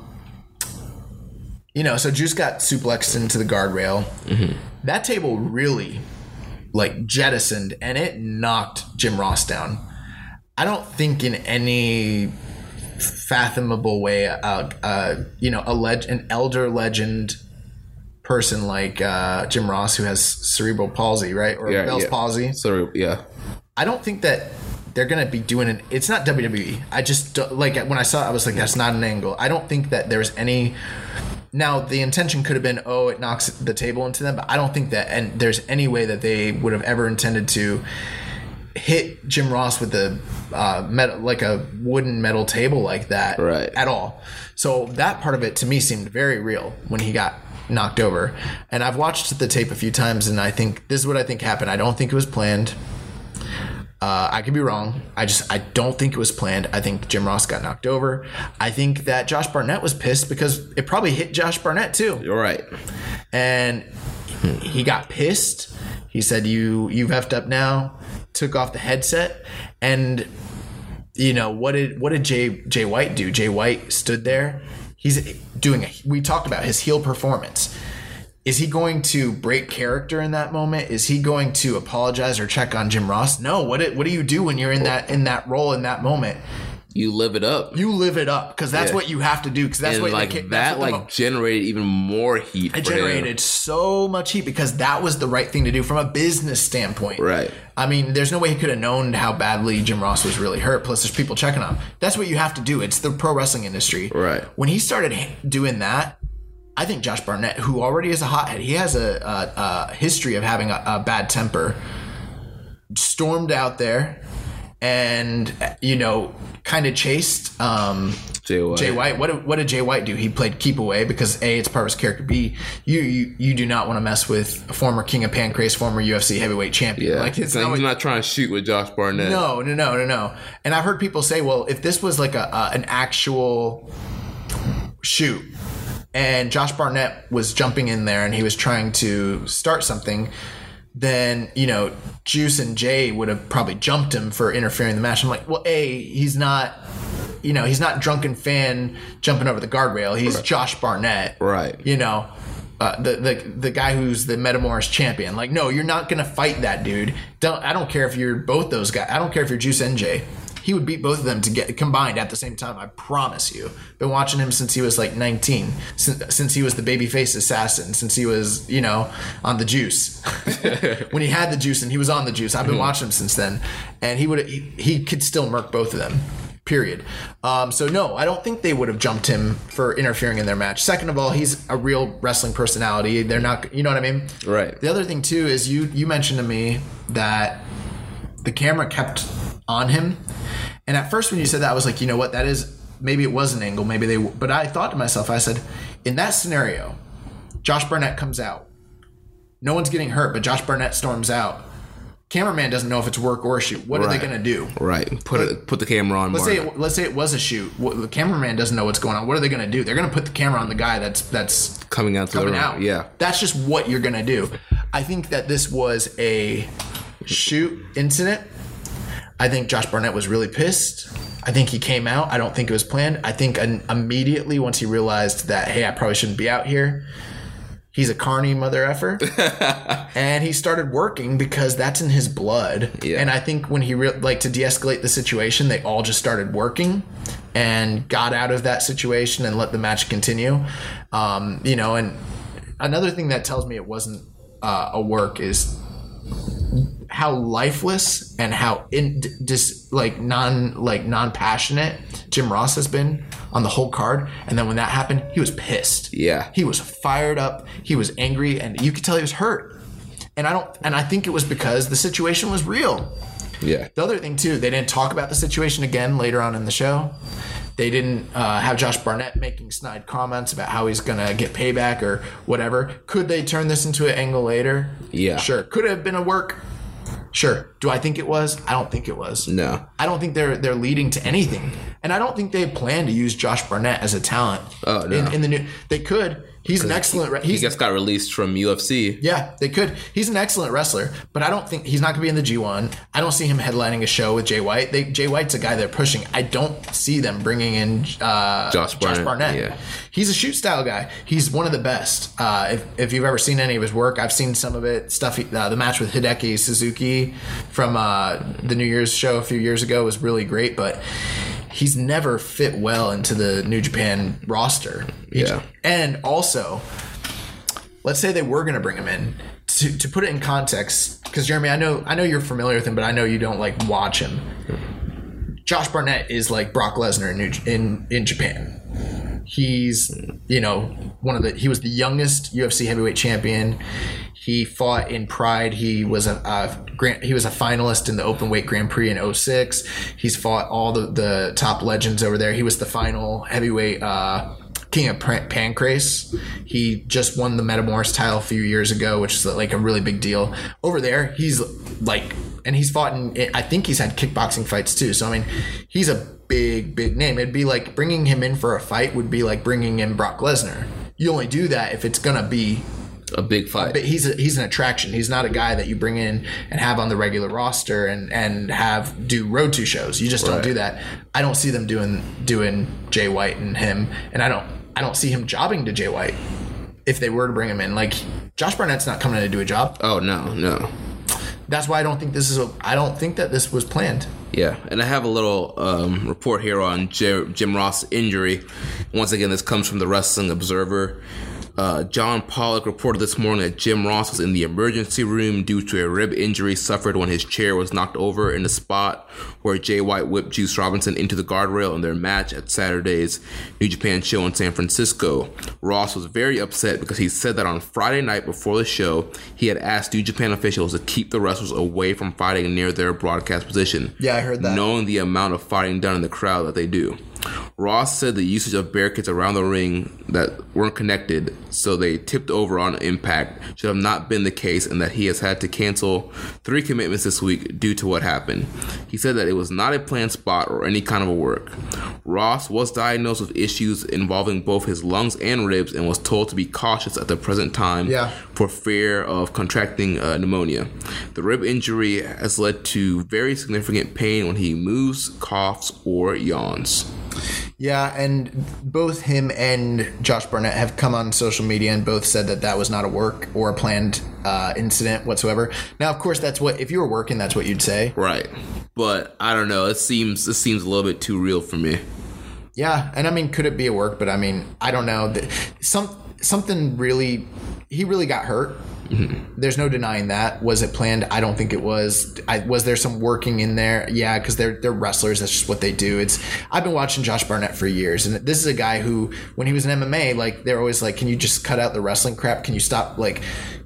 Juice got suplexed into the guardrail. Mm-hmm. That table really jettisoned, and it knocked Jim Ross down. I don't think in any fathomable way, an elder legend person like Jim Ross, who has cerebral palsy, right? Or Bell's palsy. So, yeah. I don't think that they're going to be doing it. It's not WWE. I just, when I saw it, I was like, that's not an angle. I don't think that there was any... Now, the intention could have been, it knocks the table into them, but I don't think that, and there's any way that they would have ever intended to hit Jim Ross with a metal, like a wooden metal table like that at all. So that part of it to me seemed very real when he got knocked over. And I've watched the tape a few times, and I think this is what I think happened. I don't think it was planned. I could be wrong. I don't think it was planned. I think Jim Ross got knocked over. I think that Josh Barnett was pissed because it probably hit Josh Barnett too. You're right. And he got pissed. He said, you've effed up now. Took off the headset. And, you know, what did Jay White do? Jay White stood there. He's doing we talked about his heel performance. Is he going to break character in that moment? Is he going to apologize or check on Jim Ross? No. What do you do when you're in that role in that moment? You live it up. You live it up because that's what you have to do. Because that's what generated even more heat. It generated so much heat because that was the right thing to do from a business standpoint. Right. I mean, there's no way he could have known how badly Jim Ross was really hurt. Plus, there's people checking on him. That's what you have to do. It's the pro wrestling industry. Right. When he started doing that, I think Josh Barnett, who already is a hothead, he has a history of having a bad temper, stormed out there and, you know, kind of chased Jay White. What did Jay White do? He played keep away because, A, it's part of his character. B, you do not want to mess with a former King of Pancrase, former UFC heavyweight champion. Yeah. Like, it's not, he's not trying to shoot with Josh Barnett. No. And I've heard people say, well, if this was like an actual shoot, and Josh Barnett was jumping in there and he was trying to start something, then, you know, Juice and Jay would have probably jumped him for interfering in the match. I'm like, well, A, he's not, you know, he's not drunken fan jumping over the guardrail. He's Josh Barnett. Right. You know, the guy who's the Metamoris champion. Like, no, you're not going to fight that dude. I don't care if you're both those guys. I don't care if you're Juice and Jay. He would beat both of them to get combined at the same time. I promise you. Been watching him since he was like 19. Since he was the babyface assassin. Since he was, you know, on the juice. When he had the juice and he was on the juice. I've been watching him since then. And he could still murk both of them. Period. So no, I don't think they would have jumped him for interfering in their match. Second of all, he's a real wrestling personality. They're not, you know what I mean? Right. The other thing too is you mentioned to me that the camera kept on him. And at first when you said that, I was like, you know what, that is, maybe it was an angle, maybe they, but I thought to myself, I said, in that scenario, Josh Barnett comes out. No one's getting hurt, but Josh Barnett storms out. Cameraman doesn't know if it's work or a shoot. What are they going to do? Right. Put the camera on. Let's say it was a shoot. The cameraman doesn't know what's going on. What are they going to do? They're going to put the camera on the guy that's coming out. Yeah. That's just what you're going to do. I think that this was a shoot incident. I think Josh Barnett was really pissed. I think he came out. I don't think it was planned. I think immediately once he realized that, hey, I probably shouldn't be out here, he's a carny mother effer. And he started working because that's in his blood. Yeah. And I think when he to de-escalate the situation, they all just started working and got out of that situation and let the match continue. You know, and another thing that tells me it wasn't a work is how lifeless and how non-passionate Jim Ross has been on the whole card. And then when that happened, he was pissed. Yeah, he was fired up. He was angry, and you could tell he was hurt. And I think it was because the situation was real. Yeah. The other thing too, they didn't talk about the situation again later on in the show. They didn't have Josh Barnett making snide comments about how he's going to get payback or whatever. Could they turn this into an angle later? Yeah. Sure. Could it have been a work? Sure. Do I think it was? I don't think it was. No. I don't think they're leading to anything. And I don't think they plan to use Josh Barnett as a talent. Oh, no. In the new, they could. He's an excellent wrestler. He just got released from UFC. Yeah, they could. He's an excellent wrestler, but I don't think he's not going to be in the G1. I don't see him headlining a show with Jay White. Jay White's a guy they're pushing. I don't see them bringing in Josh Barnett. Yeah. He's a shoot style guy. He's one of the best. If you've ever seen any of his work, I've seen some of it. The match with Hideki Suzuki from the New Year's show a few years ago was really great, but he's never fit well into the New Japan roster. Yeah. And also, let's say they were going to bring him in. To put it in context, because Jeremy, I know you're familiar with him, but I know you don't like watch him. Josh Barnett is like Brock Lesnar in Japan. He's, you know, he was the youngest UFC heavyweight champion. He fought in Pride. He was a finalist in the open weight Grand Prix in 06. He's fought all the top legends over there. He was the final heavyweight King of Pancrase. He just won the Metamoris title a few years ago, which is like a really big deal over there. He's like, and he's fought in, I think he's had kickboxing fights too. So I mean, he's a big name. It'd be like bringing him in for a fight would be like bringing in Brock Lesnar. You only do that if it's gonna be a big fight. But he's an attraction. He's not a guy that you bring in and have on the regular roster and have do road to shows. You just don't do that. I don't see them doing Jay White and him, and I don't see him jobbing to Jay White if they were to bring him in. Like, Josh Barnett's not coming in to do a job. Oh no. That's why I don't think this was planned. Yeah, and I have a little report here on Jim Ross' injury. Once again, this comes from the Wrestling Observer. John Pollock reported this morning that Jim Ross was in the emergency room due to a rib injury suffered when his chair was knocked over in the spot where Jay White whipped Juice Robinson into the guardrail in their match at Saturday's New Japan show in San Francisco. Ross was very upset because he said that on Friday night before the show, he had asked New Japan officials to keep the wrestlers away from fighting near their broadcast position. Yeah, I heard that. Knowing the amount of fighting done in the crowd that they do. Ross said the usage of barricades around the ring that weren't connected, so they tipped over on impact, should have not been the case, and that he has had to cancel 3 commitments this week due to what happened. He said that it was not a planned spot or any kind of a work. Ross was diagnosed with issues involving both his lungs and ribs and was told to be cautious at the present time for fear of contracting pneumonia. The rib injury has led to very significant pain when he moves, coughs, or yawns. Yeah, and both him and Josh Barnett have come on social media and both said that was not a work or a planned incident whatsoever. Now, of course, that's what, if you were working, that's what you'd say. Right. But I don't know. It seems a little bit too real for me. Yeah, and I mean, could it be a work? But I mean, I don't know. Something really, he really got hurt. Mm-hmm. There's no denying that. Was it planned? I don't think it was. Was there some working in there? Yeah, because they're wrestlers. That's just what they do. I've been watching Josh Barnett for years, and this is a guy who, when he was in MMA, like they're always like, "Can you just cut out the wrestling crap? Can you stop like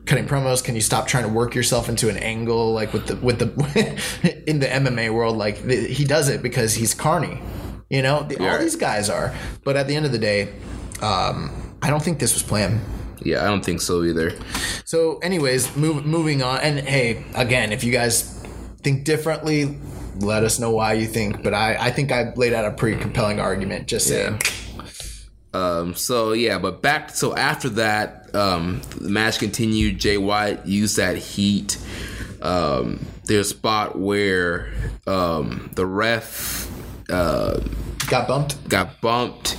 cutting promos? Can you stop trying to work yourself into an angle?" Like with the in the MMA world, like he does it because he's carny. You know, all these guys are. But at the end of the day, I don't think this was planned. Yeah, I don't think so either. So anyways, moving on. And hey, again, if you guys think differently, let us know why you think. But I think I laid out a pretty compelling argument, just saying. So after that, the match continued. Jay White used that heat. There's a spot where the ref got bumped.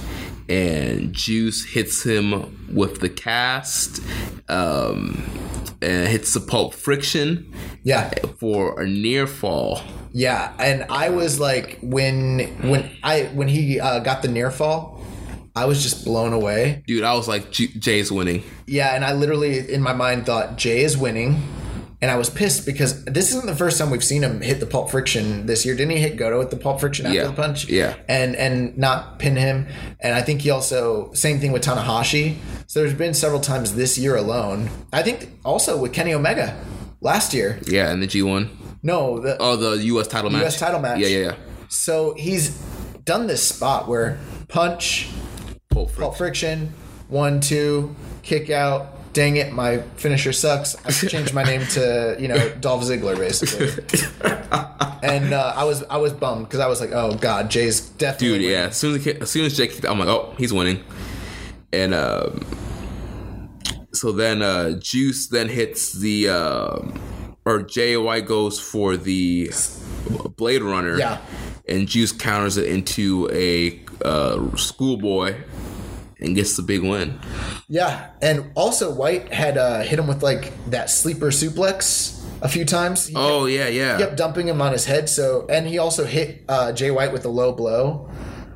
And Juice hits him with the cast, and hits the pulp friction. Yeah, for a near fall. Yeah, and I was like, when he got the near fall, I was just blown away. Dude, I was like, Jay's winning. Yeah, and I literally in my mind thought Jay is winning. And I was pissed because this isn't the first time we've seen him hit the pulp friction this year. Didn't he hit Goto with the pulp friction after the punch? Yeah. And not pin him. And I think he also, same thing with Tanahashi. So there's been several times this year alone. I think also with Kenny Omega last year. Yeah, in the G1. No. The U.S. title match. U.S. title match. Yeah. So he's done this spot where punch, pulp friction, 1-2, kick out. Dang it, my finisher sucks. I should change my name to, Dolph Ziggler, basically. And I was bummed because I was like, oh, God, Jay's definitely winning. Yeah. As soon as Jay kicked out, I'm like, oh, he's winning. And so then Juice then hits the or Jay White goes for the Blade Runner. Yeah. And Juice counters it into a schoolboy. And gets the big win. Yeah, and also White had hit him with like that sleeper suplex a few times. He kept dumping him on his head. So, and he also hit Jay White with a low blow,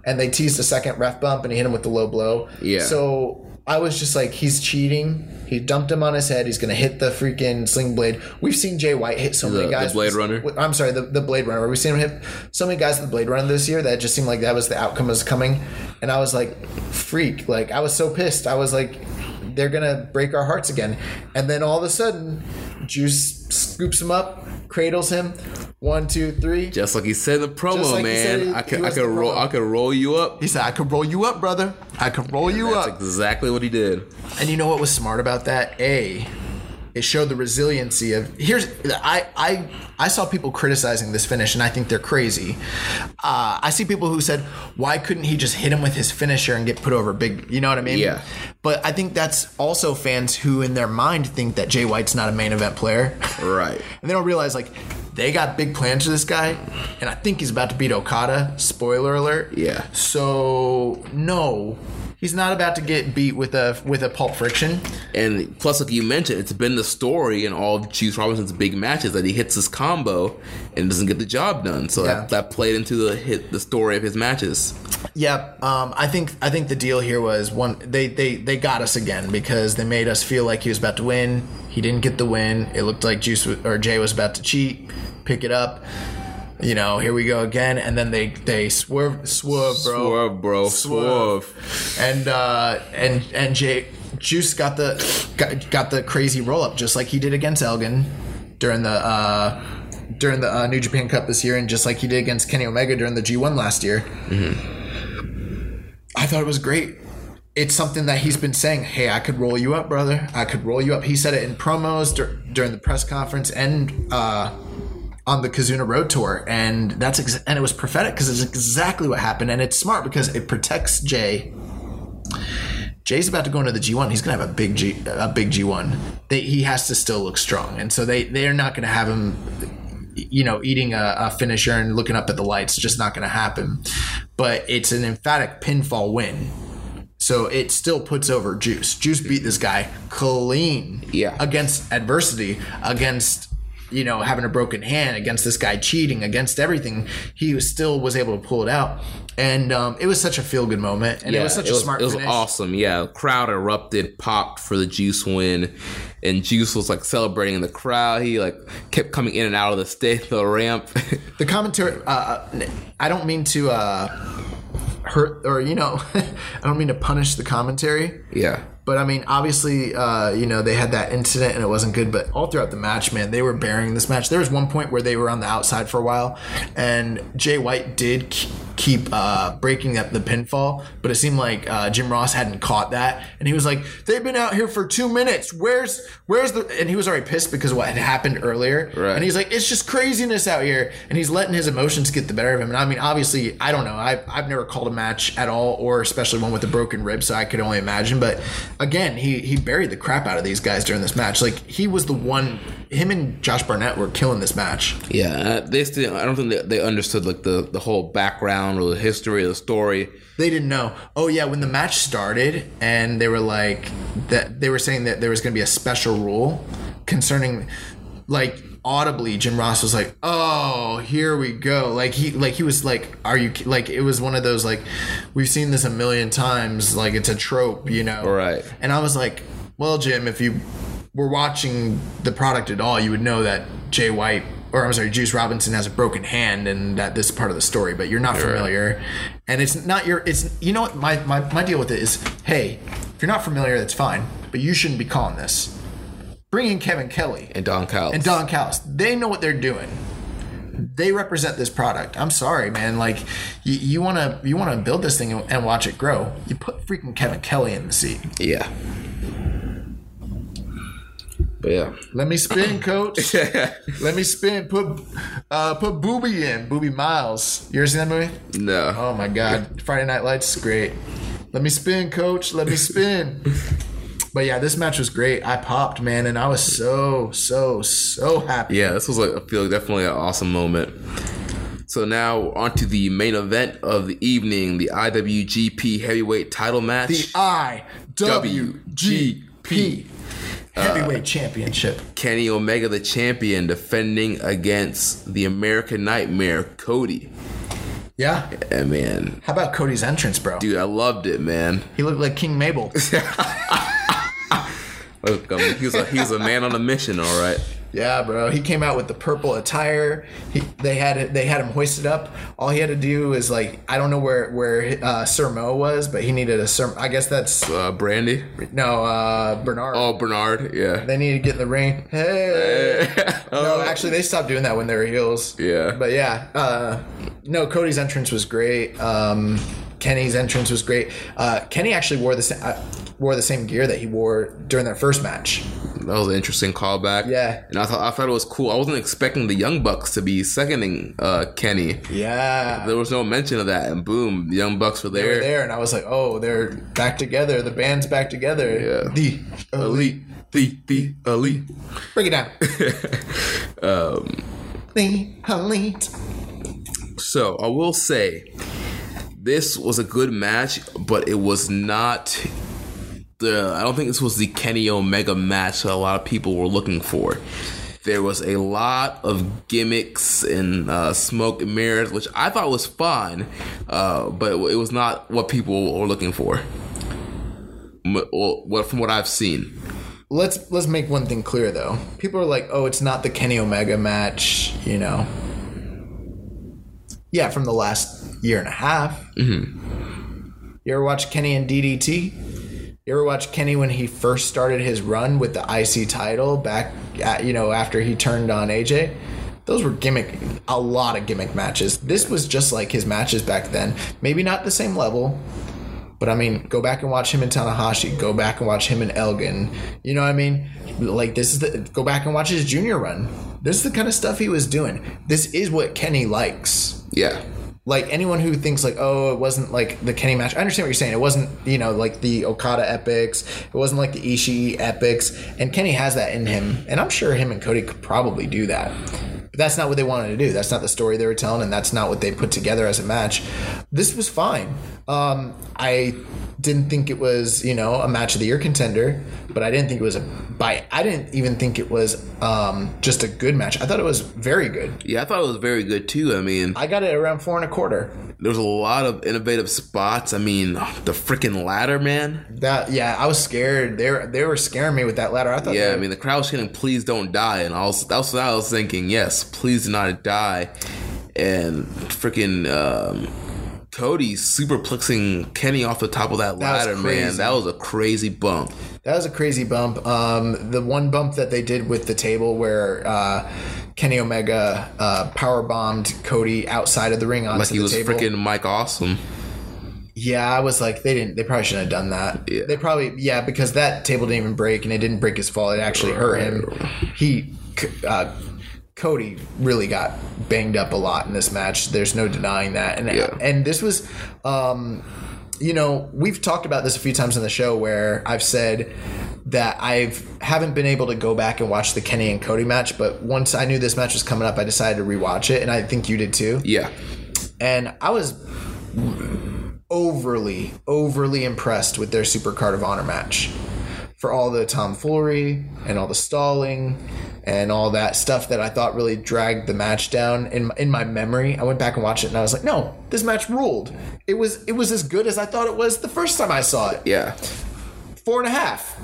and they teased a second ref bump, and he hit him with the low blow. Yeah. So I was just like, he's cheating. He dumped him on his head. He's gonna hit the freaking sling blade. We've seen Jay White hit so many guys. The Blade Runner. I'm sorry, the Blade Runner. We've seen him hit so many guys with the Blade Runner this year that just seemed like that was the outcome was coming. And I was like, freak. Like, I was so pissed. I was like, they're going to break our hearts again. And then all of a sudden, Juice scoops him up, cradles him. 1, 2, 3. Just like he said in the promo, like man. I could roll you up. He said, I could roll you up, brother. I could roll you up. That's exactly what he did. And you know what was smart about that? It showed the resiliency of I saw people criticizing this finish, and I think they're crazy. I see people who said, why couldn't he just hit him with his finisher and get put over big? You know what I mean? Yeah. But I think that's also fans who in their mind think that Jay White's not a main event player. Right. And they don't realize, like, they got big plans for this guy, and I think he's about to beat Okada. Spoiler alert. Yeah. So, no. He's not about to get beat with a Pulp Friction. And plus, like you mentioned, it's been the story in all of Juice Robinson's big matches that he hits his combo and doesn't get the job done. So that played into the story of his matches. Yeah, I think the deal here was they got us again because they made us feel like he was about to win. He didn't get the win. It looked like Jay was about to cheat, pick it up. You know, here we go again, and then they swerve, bro, and Juice got the crazy roll up just like he did against Elgin during the New Japan Cup this year, and just like he did against Kenny Omega during the G1 last year. Mm-hmm. I thought it was great. It's something that he's been saying, hey, I could roll you up, brother. I could roll you up. He said it in promos during the press conference and on the Kazuna Road Tour, and and it was prophetic because it's exactly what happened, and it's smart because it protects Jay. Jay's about to go into the G1. He's gonna have a big G1. He has to still look strong, and so they're not gonna have him, you know, eating a finisher and looking up at the lights. Just not gonna happen. But it's an emphatic pinfall win. So it still puts over Juice. Juice beat this guy clean. Yeah. Against adversity, against, you know, having a broken hand, against this guy cheating, against everything, he still was able to pull it out. And it was such a feel-good moment. And it was such a smart finish. It was awesome, yeah. Crowd erupted, popped for the Juice win. And Juice was, like, celebrating in the crowd. He, like, kept coming in and out of the stage, the ramp. The commentary, I don't mean to hurt or, you know, I don't mean to punish the commentary. Yeah. But, I mean, obviously, you know, they had that incident and it wasn't good. But all throughout the match, man, they were burying this match. There was one point where they were on the outside for a while. And Jay White did keep breaking up the pinfall. But it seemed like Jim Ross hadn't caught that. And he was like, they've been out here for 2 minutes. Where's the... And he was already pissed because of what had happened earlier. Right. And he's like, it's just craziness out here. And he's letting his emotions get the better of him. And, I mean, obviously, I don't know. I've never called a match at all, or especially one with a broken rib. So I could only imagine. But... Again, he buried the crap out of these guys during this match. Like, he was the one. Him and Josh Barnett were killing this match. Yeah, I don't think they understood, like, the whole background or the history of the story. They didn't know. Oh yeah, when the match started, and they were like that. They were saying that there was going to be a special rule concerning, like, audibly, Jim Ross was like, "Oh, here we go!" Like he was like, "Are you like?" It was one of those, like, we've seen this a million times. Like, it's a trope, you know. Right. And I was like, "Well, Jim, if you were watching the product at all, you would know that Juice Robinson has a broken hand, and that this is part of the story. But you're not familiar, and it's not your. It's, you know what my deal with it is. Hey, if you're not familiar, that's fine, but you shouldn't be calling this." Bring in Kevin Kelly. And Don Callis. They know what they're doing. They represent this product. I'm sorry, man. Like, you want to build this thing and watch it grow. You put freaking Kevin Kelly in the seat. Yeah. But yeah. Let me spin, coach. Let me spin. Put Boobie in. Boobie Miles. You ever seen that movie? No. Oh, my God. Friday Night Lights is great. Let me spin, coach. Let me spin. But yeah, this match was great. I popped, man, and I was so happy. Yeah, this was definitely an awesome moment. So now on to the main event of the evening, the IWGP Heavyweight Title match. The IWGP Heavyweight Championship. Kenny Omega, the champion, defending against the American Nightmare, Cody. Yeah. Yeah, man. How about Cody's entrance, bro? Dude, I loved it, man. He looked like King Mabel. Look, he was a man on a mission, all right. Yeah, bro. He came out with the purple attire. They had him hoisted up. All he had to do is, like, I don't know where Sir Mo was, but he needed a Sir. I guess that's Brandy. No, Bernard. Oh, Bernard. Yeah. They needed to get in the ring. Hey. No, actually, they stopped doing that when they were heels. Yeah. But yeah, no. Cody's entrance was great. Kenny's entrance was great. Kenny actually wore the same gear that he wore during their first match. That was an interesting callback. Yeah. And I thought it was cool. I wasn't expecting the Young Bucks to be seconding Kenny. Yeah. There was no mention of that. And boom, the Young Bucks were there. They were there, and I was like, oh, they're back together. The band's back together. Yeah. The Elite. The Elite. Break it down. The Elite. So, I will say, this was a good match, but it was not... I don't think this was the Kenny Omega match that a lot of people were looking for. There was a lot of gimmicks and smoke and mirrors, which I thought was fun, but it was not what people were looking for. From what I've seen. Let's make one thing clear, though. People are like, oh, it's not the Kenny Omega match, you know. Yeah, from the last year and a half. Mm-hmm. You ever watch Kenny and DDT? You ever watch Kenny when he first started his run with the IC title back at, you know, after he turned on AJ? Those were a lot of gimmick matches. This was just like his matches back then. Maybe not the same level, but I mean, go back and watch him and Tanahashi. Go back and watch him and Elgin. You know what I mean? Like, go back and watch his junior run. This is the kind of stuff he was doing. This is what Kenny likes. Yeah. Like, anyone who thinks, like, oh, it wasn't, like, the Kenny match. I understand what you're saying. It wasn't, you know, like, the Okada epics. It wasn't, like, the Ishii epics. And Kenny has that in him. And I'm sure him and Cody could probably do that. But that's not what they wanted to do. That's not the story they were telling, and that's not what they put together as a match. This was fine. I didn't think it was, you know, a match of the year contender, but I didn't think it was I didn't even think it was just a good match. I thought it was very good. Yeah, I thought it was very good too. I mean, I got it around 4.25. There's a lot of innovative spots. I mean, the freaking ladder, man. I was scared. They were scaring me with that ladder. I thought. Yeah, I mean, the crowd was screaming, "Please don't die," and that's what I was thinking. Yes, please do not die, and freaking. Cody superplexing Kenny off the top of that ladder, man. That was a crazy bump. The one bump that they did with the table where Kenny Omega powerbombed Cody outside of the ring onto the table. Like he was freaking Mike Awesome. Yeah, I was like, they probably shouldn't have done that. Yeah. Because that table didn't even break, and it didn't break his fall. It actually hurt him. Cody really got banged up a lot in this match. There's no denying that. And this was, you know, we've talked about this a few times on the show where I've said that haven't been able to go back and watch the Kenny and Cody match. But once I knew this match was coming up, I decided to rewatch it. And I think you did too. Yeah. And I was overly impressed with their Super Card of Honor match. For all the tomfoolery and all the stalling and all that stuff that I thought really dragged the match down in my memory, I went back and watched it and I was like, no, this match ruled. It was as good as I thought it was the first time I saw it. Yeah. 4.5.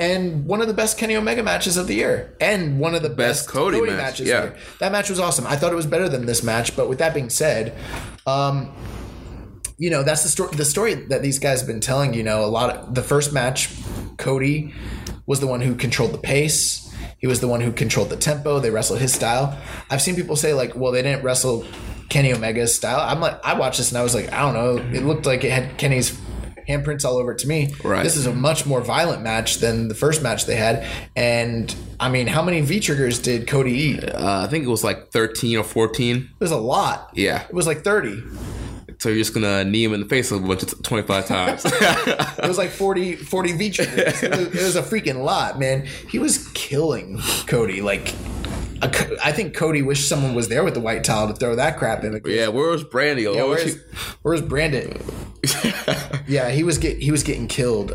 And one of the best Kenny Omega matches of the year. And one of the best Cody matches of the year. That match was awesome. I thought it was better than this match. But with that being said, you know, that's the story that these guys have been telling. You know, a lot of the first match, Cody was the one who controlled the pace. He was the one who controlled the tempo. They wrestled his style. I've seen people say, like, well, they didn't wrestle Kenny Omega's style. I'm like, I watched this and I was like, I don't know. It looked like it had Kenny's handprints all over it to me. Right. This is a much more violent match than the first match they had. And, I mean, how many V-triggers did Cody eat? I think it was like 13 or 14. It was a lot. Yeah. It was like 30. So you're just going to knee him in the face a bunch of 25 times. It was like 40 V-triggers. It was a freaking lot, man. He was killing Cody. Like, I think Cody wished someone was there with the white towel to throw that crap in. Yeah, where was Brandy? Yeah, where's Brandon? Yeah, he was getting killed.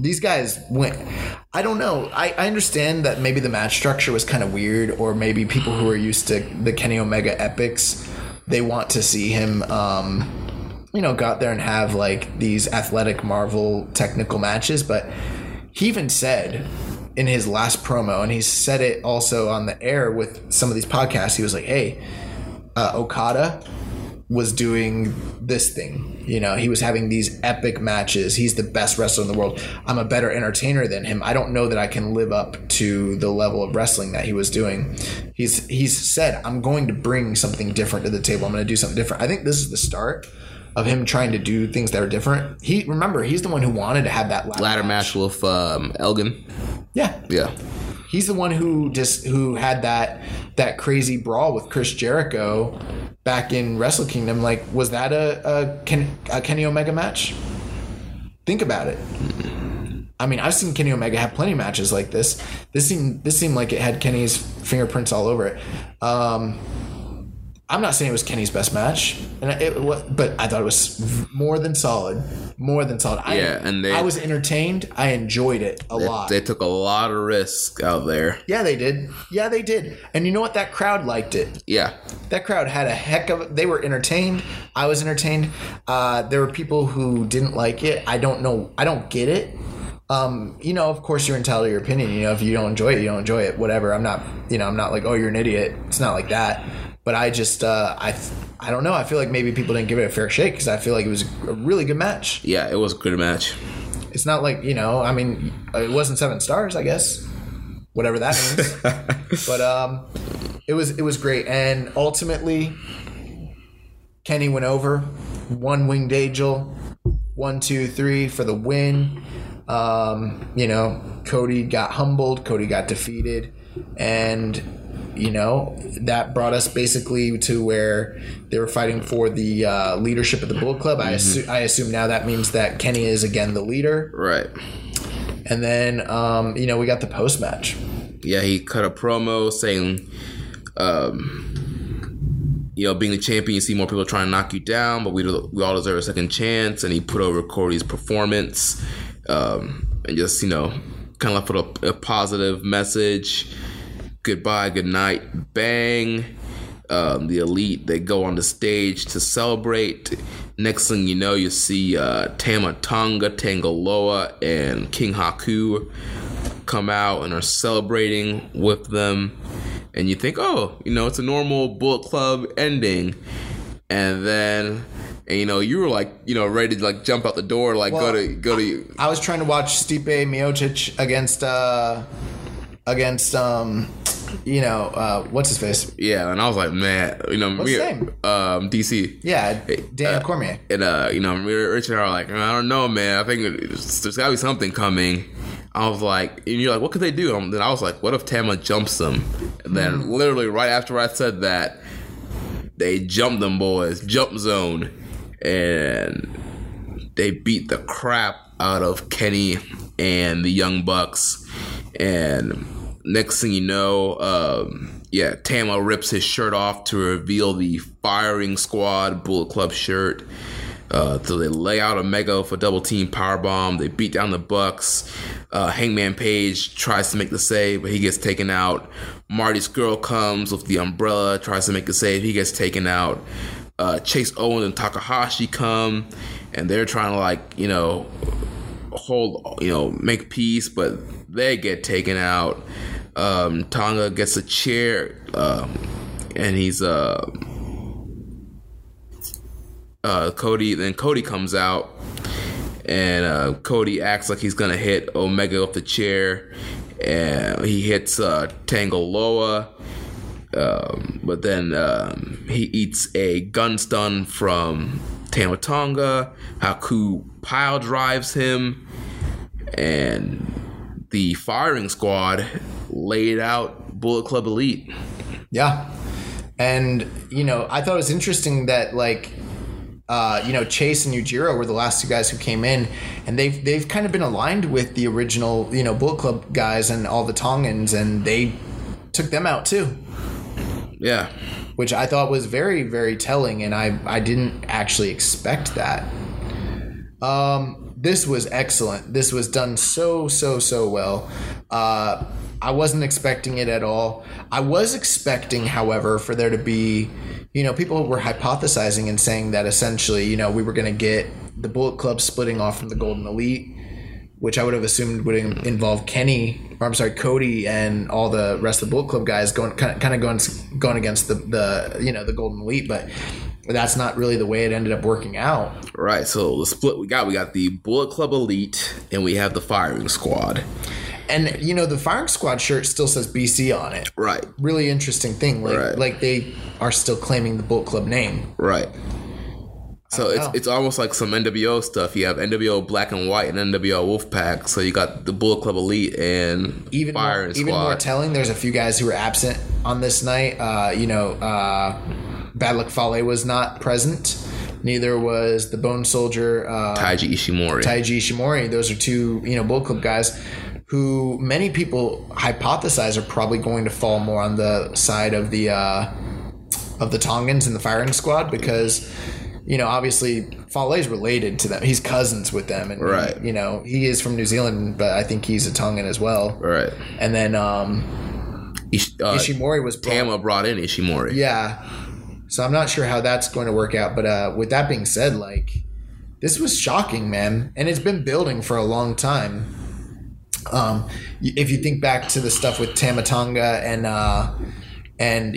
These guys went... I don't know. I understand that maybe the match structure was kind of weird, or maybe people who are used to the Kenny Omega epics... They want to see him, you know, got there and have, like, these athletic Marvel technical matches. But he even said in his last promo, and he said it also on the air with some of these podcasts. He was like, hey, Okada was doing this thing. You know, he was having these epic matches. He's the best wrestler in the world. I'm a better entertainer than him. I don't know that I can live up to the level of wrestling that he was doing. He's said, I'm going to bring something different to the table. I'm going to do something different. I think this is the start of him trying to do things that are different. He's the one who wanted to have that ladder match with Elgin. Yeah. Yeah. He's the one who had that crazy brawl with Chris Jericho back in Wrestle Kingdom. Like, was that a Kenny Omega match? Think about it. I mean, I've seen Kenny Omega have plenty of matches like this. This seemed like it had Kenny's fingerprints all over it. I'm not saying it was Kenny's best match, but I thought it was more than solid. More than solid. I was entertained. I enjoyed it a lot. They took a lot of risk out there. Yeah, they did. And you know what? That crowd liked it. Yeah. That crowd had a heck of... They were entertained. I was entertained. There were people who didn't like it. I don't know. I don't get it. You know, of course, you're entitled to your opinion. You know, if you don't enjoy it, you don't enjoy it. Whatever. I'm not like, oh, you're an idiot. It's not like that. But I just, I don't know. I feel like maybe people didn't give it a fair shake because I feel like it was a really good match. Yeah, it was a good match. It's not like, you know, I mean, it wasn't 7 stars, I guess. Whatever that means. But it was great. And ultimately, Kenny went over. One Winged Angel. 1, 2, 3 for the win. You know, Cody got humbled. Cody got defeated. And... You know, that brought us basically to where they were fighting for the leadership of the Bullet Club. I assume now that means that Kenny is again the leader. Right. And then, you know, we got the post-match. Yeah, he cut a promo saying, you know, being the champion, you see more people trying to knock you down, but we all deserve a second chance. And he put over Cody's performance and just, you know, kind of left a positive message. Goodbye, good night, bang. The Elite, they go on the stage to celebrate. Next thing you know, you see Tamatonga, Tangaloa, and King Haku come out and are celebrating with them. And you think, oh, you know, it's a normal Bullet Club ending. And then... And, you know, you were, like, you know, ready to, like, jump out the door, like, well, go to... I was trying to watch Stipe Miocic against you know, what's his face? Yeah, and I was like, man, you know, what's his name? DC. Yeah, Dan Cormier. And you know, Richard and I were like, I don't know, man. I think there's got to be something coming. I was like, and you're like, what could they do? And then I was like, what if Tama jumps them? And then literally right after I said that, they jumped them boys, jump zone, and they beat the crap out of Kenny and the Young Bucks. And next thing you know, Tama rips his shirt off to reveal the Firing Squad Bullet Club shirt. So they lay out Omega for double team powerbomb. They beat down the Bucks. Hangman Page tries to make the save, but he gets taken out. Marty Scurll comes with the umbrella, tries to make the save. He gets taken out. Chase Owens and Takahashi come, and they're trying to, like, you know... hold, you know, make peace, but they get taken out. Tonga gets a chair, and he's Cody. Then Cody comes out, and Cody acts like he's gonna hit Omega off the chair, and he hits Tangaloa, but then he eats a gun stun from Tamatonga. Haku pile drives him, and the Firing Squad laid out Bullet Club Elite. Yeah. And, you know, I thought it was interesting that, like, you know, Chase and Yujiro were the last 2 guys who came in, and they've kind of been aligned with the original, you know, Bullet Club guys and all the Tongans, and they took them out too. Yeah. Which I thought was very, very telling, and I didn't actually expect that. This was excellent. This was done so well. I wasn't expecting it at all. I was expecting, however, for there to be, you know, people were hypothesizing and saying that essentially, you know, we were going to get the Bullet Club splitting off from the Golden Elite. which I would have assumed would involve Cody and all the rest of the Bullet Club guys going against the Golden Elite, but that's not really the way it ended up working out. Right. So the split we got the Bullet Club Elite, and we have the Firing Squad. And the Firing Squad shirt still says BC on it. Right. Really interesting thing. Like they are still claiming the Bullet Club name. Right. So it's almost like some NWO stuff. You have NWO Black and White and NWO Wolfpack. So you got the Bullet Club Elite and Firing Squad. Even more telling, there's a few guys who were absent on this night. Bad Luck Fale was not present. Neither was the Bone Soldier. Taiji Ishimori. Those are two Bullet Club guys who many people hypothesize are probably going to fall more on the side of the Tongans and the Firing Squad because... obviously, Fale is related to them. He's cousins with them. And, right. He is from New Zealand, but I think he's a Tongan as well. Right. And then Ishimori was brought... Tama brought in Ishimori. Yeah. So I'm not sure how that's going to work out. But with that being said, this was shocking, man. And it's been building for a long time. If you think back to the stuff with Tamatonga and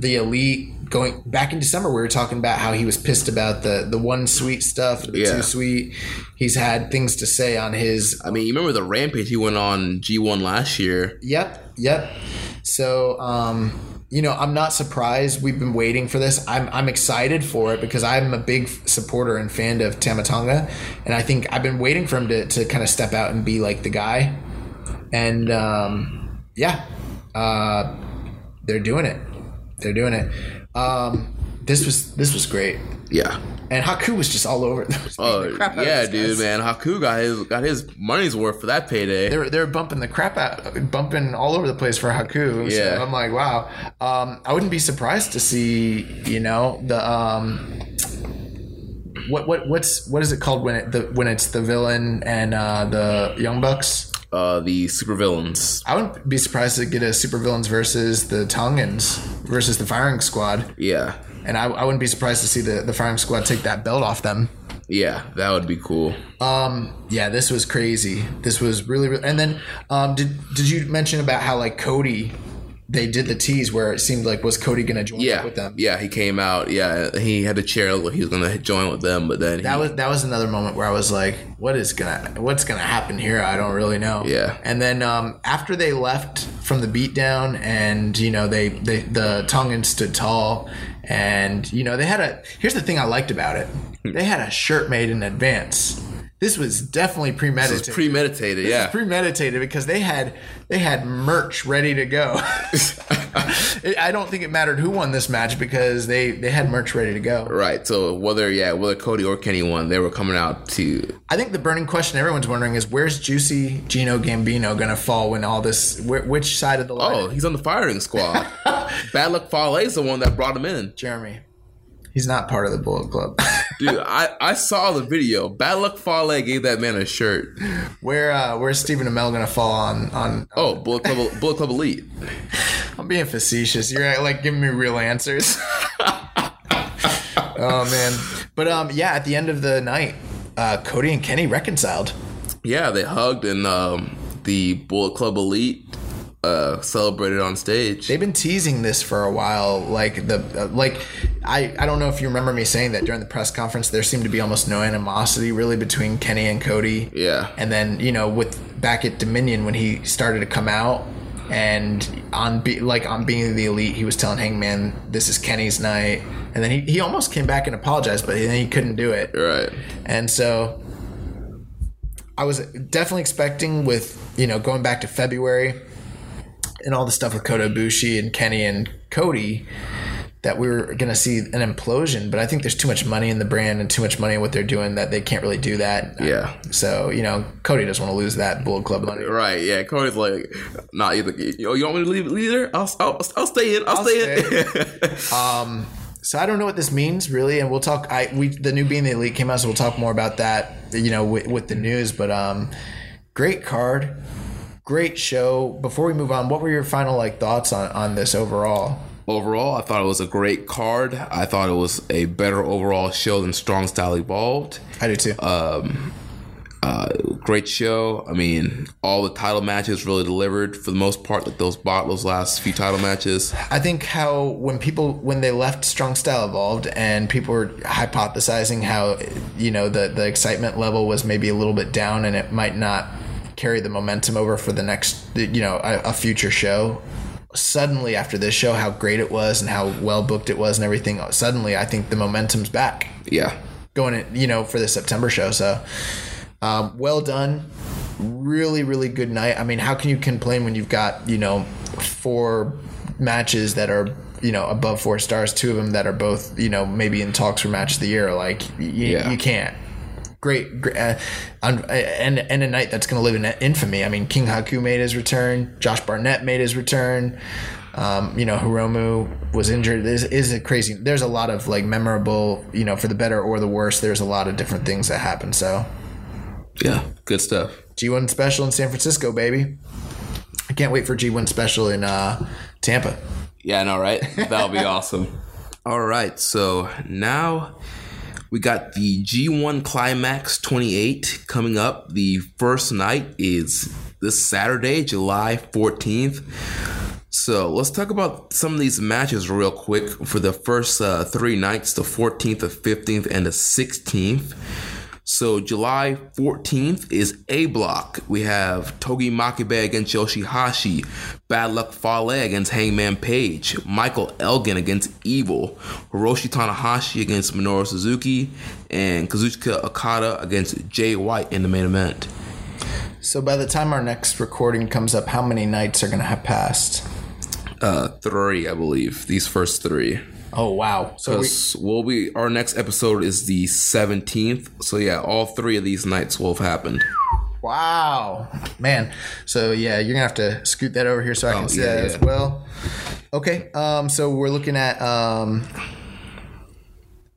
the Elite... Going back in December, we were talking about how he was pissed about the one sweet stuff, two sweet. He's had things to say on his... you remember the rampage he went on G1 last year. Yep. So, I'm not surprised. We've been waiting for this. I'm excited for it because I'm a big supporter and fan of Tamatonga. And I think I've been waiting for him to kind of step out and be like the guy. And, they're doing it. This was great. Yeah. And Haku was just all over. The crap out of this, dude, man. Haku got his money's worth for that payday. They're bumping the crap out, bumping all over the place for Haku. Yeah. So I'm like, wow. I wouldn't be surprised to see, what is it called when it's the villain and the Young Bucks. The supervillains. I wouldn't be surprised to get a supervillains versus the Tongans versus the Firing Squad. Yeah. And I wouldn't be surprised to see the Firing Squad take that belt off them. Yeah, that would be cool. This was crazy. This was really, really... And then did you mention about how Cody... They did the tease where it seemed was Cody going to join up with them? Yeah, he came out. Yeah, he had a chair. He was going to join with them, but then that was another moment where I was like, what's gonna happen here? I don't really know. Yeah. And then after they left from the beatdown, and the Tongans stood tall, and they had a... Here's the thing I liked about it: they had a shirt made in advance. This was definitely premeditated. This was premeditated because they had merch ready to go. I don't think it mattered who won this match because they had merch ready to go. Right. So whether Cody or Kenny won, they were coming out to... I think the burning question everyone's wondering is, where's Juicy Gino Gambino going to fall when all this... Which side of the line? Oh, he's on the Firing Squad. Bad Luck Fale is the one that brought him in. Jeremy. He's not part of the Bullet Club. Dude, I saw the video. Bad Luck Fale gave that man a shirt. Where's Stephen Amell going to fall on? Oh, Bullet Club Elite. I'm being facetious. You're giving me real answers. Oh, man. But, at the end of the night, Cody and Kenny reconciled. Yeah, they hugged, and the Bullet Club Elite celebrated on stage. They've been teasing this for a while. I don't know if you remember me saying that during the press conference, there seemed to be almost no animosity really between Kenny and Cody. Yeah. And then with back at Dominion when he started to come out and on Being the Elite, he was telling Hangman, "This is Kenny's night," and then he almost came back and apologized, but then he couldn't do it. Right. And so I was definitely expecting with going back to February. And all the stuff with Kota Ibushi and Kenny and Cody, that we were going to see an implosion. But I think there's too much money in the brand and too much money in what they're doing that they can't really do that. Yeah. So, Cody doesn't want to lose that Bullet Club money. Right, yeah. Cody's like, "Nah, you want me to leave either? I'll stay in. I'll stay in. So I don't know what this means, really. And we'll talk. The new Being the Elite came out, so we'll talk more about that, with the news. But great card. Great show. Before we move on, what were your final thoughts on this overall? Overall, I thought it was a great card. I thought it was a better overall show than Strong Style Evolved. I do too. great show. I mean, all the title matches really delivered for the most part, like those last few title matches. I think how when they left Strong Style Evolved and people were hypothesizing how, you know, the excitement level was maybe a little bit down and it might not carry the momentum over for the next, you know, a future show. Suddenly after this show, how great it was and how well booked it was and everything, suddenly I think the momentum's back. Yeah. Going in, you know, for the September show. So well done. Really, really good night. I mean, how can you complain when you've got, you know, 4 matches that are, you know, above 4 stars, 2 of them that are both, you know, maybe in talks for match of the year. Like you can't. Great and a night that's going to live in infamy. I mean, King Haku made his return. Josh Barnett made his return. You know, Hiromu was injured. This is a crazy. There's a lot of like memorable, you know, for the better or the worse. There's a lot of different things that happen. So, yeah, good stuff. G1 special in San Francisco, baby. I can't wait for G1 special in Tampa. Yeah, I know, right? That'll be awesome. All right, so now. We got the G1 Climax 28 coming up. The first night is this Saturday, July 14th. So let's talk about some of these matches real quick for the first 3 nights, the 14th, the 15th, and the 16th. So July 14th is A Block. We have Togi Makabe against Yoshihashi, Bad Luck Fale against Hangman Page, Michael Elgin against Evil, Hiroshi Tanahashi against Minoru Suzuki, and Kazuchika Okada against Jay White in the main event. So by the time our next recording comes up, how many nights are going to have passed? 3, I believe. These first 3. Oh, wow. So our next episode is the 17th. So, yeah, all 3 of these nights will have happened. Wow. Man. So, yeah, you're going to have to scoot that over here so I can see that as well. Okay. So, we're looking at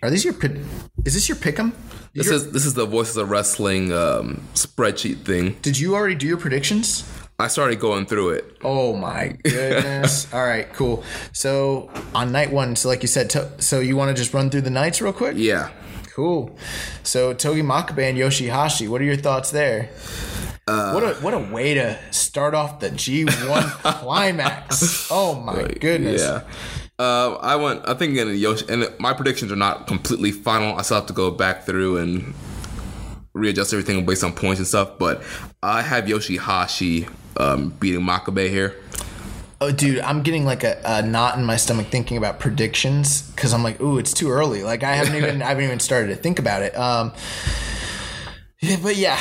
is this your pick'em? This is the Voices of Wrestling spreadsheet thing. Did you already do your predictions? I started going through it. Oh, my goodness. All right, cool. So on night 1, so like you said, so you want to just run through the nights real quick? Yeah. Cool. So Togi Makabe and Yoshihashi, what are your thoughts there? What a way to start off the G1 climax. Oh, my goodness. Yeah. I think in Yoshi, and my predictions are not completely final. I still have to go back through and readjust everything based on points and stuff, but I have Yoshihashi beating Makabe here. Oh, dude, I'm getting like a knot in my stomach thinking about predictions because I'm like, ooh, it's too early. Like I haven't even started to think about it. But yeah,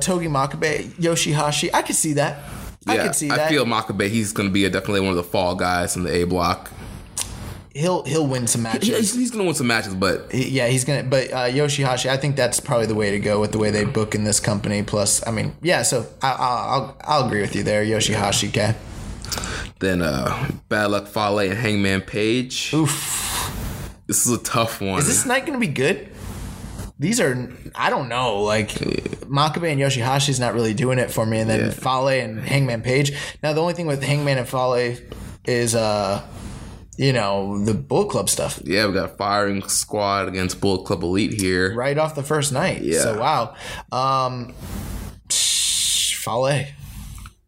Togi Makabe, Yoshihashi, I could see that. Yeah, I could see that. I feel Makabe, he's going to be definitely one of the fall guys in the A block. He'll win some matches. He's gonna win some matches, but he's gonna. But Yoshihashi, I think that's probably the way to go with the way they book in this company. Plus, I mean, yeah. So I'll agree with you there, Yoshihashi. Okay. Then Bad Luck Fale and Hangman Page. Oof, this is a tough one. Is this night gonna be good? These are, I don't know, like Makabe and Yoshihashi's not really doing it for me, and then Fale and Hangman Page. Now the only thing with Hangman and Fale is you know, the Bullet Club stuff. Yeah, we got Firing Squad against Bullet Club Elite here. Right off the first night. Yeah. So, wow. Fale.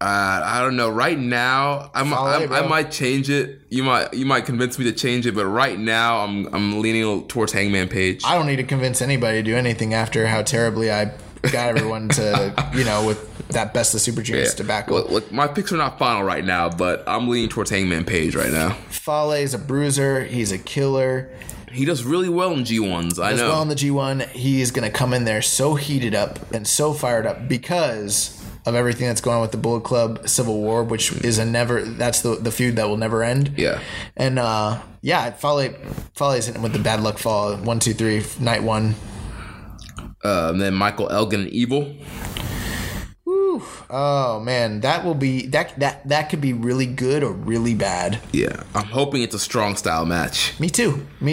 I don't know. Right now, I might change it. You might convince me to change it, but right now I'm leaning towards Hangman Page. I don't need to convince anybody to do anything after how terribly I got everyone to, you know, with that Best of Super Juniors debacle. Look, my picks are not final right now, but I'm leaning towards Hangman Page right now. Fale is a bruiser. He's a killer. He does really well in G1s. I know. He does well in the G1. He is going to come in there so heated up and so fired up because of everything that's going on with the Bullet Club Civil War, which is that's the feud that will never end. Yeah. And Fale's hitting with the Bad Luck Fall 1, 2, 3 night 1. Then Michael Elgin and Evil. Woo. Oh man, that will be that could be really good or really bad. Yeah, I'm hoping it's a strong style match. Me too. I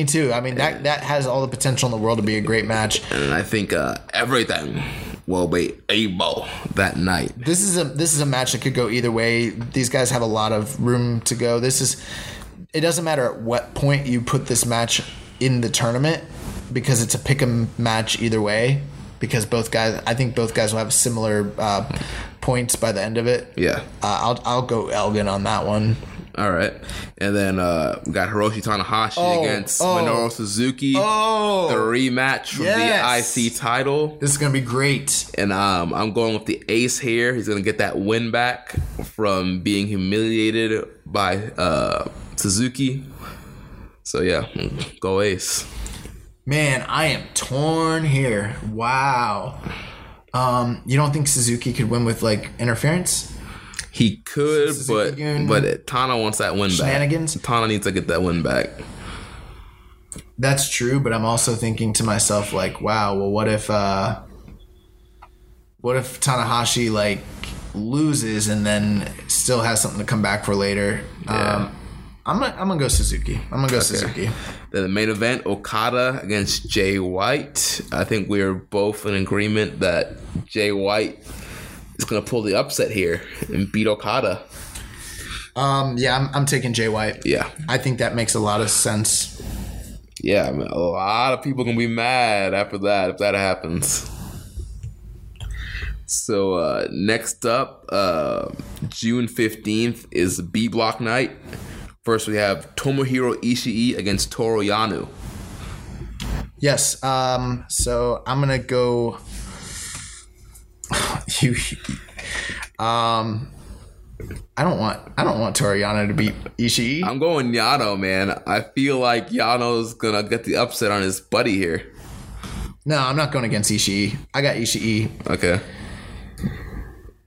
mean that has all the potential in the world to be a great match. And I think everything will be able that night. This is a match that could go either way. These guys have a lot of room to go. It doesn't matter at what point you put this match in the tournament, because it's a pick 'em match either way. because both guys, I think both guys will have similar points by the end of it. Yeah. I'll go Elgin on that one. All right. And then we got Hiroshi Tanahashi against Minoru Suzuki. Oh. The rematch from the IC title. This is going to be great. And I'm going with the ace here. He's going to get that win back from being humiliated by Suzuki. So, yeah, go ace. Man, I am torn here. Wow. You don't think Suzuki could win with, like, interference? He could, but Tana wants that win back. Shenanigans? Tana needs to get that win back. That's true, but I'm also thinking to myself, like, wow, well, what if Tanahashi, like, loses and then still has something to come back for later? Yeah. I'm gonna go Suzuki. Suzuki. Then the main event, Okada against Jay White. I think we are both in agreement that Jay White is gonna pull the upset here and beat Okada. Yeah, I'm taking Jay White. Yeah, I think that makes a lot of sense. Yeah, I mean, a lot of people are gonna be mad after that if that happens. So next up, June 15th is B Block Night. First, we have Tomohiro Ishii against Toru Yano. Yes. So I'm gonna go. I don't want Toru Yano to beat Ishii. I'm going Yano, man. I feel like Yano's gonna get the upset on his buddy here. No, I'm not going against Ishii. I got Ishii. Okay.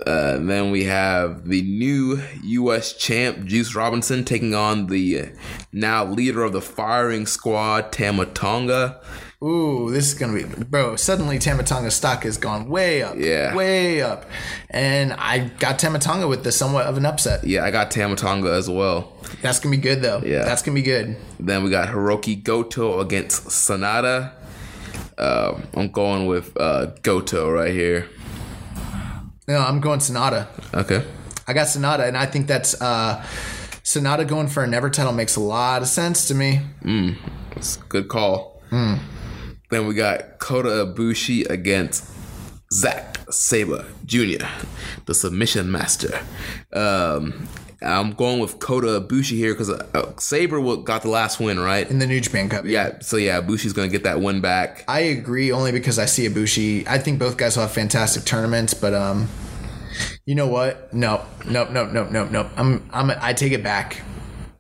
Then we have the new U.S. champ, Juice Robinson, taking on the now leader of the firing squad, Tamatonga. Ooh, this is going to be... Bro, suddenly Tamatonga's stock has gone way up. Yeah. Way up. And I got Tamatonga with the somewhat of an upset. Yeah, I got Tamatonga as well. That's going to be good, though. Yeah. That's going to be good. Then we got Hiroki Goto against Sonata. I'm going with Goto right here. No, I'm going Sonata. Okay. I got Sonata, and I think that's Sonata going for a never title makes a lot of sense to me. That's a good call. Then we got Kota Ibushi against Zack Sabre Jr., the submission master. I'm going with Kota Ibushi here because Sabre got the last win, right? In the New Japan Cup. Yeah. So, yeah, Ibushi's going to get that win back. I agree only because I see Ibushi. I think both guys will have fantastic tournaments, but you know what? No. I take it back.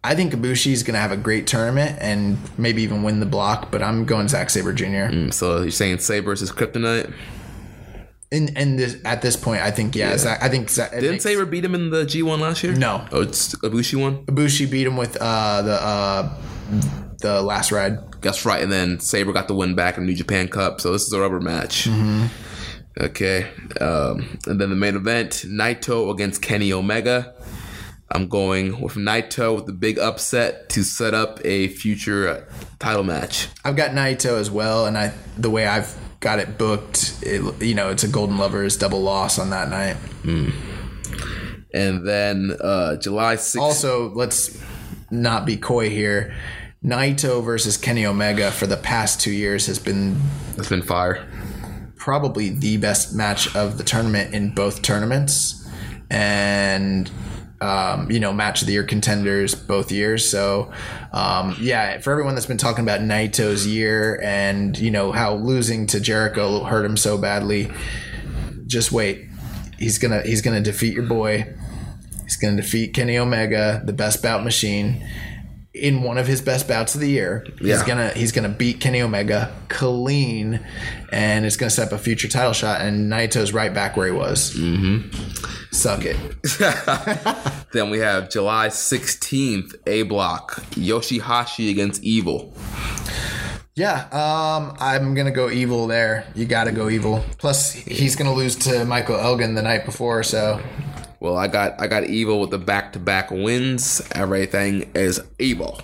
I think Ibushi's going to have a great tournament and maybe even win the block, but I'm going Zack Sabre Jr. So you're saying Sabre versus Kryptonite? At this point, I think, didn't Sabre beat him in the G1 last year? No. Oh, it's Ibushi won? Ibushi beat him with the last ride. That's right. And then Sabre got the win back in the New Japan Cup. So this is a rubber match. Mm-hmm. Okay. And then the main event, Naito against Kenny Omega. I'm going with Naito with the big upset to set up a future title match. I've got Naito as well. And the way I've got it booked, it's a Golden Lovers double loss on that night. And then July 6th. Also, let's not be coy here. Naito versus Kenny Omega for the past 2 years has been fire. Probably the best match of the tournament in both tournaments, and match of the year contenders both years. So, for everyone that's been talking about Naito's year and, how losing to Jericho hurt him so badly, just wait. He's gonna defeat your boy. He's gonna defeat Kenny Omega, the best bout machine, in one of his best bouts of the year. Yeah. He's gonna beat Kenny Omega clean, and it's gonna set up a future title shot. And Naito's right back where he was. Mm-hmm. Suck it. Then we have July 16th, A Block, Yoshihashi against Evil. Yeah, I'm gonna go Evil there. You gotta go Evil. Plus, he's gonna lose to Michael Elgin the night before, so. Well, I got Evil with the back-to-back wins. Everything is Evil.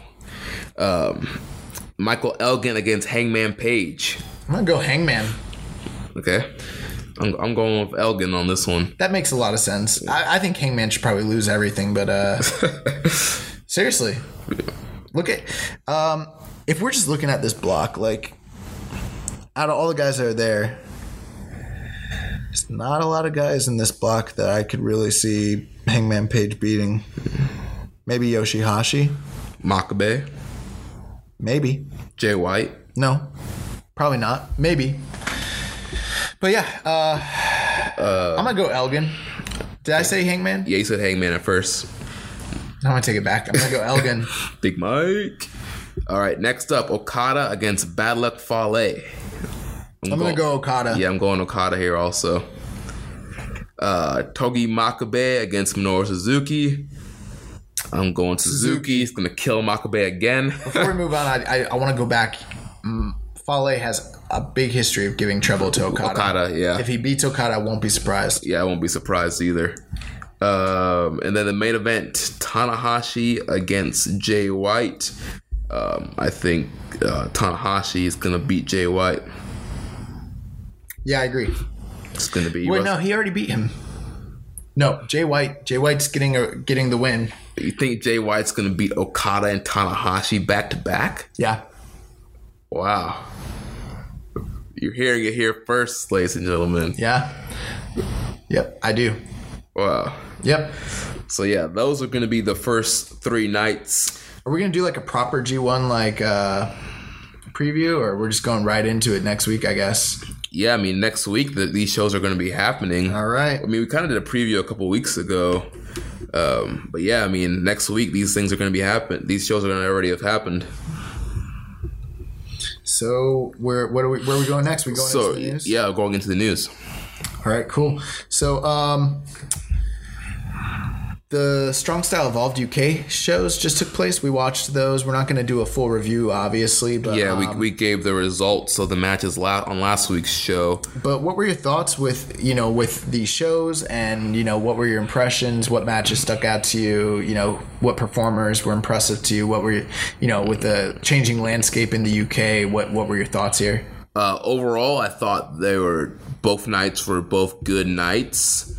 Michael Elgin against Hangman Page. I'm going to go Hangman. Okay. I'm going with Elgin on this one. That makes a lot of sense. I think Hangman should probably lose everything, but seriously. Look at... if we're just looking at this block, like, out of all the guys that are there, There's not a lot of guys in this block that I could really see Hangman Page beating. Maybe Yoshihashi. Makabe. Maybe. Jay White. No. Probably not. Maybe. But yeah, I'm going to go Elgin. Did I say Hangman? Yeah, you said Hangman at first. I'm going to take it back. I'm going to go Elgin. Big Mike. All right, next up, Okada against Bad Luck Fale. I'm going to go Okada. Yeah, I'm going Okada here also. Togi Makabe against Minoru Suzuki. I'm going Suzuki. He's going to kill Makabe again. Before we move on, I want to go back. Fale has a big history of giving trouble to Okada. Okada, yeah. If he beats Okada, I won't be surprised. Yeah, I won't be surprised either. And then the main event, Tanahashi against Jay White. I think Tanahashi is going to beat Jay White. Yeah, I agree. It's going to be... Wait, no, he already beat him. No, Jay White. Jay White's getting the win. You think Jay White's going to beat Okada and Tanahashi back-to-back? Yeah. Wow. You're hearing it here first, ladies and gentlemen. Yeah. Yep, I do. Wow. Yep. So, yeah, those are going to be the first three nights. Are we going to do, like, a proper G1, like, preview, or we're just going right into it next week, I guess? Yeah, I mean, next week, these shows are going to be happening. All right. I mean, we kind of did a preview a couple weeks ago. But, yeah, I mean, next week, these things are going to be happening. These shows are going to already have happened. So, where are we going next? We're going into the news? Yeah, going into the news. All right, cool. So, the Strong Style Evolved UK shows just took place. We watched those. We're not going to do a full review, obviously. But yeah, we gave the results of the matches on last week's show. But what were your thoughts with these shows, and what were your impressions? What matches stuck out to you? What performers were impressive to you? What were with the changing landscape in the UK? What were your thoughts here? Overall, I thought they were both nights were both good nights.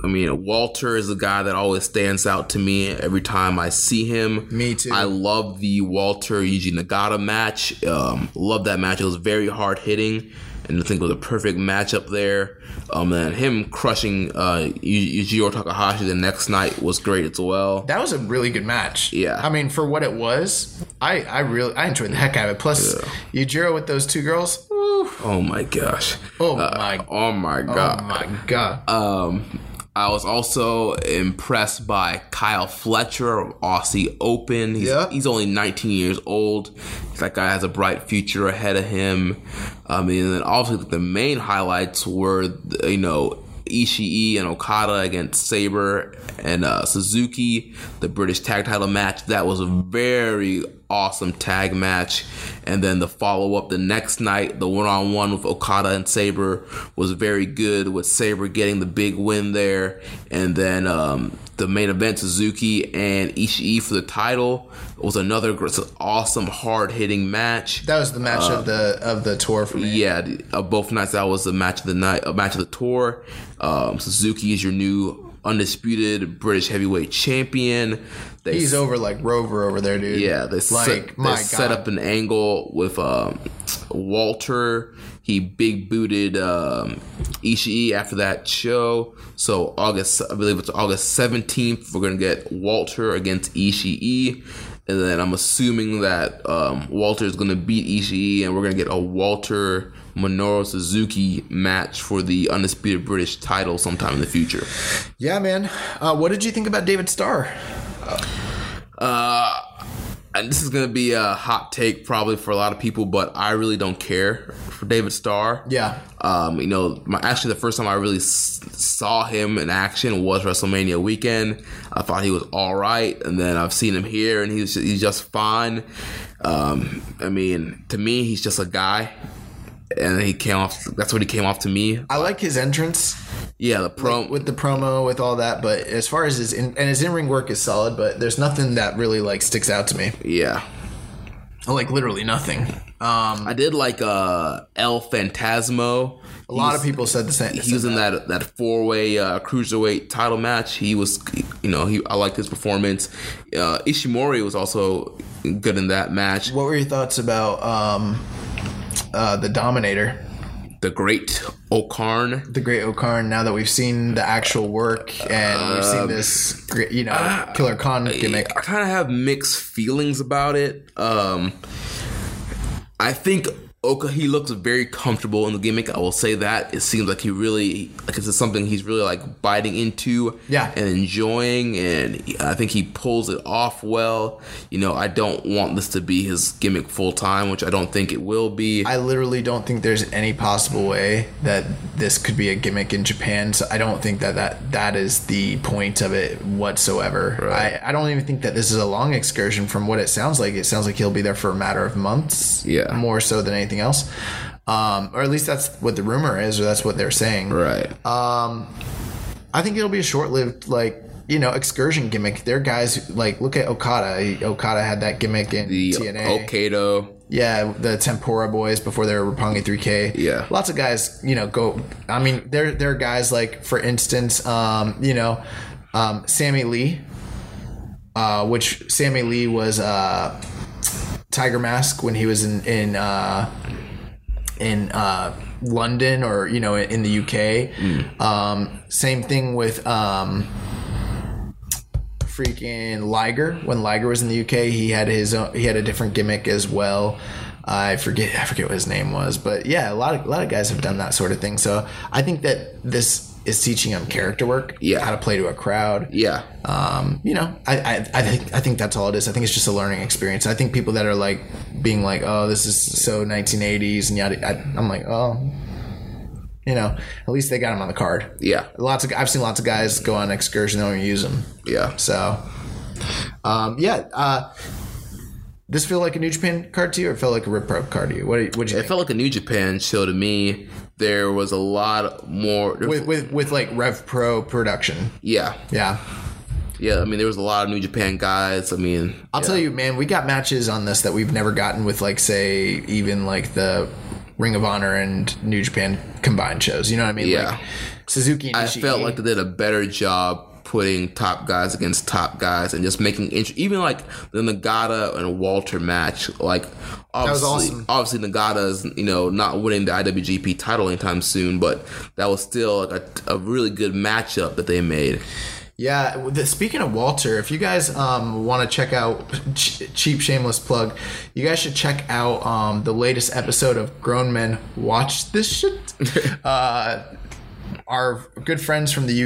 I mean, Walter is a guy that always stands out to me every time I see him. Me too. I love the Walter Yuji Nagata match. Love that match. It was very hard hitting, and I think it was a perfect matchup there. And him crushing Yujiro Takahashi the next night was great as well. That was a really good match. Yeah. I mean, for what it was, I really enjoyed the heck out of it. Plus, Yujiro with those two girls. Woo. Oh my gosh. Oh my god. Oh my god. I was also impressed by Kyle Fletcher of Aussie Open. He's only 19 years old. That guy has a bright future ahead of him. And then obviously the main highlights were, Ishii and Okada against Sabre and Suzuki, the British tag title match. That was a very awesome tag match. And then the follow-up the next night, the one-on-one with Okada and Sabre was very good, with Sabre getting the big win there. And then the main event, Suzuki and Ishii for the title, was another awesome hard-hitting match. That was the match of the tour for me. Yeah, both nights that was the match of the night, a match of the tour. Suzuki is your new undisputed British heavyweight champion. He's over like Rover over there, dude. Yeah, they set up an angle with Walter. He big booted Ishii after that show. So August 17th, we're gonna get Walter against Ishii, and then I'm assuming that Walter is gonna beat Ishii, and we're gonna get a Walter Minoru Suzuki match for the undisputed British title sometime in the future. Yeah, man. What did you think about David Starr? And this is going to be a hot take probably for a lot of people, but I really don't care for David Starr. Yeah. Actually the first time I really saw him in action was WrestleMania weekend. I thought he was all right, and then I've seen him here, and he's just fine. To me, he's just a guy. And he came off. That's what he came off to me. I like his entrance. Yeah, the promo with the promo, with all that. But as far as his in-ring work is solid, but there's nothing that really sticks out to me. Yeah, literally nothing. I did like El Phantasmo. A lot of people said the same. He was in that four-way cruiserweight title match. He was, I liked his performance. Ishimori was also good in that match. What were your thoughts about the Dominator? the great O'Karn. The great O'Karn, now that we've seen the actual work and we've seen this, you know, Killer Khan gimmick. I kind of have mixed feelings about it. I think Oka, he looks very comfortable in the gimmick. I will say that. It seems like he really, like it's something he's really like biting into and enjoying, and I think he pulls it off well. You know, I don't want this to be his gimmick full time, which I don't think it will be. I literally don't think there's any possible way that this could be a gimmick in Japan, so I don't think that is the point of it whatsoever. Right. I don't even think that this is a long excursion from what it sounds like. It sounds like he'll be there for a matter of months, more so than anything else, or at least that's what the rumor is, or that's what they're saying, right? I think it'll be a short-lived, like, you know, excursion gimmick. They're guys like, look at Okada had that gimmick in the TNA, Okado, the Tempura Boys before they were Roppongi 3K. Lots of guys, you know, go. I mean, there are guys like, for instance, Sammy Lee, which Sammy Lee was Tiger Mask when he was in London, or, you know, in the UK. Same thing with freaking Liger. When Liger was in the UK, he had a different gimmick as well. I forget what his name was, but yeah, a lot of guys have done that sort of thing. So I think that this is teaching him character work, how to play to a crowd. I think that's all it is. I think it's just a learning experience. I think people that are like being like, oh, this is so 1980s and yada, I'm like, oh, you know, at least they got him on the card. I've seen lots of guys go on excursion, they don't use them. This feel like a New Japan card to you, or it felt like a Rip Pro card to you? What do you think? It felt like a New Japan show to me. There was a lot more with like Rev Pro production. Yeah, I mean, there was a lot of New Japan guys. I mean, I'll tell you, man, we got matches on this that we've never gotten with, like, say, even like the Ring of Honor and New Japan combined shows. You know what I mean? Yeah. Like Suzuki and Ishii. I felt like they did a better job putting top guys against top guys and just making even like the Nagata and Walter match. Like, that was awesome. Obviously Nagata's, you know, not winning the IWGP title anytime soon, but that was still like a really good matchup that they made. Yeah, speaking of Walter, if you guys want to check out, cheap shameless plug, you guys should check out the latest episode of Grown Men Watch This Shit. Our good friend from the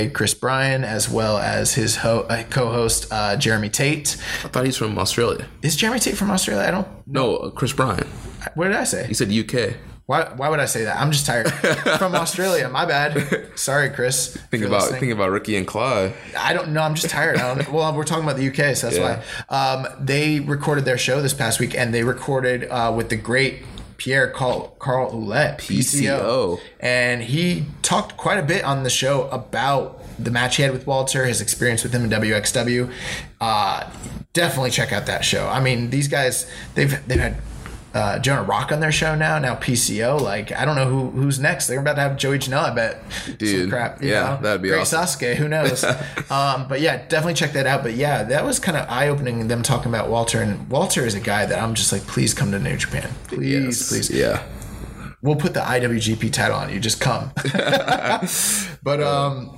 UK, Chris Bryan, as well as his co-host, Jeremy Tate. I thought he's from Australia. Is Jeremy Tate from Australia? I don't know. No, Chris Bryan. What did I say? You said UK. Why would I say that? I'm just tired. From Australia. My bad. Sorry, Chris. Think about Ricky and Clyde. I don't know. I'm just tired. Well, we're talking about the UK, so that's why. They recorded their show this past week, and they recorded with the great Pierre Carl Ouellette, PCO, and he talked quite a bit on the show about the match he had with Walter, his experience with him in WXW. Definitely check out that show. I mean, these guys, they've had Jonah Rock on their show now PCO. Like, I don't know who's next. They're about to have Joey Janela, I bet. Dude, some crap. You know? That'd be great. Awesome. Sasuke, who knows? But yeah, definitely check that out. But yeah, that was kind of eye-opening, them talking about Walter. And Walter is a guy that I'm just like, please come to New Japan. Please. Yeah. We'll put the IWGP title on you. Just come. But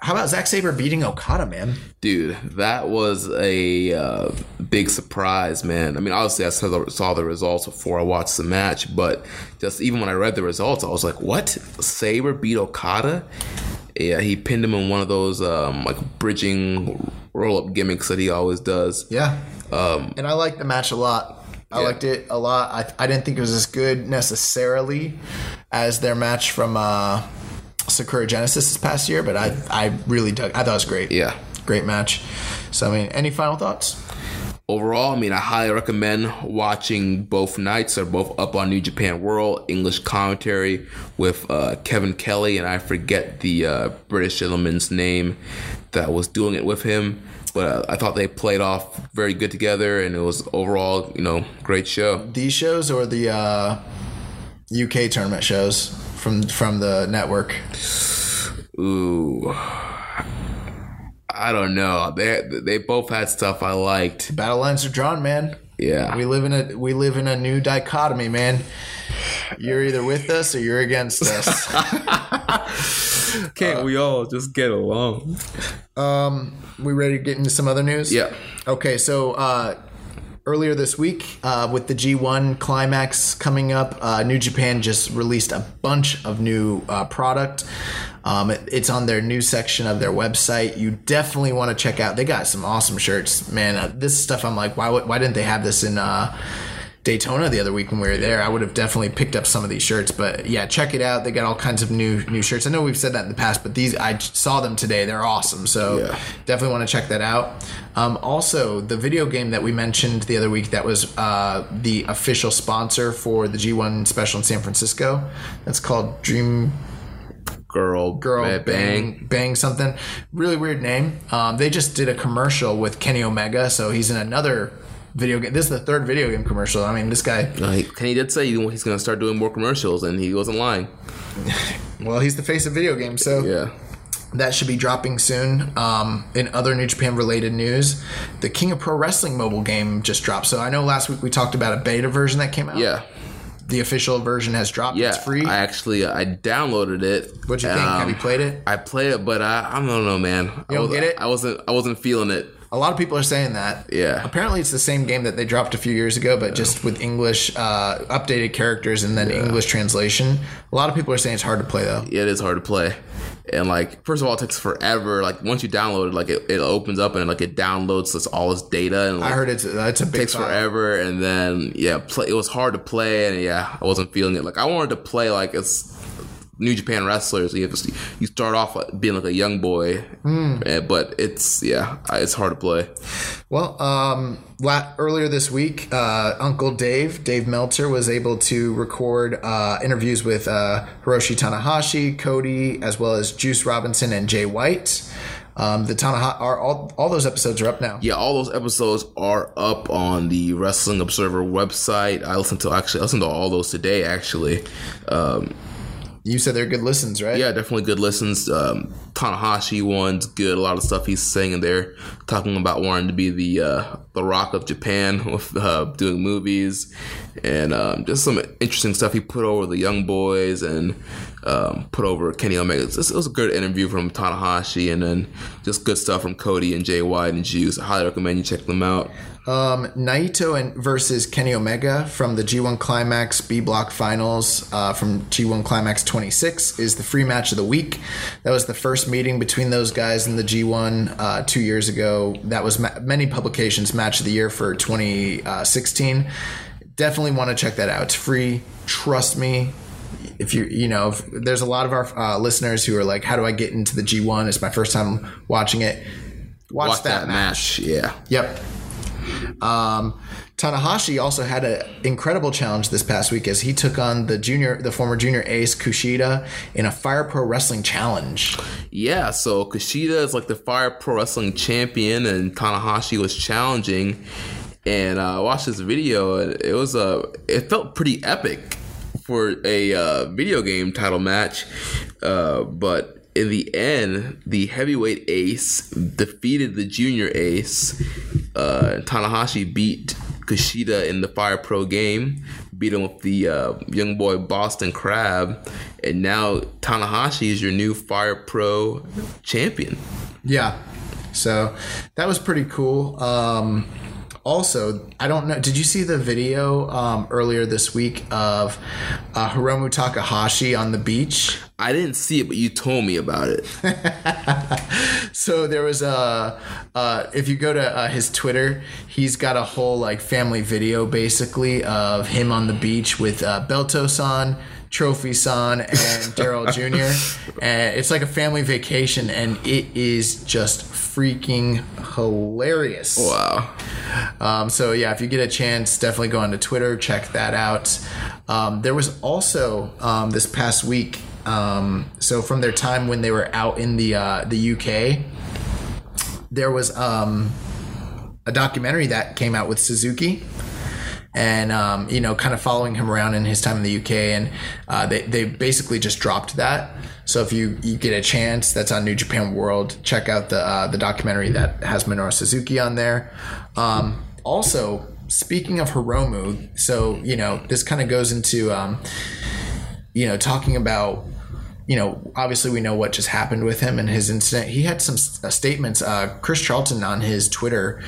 how about Zack Sabre beating Okada, man? Dude, that was a big surprise, man. I mean, obviously, I saw the results before I watched the match, but just even when I read the results, I was like, what? Sabre beat Okada? Yeah, he pinned him in one of those like bridging roll-up gimmicks that he always does. Yeah. And I liked the match a lot. I liked it a lot. I didn't think it was as good necessarily as their match from Sakura Genesis this past year, but I really dug. I thought it was great. Yeah, great match. So I mean, any final thoughts? Overall, I mean, I highly recommend watching both nights. They're both up on New Japan World English commentary with Kevin Kelly, and I forget the British gentleman's name that was doing it with him. But I thought they played off very good together, and it was overall, you know, great show. These shows or the UK tournament shows from the network? Ooh, I don't know. They both had stuff I liked. Battle lines are drawn, man. Yeah, we live in a new dichotomy, man. You're either with us or you're against us. Can't we all just get along? We ready to get into some other news? Yeah. Okay, so earlier this week, with the G1 Climax coming up, New Japan just released a bunch of new product. It's on their new section of their website. You definitely want to check out. They got some awesome shirts, man. This stuff, I'm like, why didn't they have this in Daytona the other week when we were there? I would have definitely picked up some of these shirts. But yeah, check it out. They got all kinds of new shirts. I know we've said that in the past, but these, I saw them today. They're awesome. So yeah, definitely want to check that out. Also, the video game that we mentioned the other week that was the official sponsor for the G1 special in San Francisco, that's called Dream Girl Bang something. Really weird name. They just did a commercial with Kenny Omega, so he's in another video game. This is the third video game commercial. I mean, this guy... Kenny did say he's going to start doing more commercials, and he wasn't lying. Well, he's the face of video games, so... Yeah. That should be dropping soon. In other New Japan-related news, the King of Pro Wrestling mobile game just dropped. So I know last week we talked about a beta version that came out. Yeah. The official version has dropped. Yeah, it's free. I downloaded it. What'd you think? Have you played it? I played it, but I don't know, man. You don't get it? I wasn't feeling it. A lot of people are saying that. Yeah. Apparently, it's the same game that they dropped a few years ago, but just with English updated characters and then English translation. A lot of people are saying it's hard to play, though. Yeah, it is hard to play. And, like, first of all, it takes forever. Like, once you download it, like, it opens up and, like, it downloads all this data. And, like, I heard it's a big takes file. Forever. And then, it was hard to play. And, I wasn't feeling it. Like, I wanted to play, like, it's New Japan wrestlers. You start off being, like, a young boy. But it's hard to play. Well, earlier this week, Uncle Dave Meltzer, was able to record interviews with Hiroshi Tanahashi, Cody, as well as Juice Robinson and Jay White. The Tanahashi are all those episodes are up now. Yeah, all those episodes are up on the Wrestling Observer website. I listened to all those today. Actually, you said they're good listens, right? Yeah, definitely good listens. Tanahashi one's good. A lot of stuff he's saying in there, talking about wanting to be the Rock of Japan with doing movies, and just some interesting stuff he put over the Young Boys and put over Kenny Omega. It was a good interview from Tanahashi, and then just good stuff from Cody and Jay White and Juice. I highly recommend you check them out. Naito versus Kenny Omega from the G1 Climax B Block Finals from G1 Climax 26 is the free match of the week. That was the first meeting between those guys in the G1 2 years ago. That was many publications' match of the year for 2016. Definitely want to check that out. It's free. Trust me. If if there's a lot of our listeners who are like, how do I get into the G1? It's my first time watching it. Watch that match. Yeah. Yep. Tanahashi also had an incredible challenge this past week as he took on the former junior ace Kushida in a Fire Pro Wrestling challenge. Yeah, so Kushida is like the Fire Pro Wrestling champion, and Tanahashi was challenging. And I watched this video. It was it felt pretty epic for a video game title match, but in the end, the heavyweight ace defeated the junior ace. Tanahashi beat Kushida in the Fire Pro game, beat him with the young boy Boston Crab, and now Tanahashi is your new Fire Pro champion. Yeah, so that was pretty cool. Also, I don't know, did you see the video earlier this week of Hiromu Takahashi on the beach? I didn't see it, but you told me about it. So there was if you go to his Twitter, he's got a whole like family video basically of him on the beach with Belto-san, Trophy-san, and Daryl Jr. And it's like a family vacation, and it is just freaking hilarious. Wow. So yeah, if you get a chance, definitely go on to Twitter, check that out. There was also this past week, so from their time when they were out in the UK, there was a documentary that came out with Suzuki. And, kind of following him around in his time in the UK. And they basically just dropped that. So if you get a chance, that's on New Japan World. Check out the documentary that has Minoru Suzuki on there. Also, Speaking of Hiromu, so, you know, this kind of goes into, you know, talking about, you know, obviously we know what just happened with him and his incident. He had some statements. Chris Charlton on his Twitter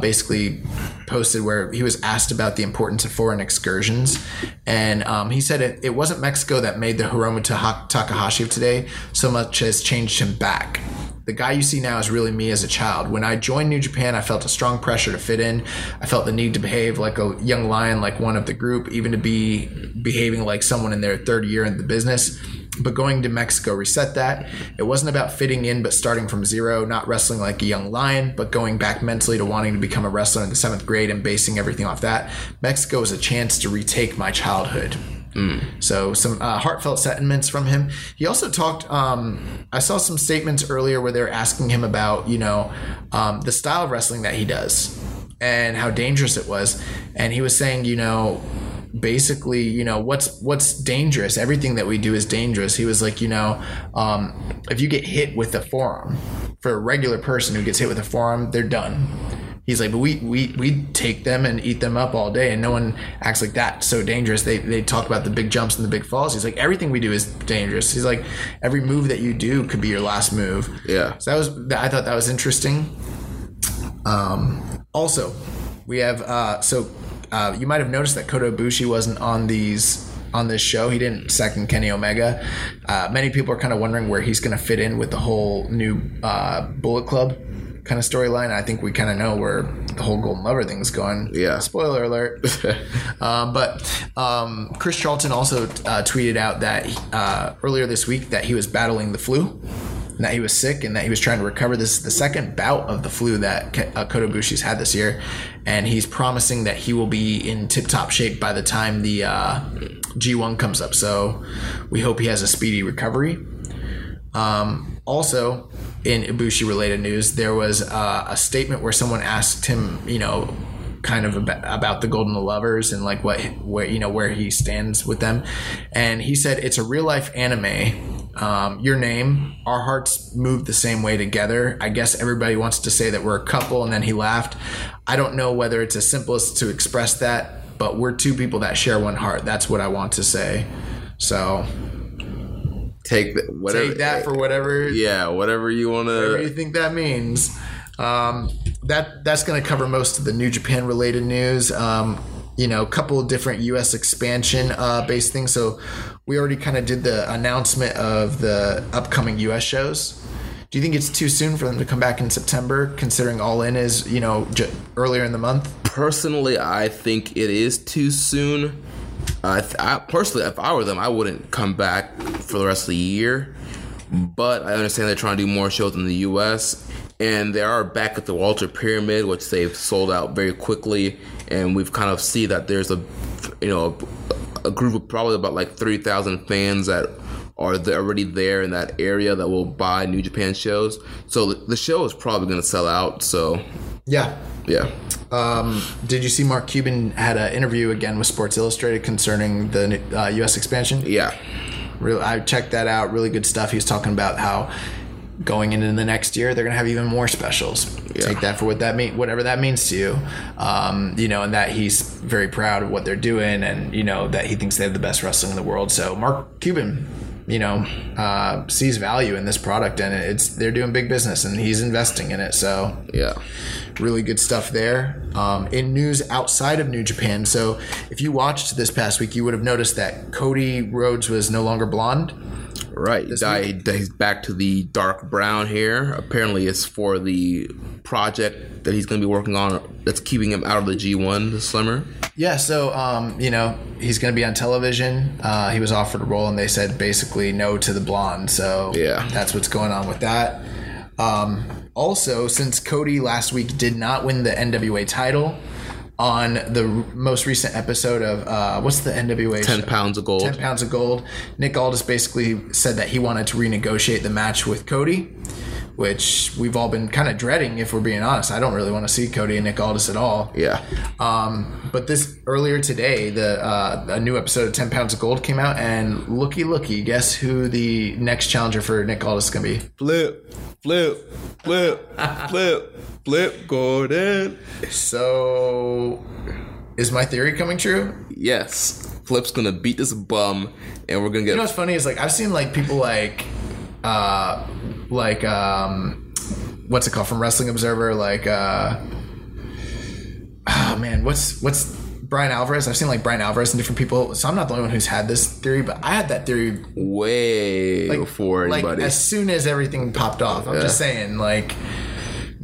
basically posted where he was asked about the importance of foreign excursions. And he said it wasn't Mexico that made the Hiromu Takahashi of today so much as changed him back. The guy you see now is really me as a child. When I joined New Japan, I felt a strong pressure to fit in. I felt the need to behave like a young lion, like one of the group, even to be behaving like someone in their third year in the business. But going to Mexico reset that. It wasn't about fitting in, but starting from zero, not wrestling like a young lion, but going back mentally to wanting to become a wrestler in the 7th grade and basing everything off that. Mexico was a chance to retake my childhood. So some heartfelt sentiments from him. He also talked, I saw some statements earlier where they were asking him about, you know, the style of wrestling that he does and how dangerous it was. And he was saying, you know, basically, you know, what's dangerous? Everything that we do is dangerous. He was like, you know, if you get hit with a forearm, for a regular person who gets hit with a forearm, they're done. He's like, but we take them and eat them up all day, and no one acts like that. So dangerous. They talk about the big jumps and the big falls. He's like, everything we do is dangerous. He's like, every move that you do could be your last move. Yeah. So I thought that was interesting. Also, we have you might have noticed that Kota Ibushi wasn't on this show. He didn't second Kenny Omega. Many people are kind of wondering where he's going to fit in with the whole new Bullet Club kind of storyline. I think we kind of know where the whole Golden Lover thing's going. Yeah. Spoiler alert. But Chris Charlton also tweeted out that earlier this week that he was battling the flu, and that he was sick, and that he was trying to recover. This is the second bout of the flu that Kota Ibushi's had this year, and he's promising that he will be in tip-top shape by the time the G1 comes up. So we hope he has a speedy recovery. Also, in Ibushi-related news, there was a statement where someone asked him, you know, kind of about the Golden Lovers and like where you know where he stands with them, and he said it's a real life anime. Your name, our hearts move the same way together. I guess everybody wants to say that we're a couple, and then he laughed. I don't know whether it's as simple as to express that, but we're two people that share one heart. That's what I want to say. So. Take that for whatever. Yeah, whatever you want to. Whatever you think that means. That's going to cover most of the New Japan related news. You know, a couple of different U.S. expansion based things. So we already kind of did the announcement of the upcoming U.S. shows. Do you think it's too soon for them to come back in September, considering All In is, you know, earlier in the month? Personally, I think it is too soon. I personally, if I were them, I wouldn't come back for the rest of the year. But I understand they're trying to do more shows in the U.S. And they are back at the Walter Pyramid, which they've sold out very quickly. And we've kind of see that there's a, you know, a group of probably about like 3,000 fans that are already there in that area that will buy New Japan shows. So the show is probably going to sell out. So yeah. Did you see Mark Cuban had an interview again with Sports Illustrated concerning the U.S. expansion? Yeah. I checked that out. Really good stuff. He was talking about how going into the next year, they're going to have even more specials. Yeah. Take that for what that means, whatever that means to you. You know, and that he's very proud of what they're doing, and, you know, that he thinks they have the best wrestling in the world. So Mark Cuban, you know, sees value in this product, and they're doing big business, and he's investing in it. So yeah, really good stuff there. In news outside of New Japan, so if you watched this past week, you would have noticed that Cody Rhodes was no longer blonde. Right, he's back to the dark brown hair. Apparently, it's for the project that he's going to be working on that's keeping him out of the G1 this summer. Yeah, so, you know, he's going to be on television. He was offered a role, and they said basically no to the blonde. So yeah, that's what's going on with that. Also, since Cody last week did not win the NWA title, on the most recent episode of what's the NWA 10 show? £10 of Gold, Nick Aldis basically said that he wanted to renegotiate the match with Cody, which we've all been kind of dreading, if we're being honest. I don't really want to see Cody and Nick Aldis at all. Yeah. But this earlier today, a new episode of 10 Pounds of Gold came out, and looky, guess who the next challenger for Nick Aldis is going to be? Flip Gordon. So, is my theory coming true? Yes. Flip's going to beat this bum, and we're going to get... You know what's funny is, like, I've seen, like, people, like... what's it called from Wrestling Observer? Like, what's Brian Alvarez? I've seen like Brian Alvarez and different people. So I'm not the only one who's had this theory, but I had that theory way before anybody. Like, as soon as everything popped off, I'm just saying, like,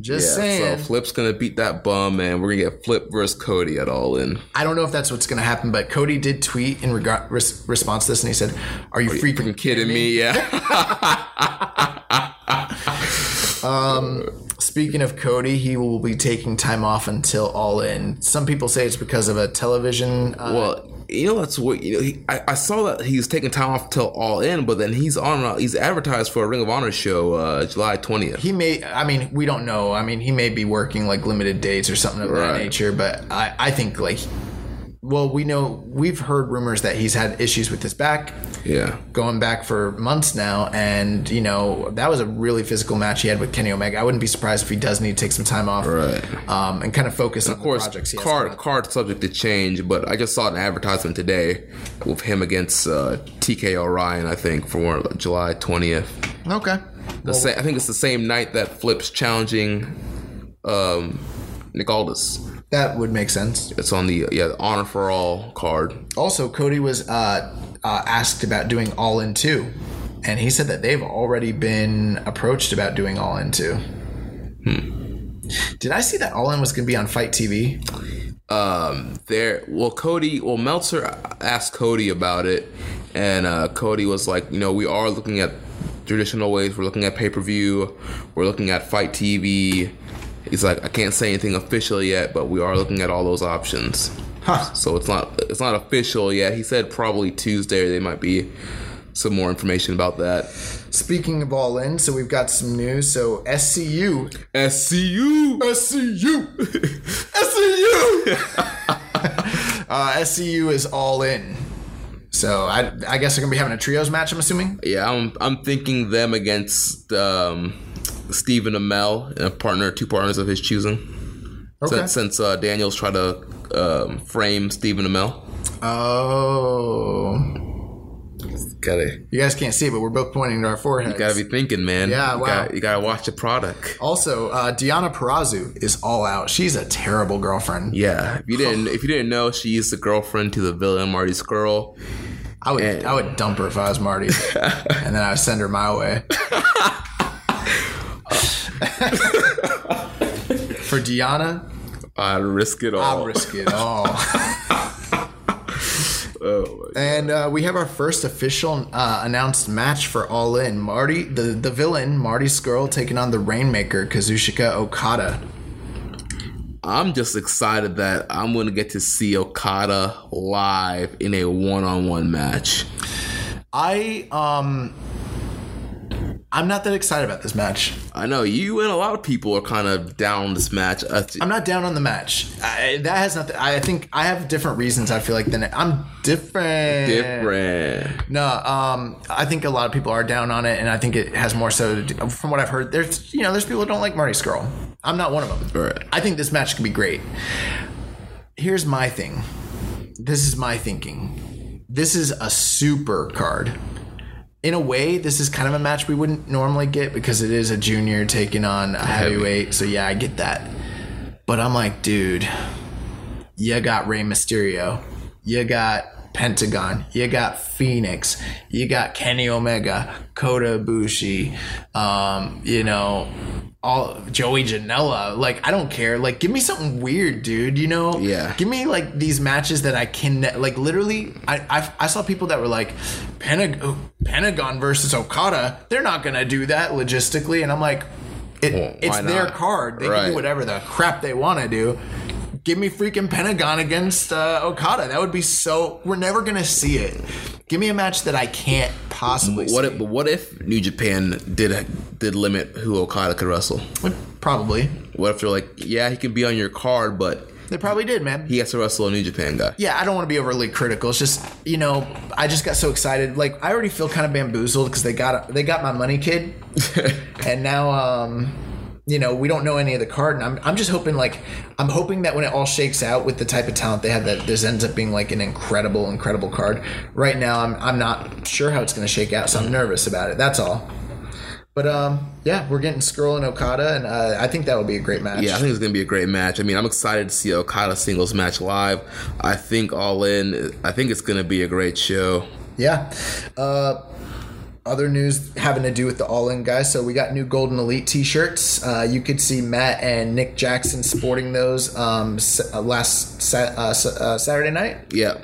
saying. So Flip's gonna beat that bum, and we're gonna get Flip versus Cody at All In. I don't know if that's what's gonna happen, but Cody did tweet in response to this, and he said, "Are you freaking kidding me?" Yeah. Speaking of Cody, he will be taking time off until All In. Some people say it's because of a television. I saw that he's taking time off till All In, but then he's advertised for a Ring of Honor show July 20th. We don't know. I mean, he may be working like limited dates or something of that nature, but I think we've heard rumors that he's had issues with his back. Yeah. Going back for months now, and that was a really physical match he had with Kenny Omega. I wouldn't be surprised if he does need to take some time off. Right. And kind of focus on the projects he has. Card subject to change, but I just saw an advertisement today with him against TK Orion, I think, for July 20th. Okay. I think it's the same night that Flip's challenging Nick Aldis. That would make sense. It's on the Honor for All card. Also, Cody was asked about doing All In 2, and he said that they've already been approached about doing All In 2. Did I see that All In was going to be on Fight TV? Meltzer asked Cody about it, and Cody was like, we are looking at traditional ways. We're looking at pay-per-view. We're looking at Fight TV. He's like, I can't say anything official yet, but we are looking at all those options. Huh. So it's not official yet. He said probably Tuesday there might be some more information about that. Speaking of All In, so we've got some news. So SCU is All In. So I guess they're gonna be having a trios match, I'm assuming. Yeah, I'm thinking them against Stephen Amell, and two partners of his choosing. Okay. Since Daniels tried to frame Stephen Amell. Oh. You guys can't see it, but we're both pointing to our foreheads. You gotta be thinking, man. Yeah, wow. You gotta watch the product. Also, Deonna Purrazzo is all out. She's a terrible girlfriend. Yeah. If you didn't know, she's the girlfriend to the villain Marty Scurll. I would dump her if I was Marty, and then I would send her my way. For Deanna, I'd risk it all. And we have our first official announced match for All In. Marty, the villain, Marty Scurll, taking on the Rainmaker, Kazuchika Okada. I'm just excited that I'm going to get to see Okada live in a one-on-one match. I'm not that excited about this match. I know. You and a lot of people are kind of down this match. I'm not down on the match. I think I have different reasons, I feel like, than... I'm different. No, I think a lot of people are down on it, and I think it has more so to do... From what I've heard, there's people who don't like Marty Scurll. I'm not one of them. Right. I think this match could be great. Here's my thing. This is my thinking. This is a super card. In a way, this is kind of a match we wouldn't normally get because it is a junior taking on a heavyweight. So, yeah, I get that. But I'm like, dude, you got Rey Mysterio. You got Pentagon. You got Phoenix. You got Kenny Omega, Kota Ibushi, all Joey Janela. Like, I don't care. Like, give me something weird, dude, Yeah. Give me, like, these matches that I can... Like, literally, I saw people that were like, Pentagon versus Okada. They're not going to do that logistically. And I'm like, it's their card. They can do whatever the crap they want to do. Give me freaking Pentagon against Okada. That would be so... We're never going to see it. Give me a match that I can't possibly see. What if New Japan did limit who Okada could wrestle? Probably. What if they're like, yeah, he can be on your card, but... They probably did, man. He has to wrestle a New Japan guy. Yeah, I don't want to be overly critical. It's just, you know, I just got so excited. Like, I already feel kind of bamboozled because they got my money, kid. And now, you know, we don't know any of the card. And I'm just hoping, like, I'm hoping that when it all shakes out with the type of talent they have, that this ends up being, like, an incredible, incredible card. Right now, I'm not sure how it's going to shake out, so I'm nervous about it. That's all. But, yeah, we're getting Scurll and Okada, and I think that would be a great match. Yeah, I think it's going to be a great match. I mean, I'm excited to see Okada singles match live. I think All In, I think it's going to be a great show. Yeah. Other news having to do with the All In guys. So we got new Golden Elite t-shirts. You could see Matt and Nick Jackson sporting those last Saturday night. Yeah.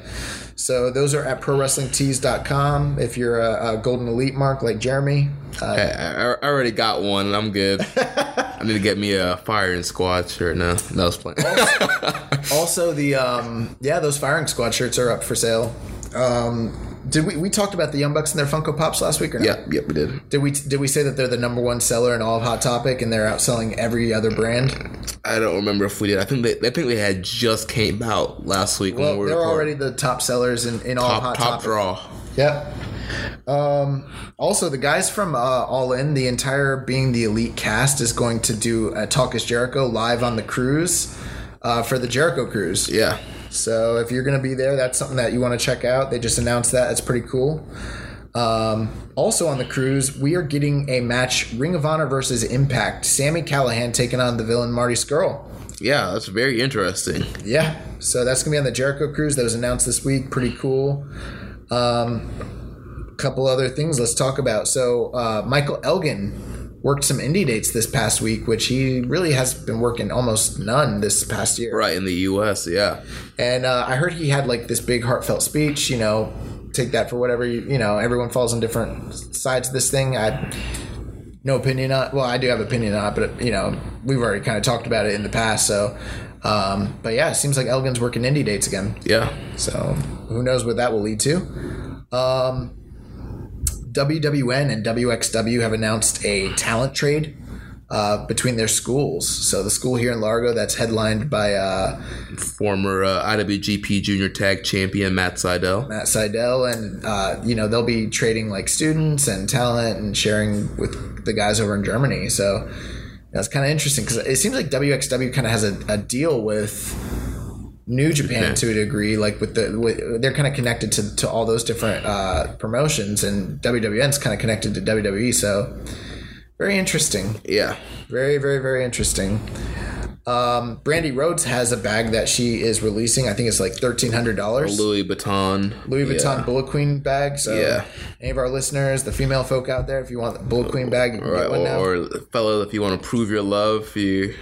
So those are at ProWrestlingTees.com. If you're a Golden Elite mark like Jeremy. I already got one and I'm good. I need to get me a Firing Squad shirt now. That was playing. Also the those Firing Squad shirts are up for sale. Did we talked about the Young Bucks and their Funko Pops last week or not? Yeah, we did. Did we say that they're the number one seller in all of Hot Topic and they're outselling every other brand? I don't remember if we did. I think they had just came out last week. Well, when we were recording. Already the top sellers in all of Hot Topic. Top draw. Yep. Also, the guys from All In, the entire Being the Elite cast, is going to do Talk Is Jericho live on the cruise for the Jericho Cruise. Yeah. So if you're going to be there, that's something that you want to check out. They just announced that. It's pretty cool. Also on the cruise, we are getting a match, Ring of Honor versus Impact. Sami Callihan taking on the villain Marty Scurll. Yeah, that's very interesting. Yeah. So that's going to be on the Jericho Cruise. That was announced this week. Pretty cool. Couple other things let's talk about. So Michael Elgin worked some indie dates this past week, which he really has been working almost none this past year. Right, in the U.S., yeah. And I heard he had like this big heartfelt speech, you know, take that for whatever, you know, everyone falls on different sides of this thing. I do have an opinion on it, but, you know, we've already kind of talked about it in the past, so... but yeah, it seems like Elgin's working indie dates again. Yeah. So who knows what that will lead to. WWN and WXW have announced a talent trade between their schools. So the school here in Largo that's headlined by former IWGP Junior Tag Champion Matt Seidel, and you know, they'll be trading like students and talent and sharing with the guys over in Germany. So. That's kind of interesting because it seems like WXW kind of has a deal with New Japan to a degree. Like they're kind of connected to all those different promotions, and WWN's kind of connected to WWE. So very interesting. Yeah, very, very, very interesting. Brandy Rhodes has a bag that she is releasing. I think it's like $1,300. Louis Vuitton Bullet Queen bag. So any of our listeners, the female folk out there, if you want the Bullet Queen bag, you can get one now. Or fellow, if you want to prove your love for you.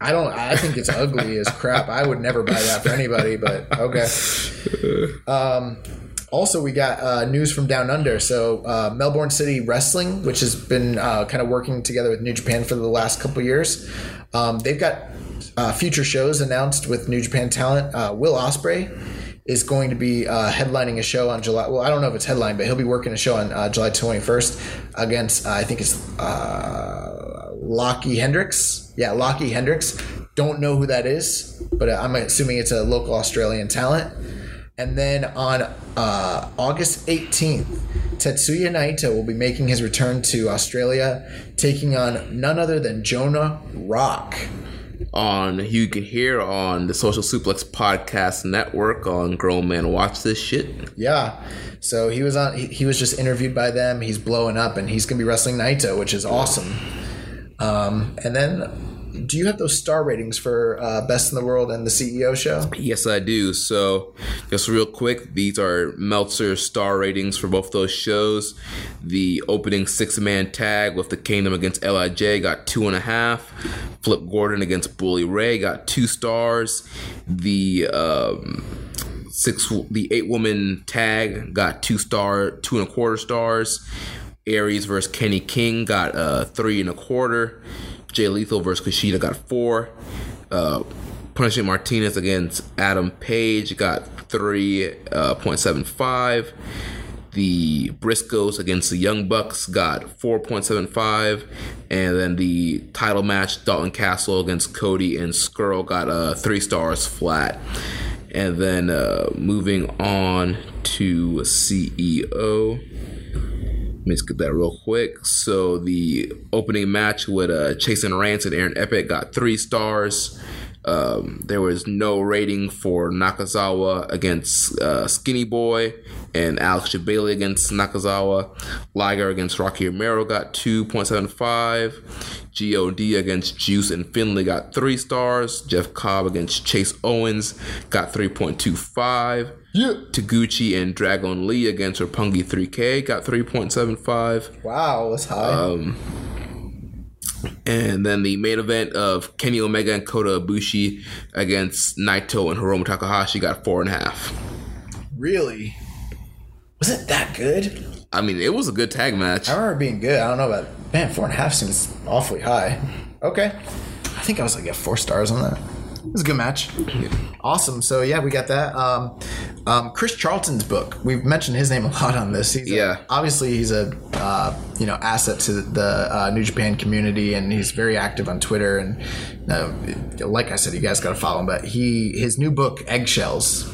I think it's ugly as crap. I would never buy that for anybody, but okay. Also, we got news from Down Under. So, Melbourne City Wrestling, which has been kind of working together with New Japan for the last couple years, they've got future shows announced with New Japan talent. Will Ospreay is going to be headlining a show on July. Well, I don't know if it's headlined, but he'll be working a show on July 21st against, I think it's Lockie Hendricks. Yeah, Lockie Hendricks. Don't know who that is, but I'm assuming it's a local Australian talent. And then on August 18th, Tetsuya Naito will be making his return to Australia, taking on none other than Jonah Rock. You can hear on the Social Suplex Podcast Network on Grown Man Watch This Shit. Yeah. So he was on. He was just interviewed by them. He's blowing up, and he's going to be wrestling Naito, which is awesome. And then... Do you have those star ratings for Best in the World and the CEO show? Yes, I do. So just real quick, these are Meltzer's star ratings for both those shows. The opening six-man tag with the Kingdom against LIJ got 2.5. Flip Gordon against Bully Ray got 2 stars. The 8-woman tag got 2.25 stars. Aries versus Kenny King got 3.25. Jay Lethal versus Kushida got 4. Punishing Martinez against Adam Page got 3.75. The Briscoes against the Young Bucks got 4.75. And then the title match, Dalton Castle against Cody and Scurll, got 3 stars flat. And then moving on to CEO. Let's get that real quick. So the opening match with Chase and Rance and Aaron Epic got 3 stars. There was no rating for Nakazawa against Skinny Boy and Alex Shibale against Nakazawa. Liger against Rocky Romero got 2.75. GOD against Juice and Finlay got 3 stars. Jeff Cobb against Chase Owens got 3.25. Yeah. Taguchi and Dragon Lee against Roppongi 3K got 3.75. Wow, that's high. And then the main event of Kenny Omega and Kota Ibushi against Naito and Hiromu Takahashi got 4.5. Really? Was it that good? I mean, it was a good tag match. I remember it being good. I don't know about it. Man, 4.5 seems awfully high. Okay. I think I was like at 4 stars on that. It was a good match. Yeah. Awesome. So, yeah, we got that. Chris Charlton's book. We've mentioned his name a lot on this. Obviously, he's a asset to the New Japan community, and he's very active on Twitter. And like I said, you guys got to follow him. But his new book, Eggshells,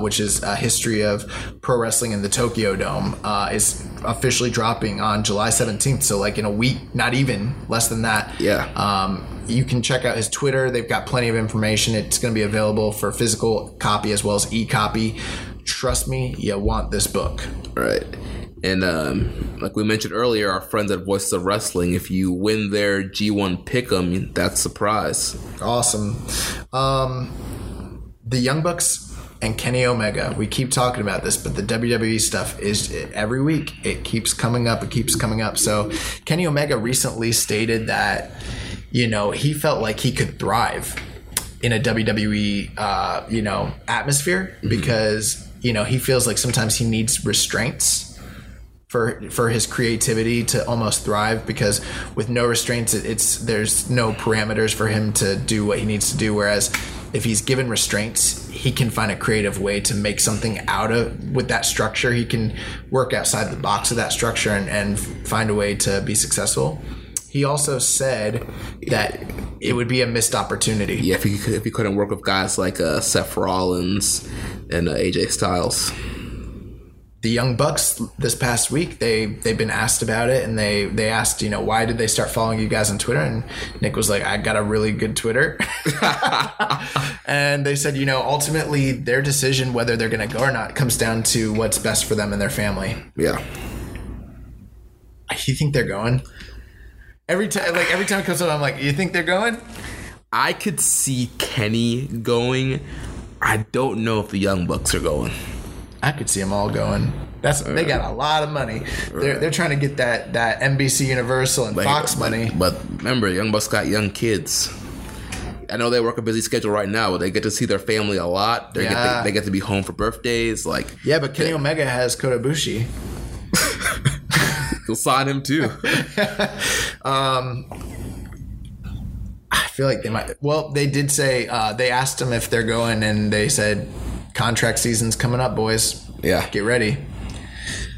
which is a history of pro wrestling in the Tokyo Dome, is officially dropping on July 17th. So, like in a week, not even less than that. Yeah. You can check out his Twitter. They've got plenty of information. It's going to be available for physical copy as well as e-copy. Trust me, you want this book. Right. And like we mentioned earlier, our friends at Voices of Wrestling, if you win their G1 Pick'em, that's a prize. Awesome. The Young Bucks and Kenny Omega, we keep talking about this, but the WWE stuff is every week. It keeps coming up. It keeps coming up. So Kenny Omega recently stated that he felt like he could thrive in a WWE, atmosphere because, he feels like sometimes he needs restraints for his creativity to almost thrive, because with no restraints, there's no parameters for him to do what he needs to do. Whereas if he's given restraints, he can find a creative way to make something out of with that structure. He can work outside the box of that structure and find a way to be successful. He also said that it would be a missed opportunity. Yeah, if he couldn't work with guys like Seth Rollins and AJ Styles. The Young Bucks this past week, they've been asked about it, and they asked, why did they start following you guys on Twitter? And Nick was like, I got a really good Twitter. And they said, ultimately their decision whether they're going to go or not comes down to what's best for them and their family. Yeah. You think they're going? Every time it comes up, I'm like, you think they're going? I could see Kenny going. I don't know if the Young Bucks are going. I could see them all going. They got a lot of money. Right. They're trying to get that NBC Universal and Fox money. But remember, Young Bucks got young kids. I know they work a busy schedule right now, but they get to see their family a lot. They get to be home for birthdays. Yeah, but Kenny Omega has Kota Ibushi. He'll sign him too. I feel like they might. Well, they did say they asked him if they're going, and they said contract season's coming up, boys. Yeah, get ready.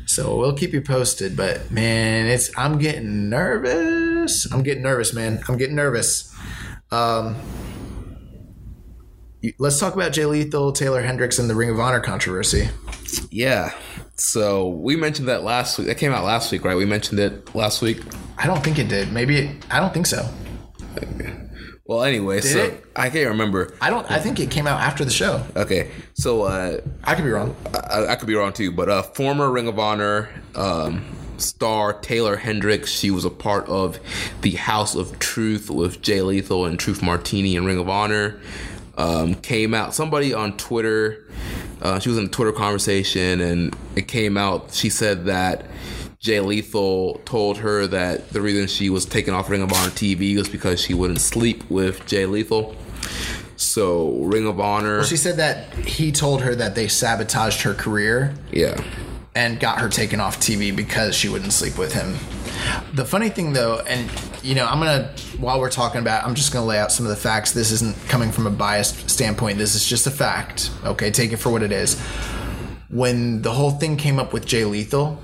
So we'll keep you posted. But man, I'm getting nervous. I'm getting nervous. Let's talk about Jay Lethal, Taylor Hendricks, and the Ring of Honor controversy. Yeah. So we mentioned that last week. That came out last week, right? We mentioned it last week. I don't think it did. I don't think so. Okay. Well, anyway, did it? I can't remember. I think it came out after the show. Okay. So I could be wrong. I could be wrong too. But former Ring of Honor star Taylor Hendricks, she was a part of the House of Truth with Jay Lethal and Truth Martini and Ring of Honor. Came out. Somebody on Twitter, she was in a Twitter conversation, and it came out. She said that Jay Lethal told her that the reason she was taken off Ring of Honor TV was because she wouldn't sleep with Jay Lethal. So Ring of Honor. Well, she said that he told her that they sabotaged her career. Yeah. And got her taken off TV because she wouldn't sleep with him. The funny thing, though, and while we're talking about it, I'm just going to lay out some of the facts. This isn't coming from a biased standpoint. This is just a fact. Okay, take it for what it is. when the whole thing came up with Jay Lethal,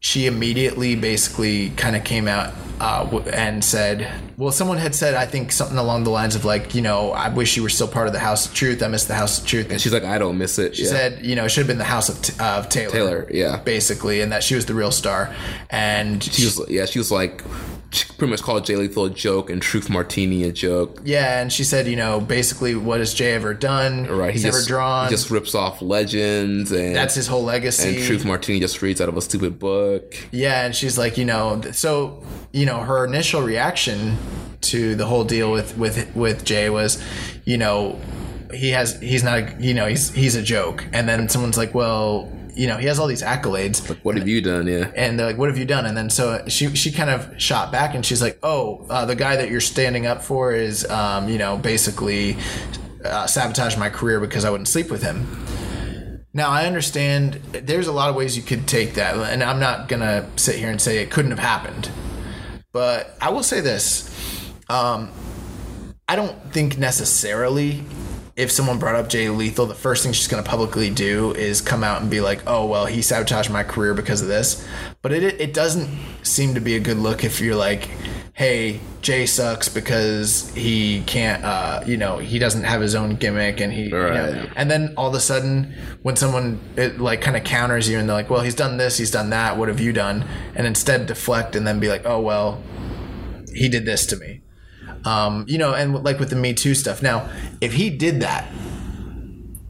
she immediately basically kind of came out and said, well, someone had said, I think something along the lines of like, you know, I wish you were still part of the House of Truth. I miss the House of Truth. And she's like, I don't miss it. She said, you know, it should have been the House of Taylor. Taylor, yeah. Basically, and that she was the real star. And she was like, she pretty much called Jay Lethal a joke and Truth Martini a joke. Yeah, and she said, you know, basically, what has Jay ever done? Right, he just rips off legends, and that's his whole legacy. And Truth Martini just reads out of a stupid book. Yeah, and she's like, you know, so you know, her initial reaction to the whole deal with Jay was, you know, he's a joke. And then someone's like, well, you know, he has all these accolades. Like, what have you done? Yeah. And they're like, what have you done? And then so she kind of shot back and she's like, oh, the guy that you're standing up for is, you know, basically sabotaged my career because I wouldn't sleep with him. Now, I understand there's a lot of ways you could take that. And I'm not going to sit here and say it couldn't have happened. But I will say this. I don't think necessarily if someone brought up Jay Lethal, the first thing she's going to publicly do is come out and be like, oh, well, he sabotaged my career because of this. But it doesn't seem to be a good look if you're like, hey, Jay sucks because he can't, you know, he doesn't have his own gimmick. And he, right. You know, and then all of a sudden when someone like kind of counters you and they're like, well, he's done this, he's done that, what have you done? And instead deflect and then be like, oh, well, he did this to me. You know, and like with the Me Too stuff. Now, if he did that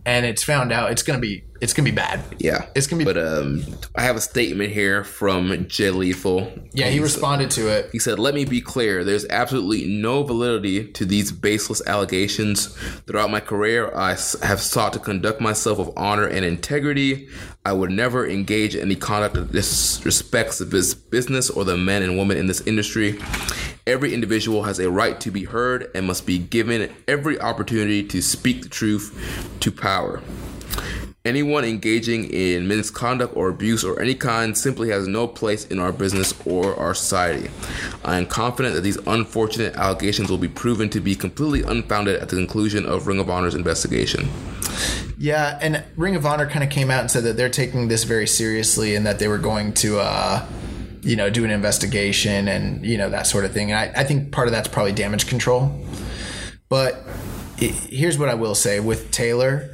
and it's found out, it's going to be bad. Yeah. It's going to be bad. But I have a statement here from Jay Lethal. Yeah, he responded to it. He said, let me be clear. There's absolutely no validity to these baseless allegations. Throughout my career, I have sought to conduct myself with honor and integrity. I would never engage in any conduct that disrespects this business or the men and women in this industry. Every individual has a right to be heard and must be given every opportunity to speak the truth to power. Anyone engaging in misconduct or abuse or any kind simply has no place in our business or our society. I am confident that these unfortunate allegations will be proven to be completely unfounded at the conclusion of Ring of Honor's investigation. Yeah, and Ring of Honor kind of came out and said that they're taking this very seriously and that they were going to you know, do an investigation and, you know, that sort of thing. And I think part of that's probably damage control. But here's what I will say with Taylor,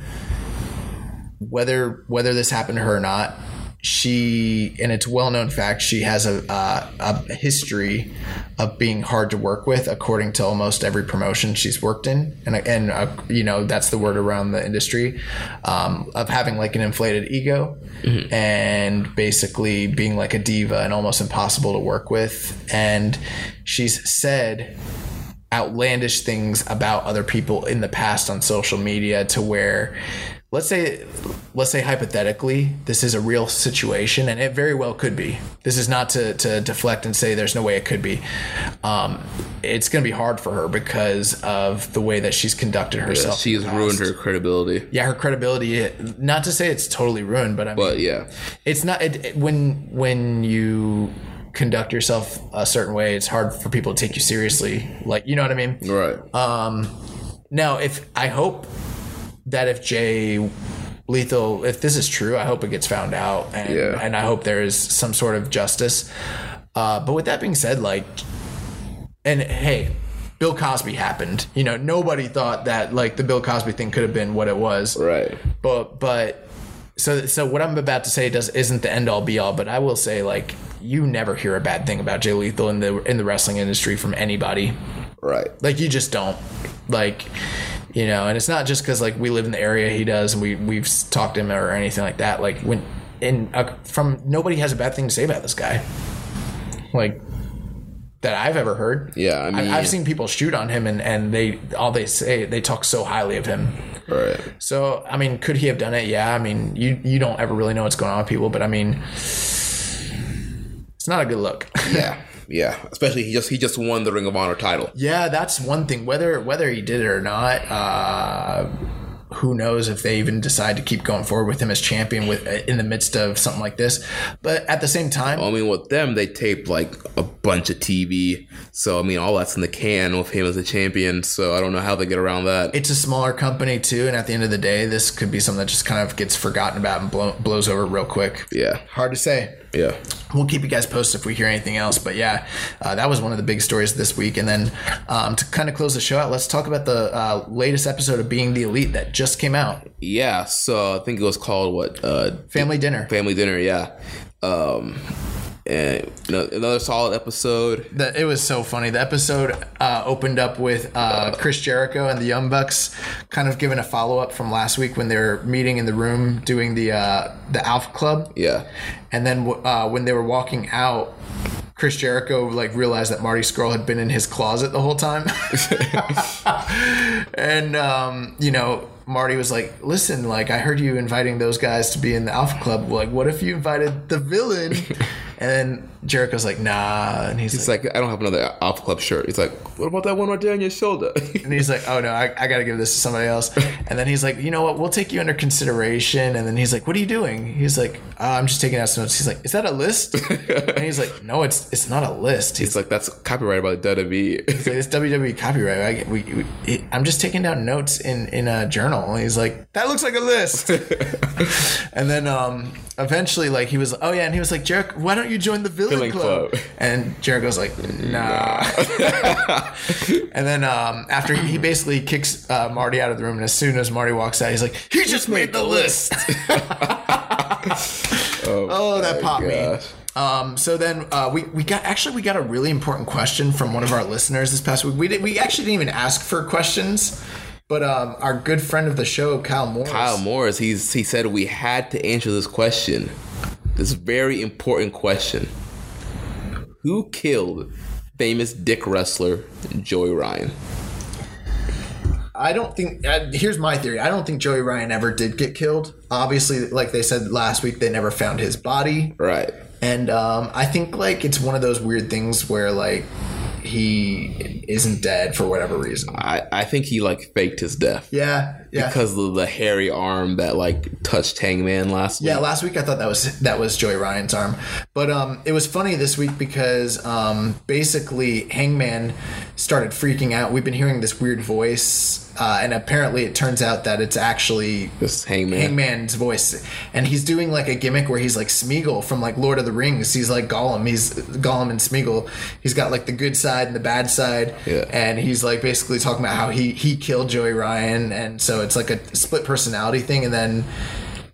whether this happened to her or not, she, and it's a well-known fact, she has a history of being hard to work with, according to almost every promotion she's worked in. And you know, that's the word around the industry, of having like an inflated ego, mm-hmm. and basically being like a diva and almost impossible to work with. And she's said outlandish things about other people in the past on social media to where, let's say hypothetically, this is a real situation, and it very well could be. This is not to deflect and say there's no way it could be. It's going to be hard for her because of the way that she's conducted herself. Yeah, she's ruined her credibility. Yeah, her credibility. Not to say it's totally ruined, but I mean, yeah, it's not. When you conduct yourself a certain way, it's hard for people to take you seriously. Like, you know what I mean? Right. Now, I hope that if Jay Lethal, if this is true, I hope it gets found out, and I hope there is some sort of justice. But with that being said, like, and hey, Bill Cosby happened. You know, nobody thought that like the Bill Cosby thing could have been what it was. Right. But so what I'm about to say isn't the end all be all, but I will say, like, you never hear a bad thing about Jay Lethal in the wrestling industry from anybody. Right. Like, you just don't. Like, you know, and it's not just because, like, we live in the area he does and we've talked to him or anything like that. Like, nobody has a bad thing to say about this guy, like, that I've ever heard. Yeah, I mean, I've seen people shoot on him and they talk so highly of him. Right. So, I mean, could he have done it? Yeah, I mean, you don't ever really know what's going on with people, but I mean, it's not a good look. Yeah. Yeah, especially he just won the Ring of Honor title. Yeah, that's one thing. Whether he did it or not, who knows if they even decide to keep going forward with him as champion in the midst of something like this. But at the same time, I mean, with them, they taped like a bunch of TV. So, I mean, all that's in the can with him as a champion. So I don't know how they get around that. It's a smaller company, too. And at the end of the day, this could be something that just kind of gets forgotten about and blows over real quick. Yeah. Hard to say. Yeah. We'll keep you guys posted if we hear anything else. But, yeah, that was one of the big stories this week. And then to kind of close the show out, let's talk about the latest episode of Being the Elite that just came out. Yeah. So I think it was called, what? Family Dinner. Family Dinner, yeah. And another solid episode. It was so funny. The episode opened up with Chris Jericho and the Young Bucks kind of giving a follow-up from last week when they were meeting in the room doing the Alpha Club. Yeah. And then when they were walking out, Chris Jericho realized that Marty Scurll had been in his closet the whole time. And, Marty was like, listen, I heard you inviting those guys to be in the Alpha Club. What if you invited the villain? And then Jericho's like, nah. And he's like, I don't have another Alpha Club shirt. He's like, what about that one right there on your shoulder? And he's like, oh, no, I got to give this to somebody else. And then he's like, you know what? We'll take you under consideration. And then he's like, what are you doing? He's like, I'm just taking out some notes. He's like, is that a list? And he's like, no, it's not a list. He's like, that's copyrighted by the WWE. He's like, it's WWE copyright. I'm just taking down notes in a journal. And he's like, that looks like a list. And then eventually, he was, oh, yeah. And he was like, Jericho, why don't you join the Villain Club. And Jericho's like, nah. And then after he basically kicks Marty out of the room, and as soon as Marty walks out, he's like, he just made the list. oh, that popped me. So then we got a really important question from one of our listeners this past week. We actually didn't even ask for questions. But our good friend of the show, Kyle Morris, he said we had to answer this question. This very important question. Who killed famous dick wrestler Joey Ryan? I don't think... here's my theory. I don't think Joey Ryan ever did get killed. Obviously, like they said last week, they never found his body. Right. And I think it's one of those weird things where he isn't dead for whatever reason. I think he faked his death. Yeah. Because of the hairy arm that touched Hangman last week. Yeah, last week I thought that was Joey Ryan's arm. But it was funny this week because basically Hangman started freaking out. We've been hearing this weird voice, and apparently it turns out that it's actually Hangman's voice. And he's doing a gimmick where he's Smeagol from Lord of the Rings. He's Gollum. He's Gollum and Smeagol. He's got the good side and the bad side. Yeah. And he's basically talking about how he killed Joey Ryan, and so it's a split personality thing. And then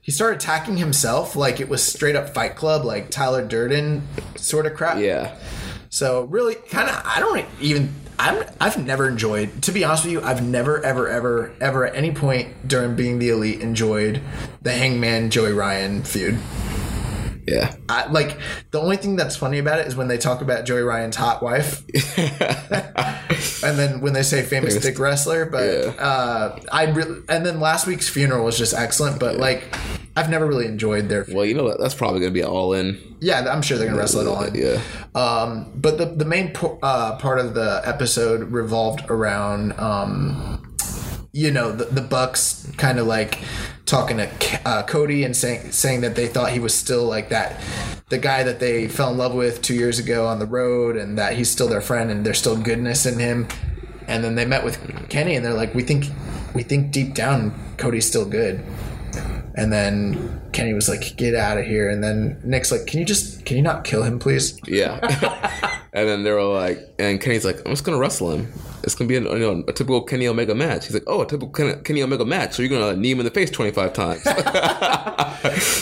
he started attacking himself it was straight up Fight Club, Tyler Durden sort of crap. Yeah. So really kind of I've never enjoyed, to be honest with you, I've never ever at any point during Being the Elite enjoyed the Hangman Joey Ryan feud. Yeah. The only thing that's funny about it is when they talk about Joey Ryan's hot wife. And then when they say famous dick wrestler. But yeah. And then last week's funeral was just excellent. But, I've never really enjoyed their funeral. Well, that's probably going to be All In. Yeah, I'm sure they're going to wrestle it All In. Yeah. But the main part of the episode revolved around... the Bucks kind of talking to Cody and saying that they thought he was still the guy that they fell in love with 2 years ago on the road, and that he's still their friend and there's still goodness in him. And then they met with Kenny and they're like, we think deep down Cody's still good. And then Kenny was like, get out of here. And then Nick's like, can you not kill him, please? Yeah. And then they were like, and Kenny's like, I'm just going to wrestle him. It's going to be a typical Kenny Omega match. He's like, oh, a typical Kenny Omega match. So you're going to knee him in the face 25 times.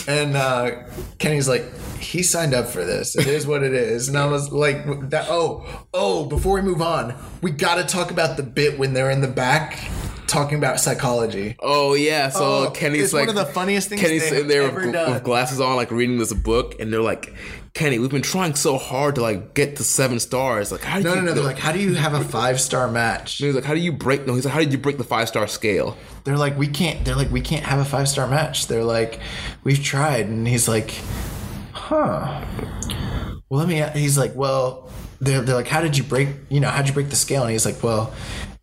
And Kenny's like, he signed up for this. It is what it is. And I was like, that. Oh, before we move on, we got to talk about the bit when they're in the back talking about psychology. Oh, yeah. So Kenny's it's one of the funniest things Kenny's in there with glasses on, reading this book. And they're like... Kenny, we've been trying so hard to get to 7 stars. How do you? No. They're like, how do you have a 5-star match? And he's like, how do you break? No, he's like, how did you break the 5-star scale? They're like, we can't. They're like, we can't have a 5-star match. They're like, we've tried, and he's like, huh. Well, let me. He's like, well, they're like, how did you break? How'd you break the scale? And he's like, well,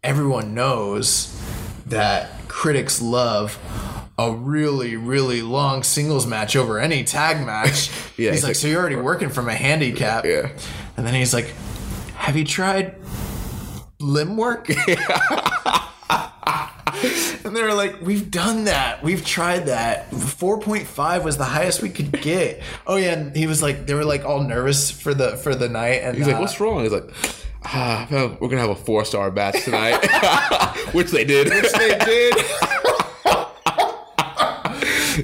everyone knows that critics love a really, really long singles match over any tag match. Yeah, he's like, so you're already working from a handicap. Yeah. And then he's like, have you tried limb work? And they were like, we've done that. We've tried that. 4.5 was the highest we could get. Oh, yeah. And he was like, they were like all nervous for the night. And he's like, what's wrong? He's like, we're going to have a 4-star match tonight. Which they did. Which they did.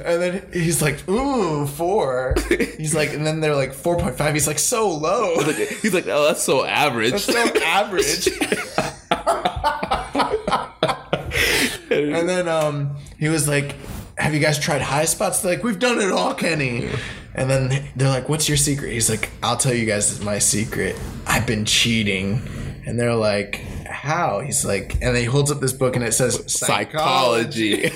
And then he's like, ooh, 4. He's like, and then they're like, 4.5. He's like, so low. He's like, oh, that's so average. That's so average. And then he was like, have you guys tried high spots? They're like, we've done it all, Kenny. Yeah. And then they're like, what's your secret? He's like, I'll tell you guys my secret. I've been cheating. And they're like, how? He's like, and then he holds up this book and it says psychology.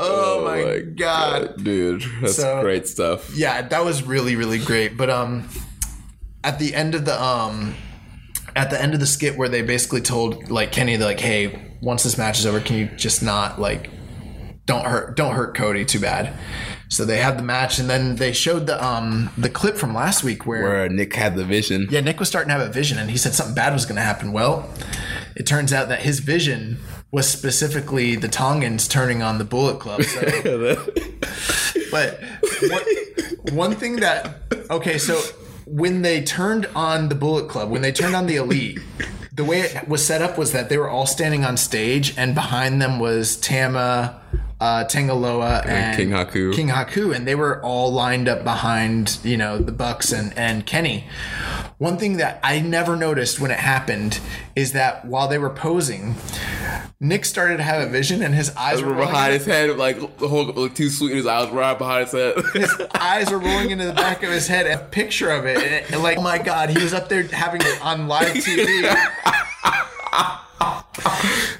Oh my god. Dude, that's great stuff. Yeah, that was really, really great. But at the end of the skit where they basically told like Kenny, they're like, hey, once this match is over, can you just not like don't hurt Cody too bad. So they had the match, and then they showed the clip from last week where Nick had the vision. Yeah, Nick was starting to have a vision, and he said something bad was going to happen. Well, it turns out that his vision was specifically the Tongans turning on the Bullet Club. So. But one thing that when they turned on the Bullet Club, when they turned on the Elite, the way it was set up was that they were all standing on stage, and behind them was Tama, Tangaloa, and King Haku, and they were all lined up behind, you know, the Bucks and Kenny. One thing that I never noticed when it happened is that while they were posing, Nick started to have a vision, and his eyes were behind his head, like the whole like, too sweet. His eyes were right behind his head. His eyes were rolling into the back of his head. A picture of it, and like, oh my god, he was up there having it on live TV.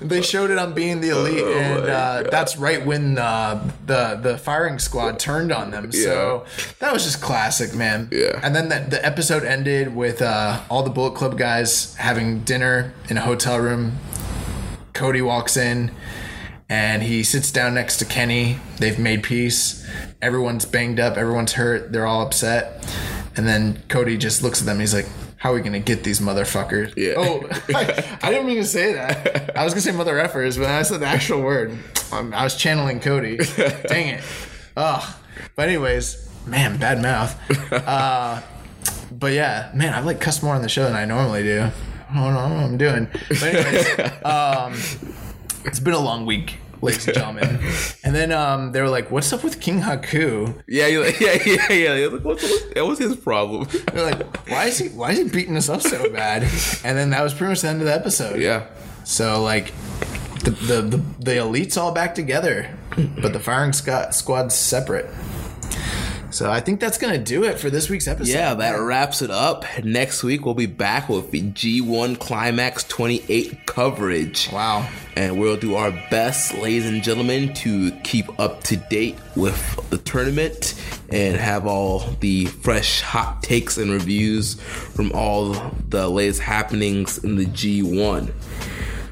They showed it on Being the Elite, and that's right when the firing squad turned on them. So that was just classic, man. Yeah. And then the episode ended with all the Bullet Club guys having dinner in a hotel room. Cody walks in, and he sits down next to Kenny. They've made peace. Everyone's banged up. Everyone's hurt. They're all upset. And then Cody just looks at them. He's like, how are we going to get these motherfuckers? Yeah. Oh, I didn't mean to say that. I was going to say mother effers, but I said the actual word. I was channeling Cody. Dang it. Ugh. But anyways, man, bad mouth. But yeah, man, I've like cussed more on the show than I normally do. I don't know what I'm doing. But anyways, it's been a long week, ladies and gentlemen. And then they were like, what's up with King Haku? Yeah. Like, that was his problem. They're like, why is he beating us up so bad? And then that was pretty much the end of the episode. Yeah. So, like, the Elite's all back together, but the firing squad's separate. So I think that's going to do it for this week's episode. Yeah, that wraps it up. Next week, we'll be back with the G1 Climax 28 coverage. Wow. And we'll do our best, ladies and gentlemen, to keep up to date with the tournament and have all the fresh hot takes and reviews from all the latest happenings in the G1.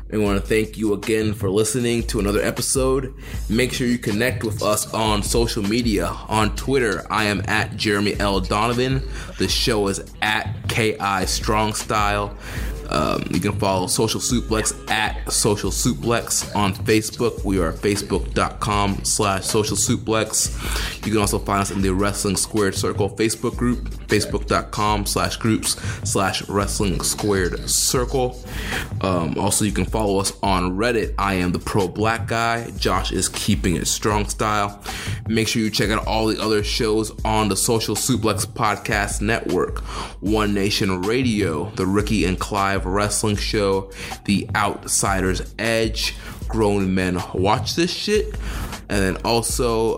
We want to thank you again for listening to another episode. Make sure you connect with us on social media. On Twitter, I am at Jeremy L. Donovan. The show is at KI Strong Style. You can follow Social Suplex at Social Suplex. On Facebook, we are facebook.com/Social Suplex. You can also find us in the Wrestling Squared Circle Facebook group, facebook.com/groups/Wrestling Squared Circle. Also, you can follow us on Reddit. I am the Pro Black Guy. Josh is Keeping It Strong Style. Make sure you check out all the other shows on the Social Suplex Podcast Network, One Nation Radio, the Ricky and Clive Wrestling Show, The Outsider's Edge, Grown Men Watch This Shit, and then also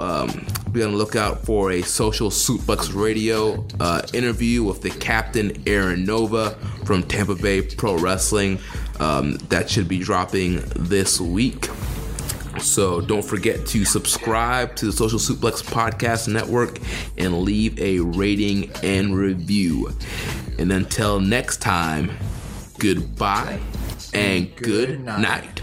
be on the lookout for a Social Suplex Radio interview with the Captain Aaron Nova from Tampa Bay Pro Wrestling. That should be dropping this week. So don't forget to subscribe to the Social Suplex Podcast Network and leave a rating and review. And until next time, goodbye and good night.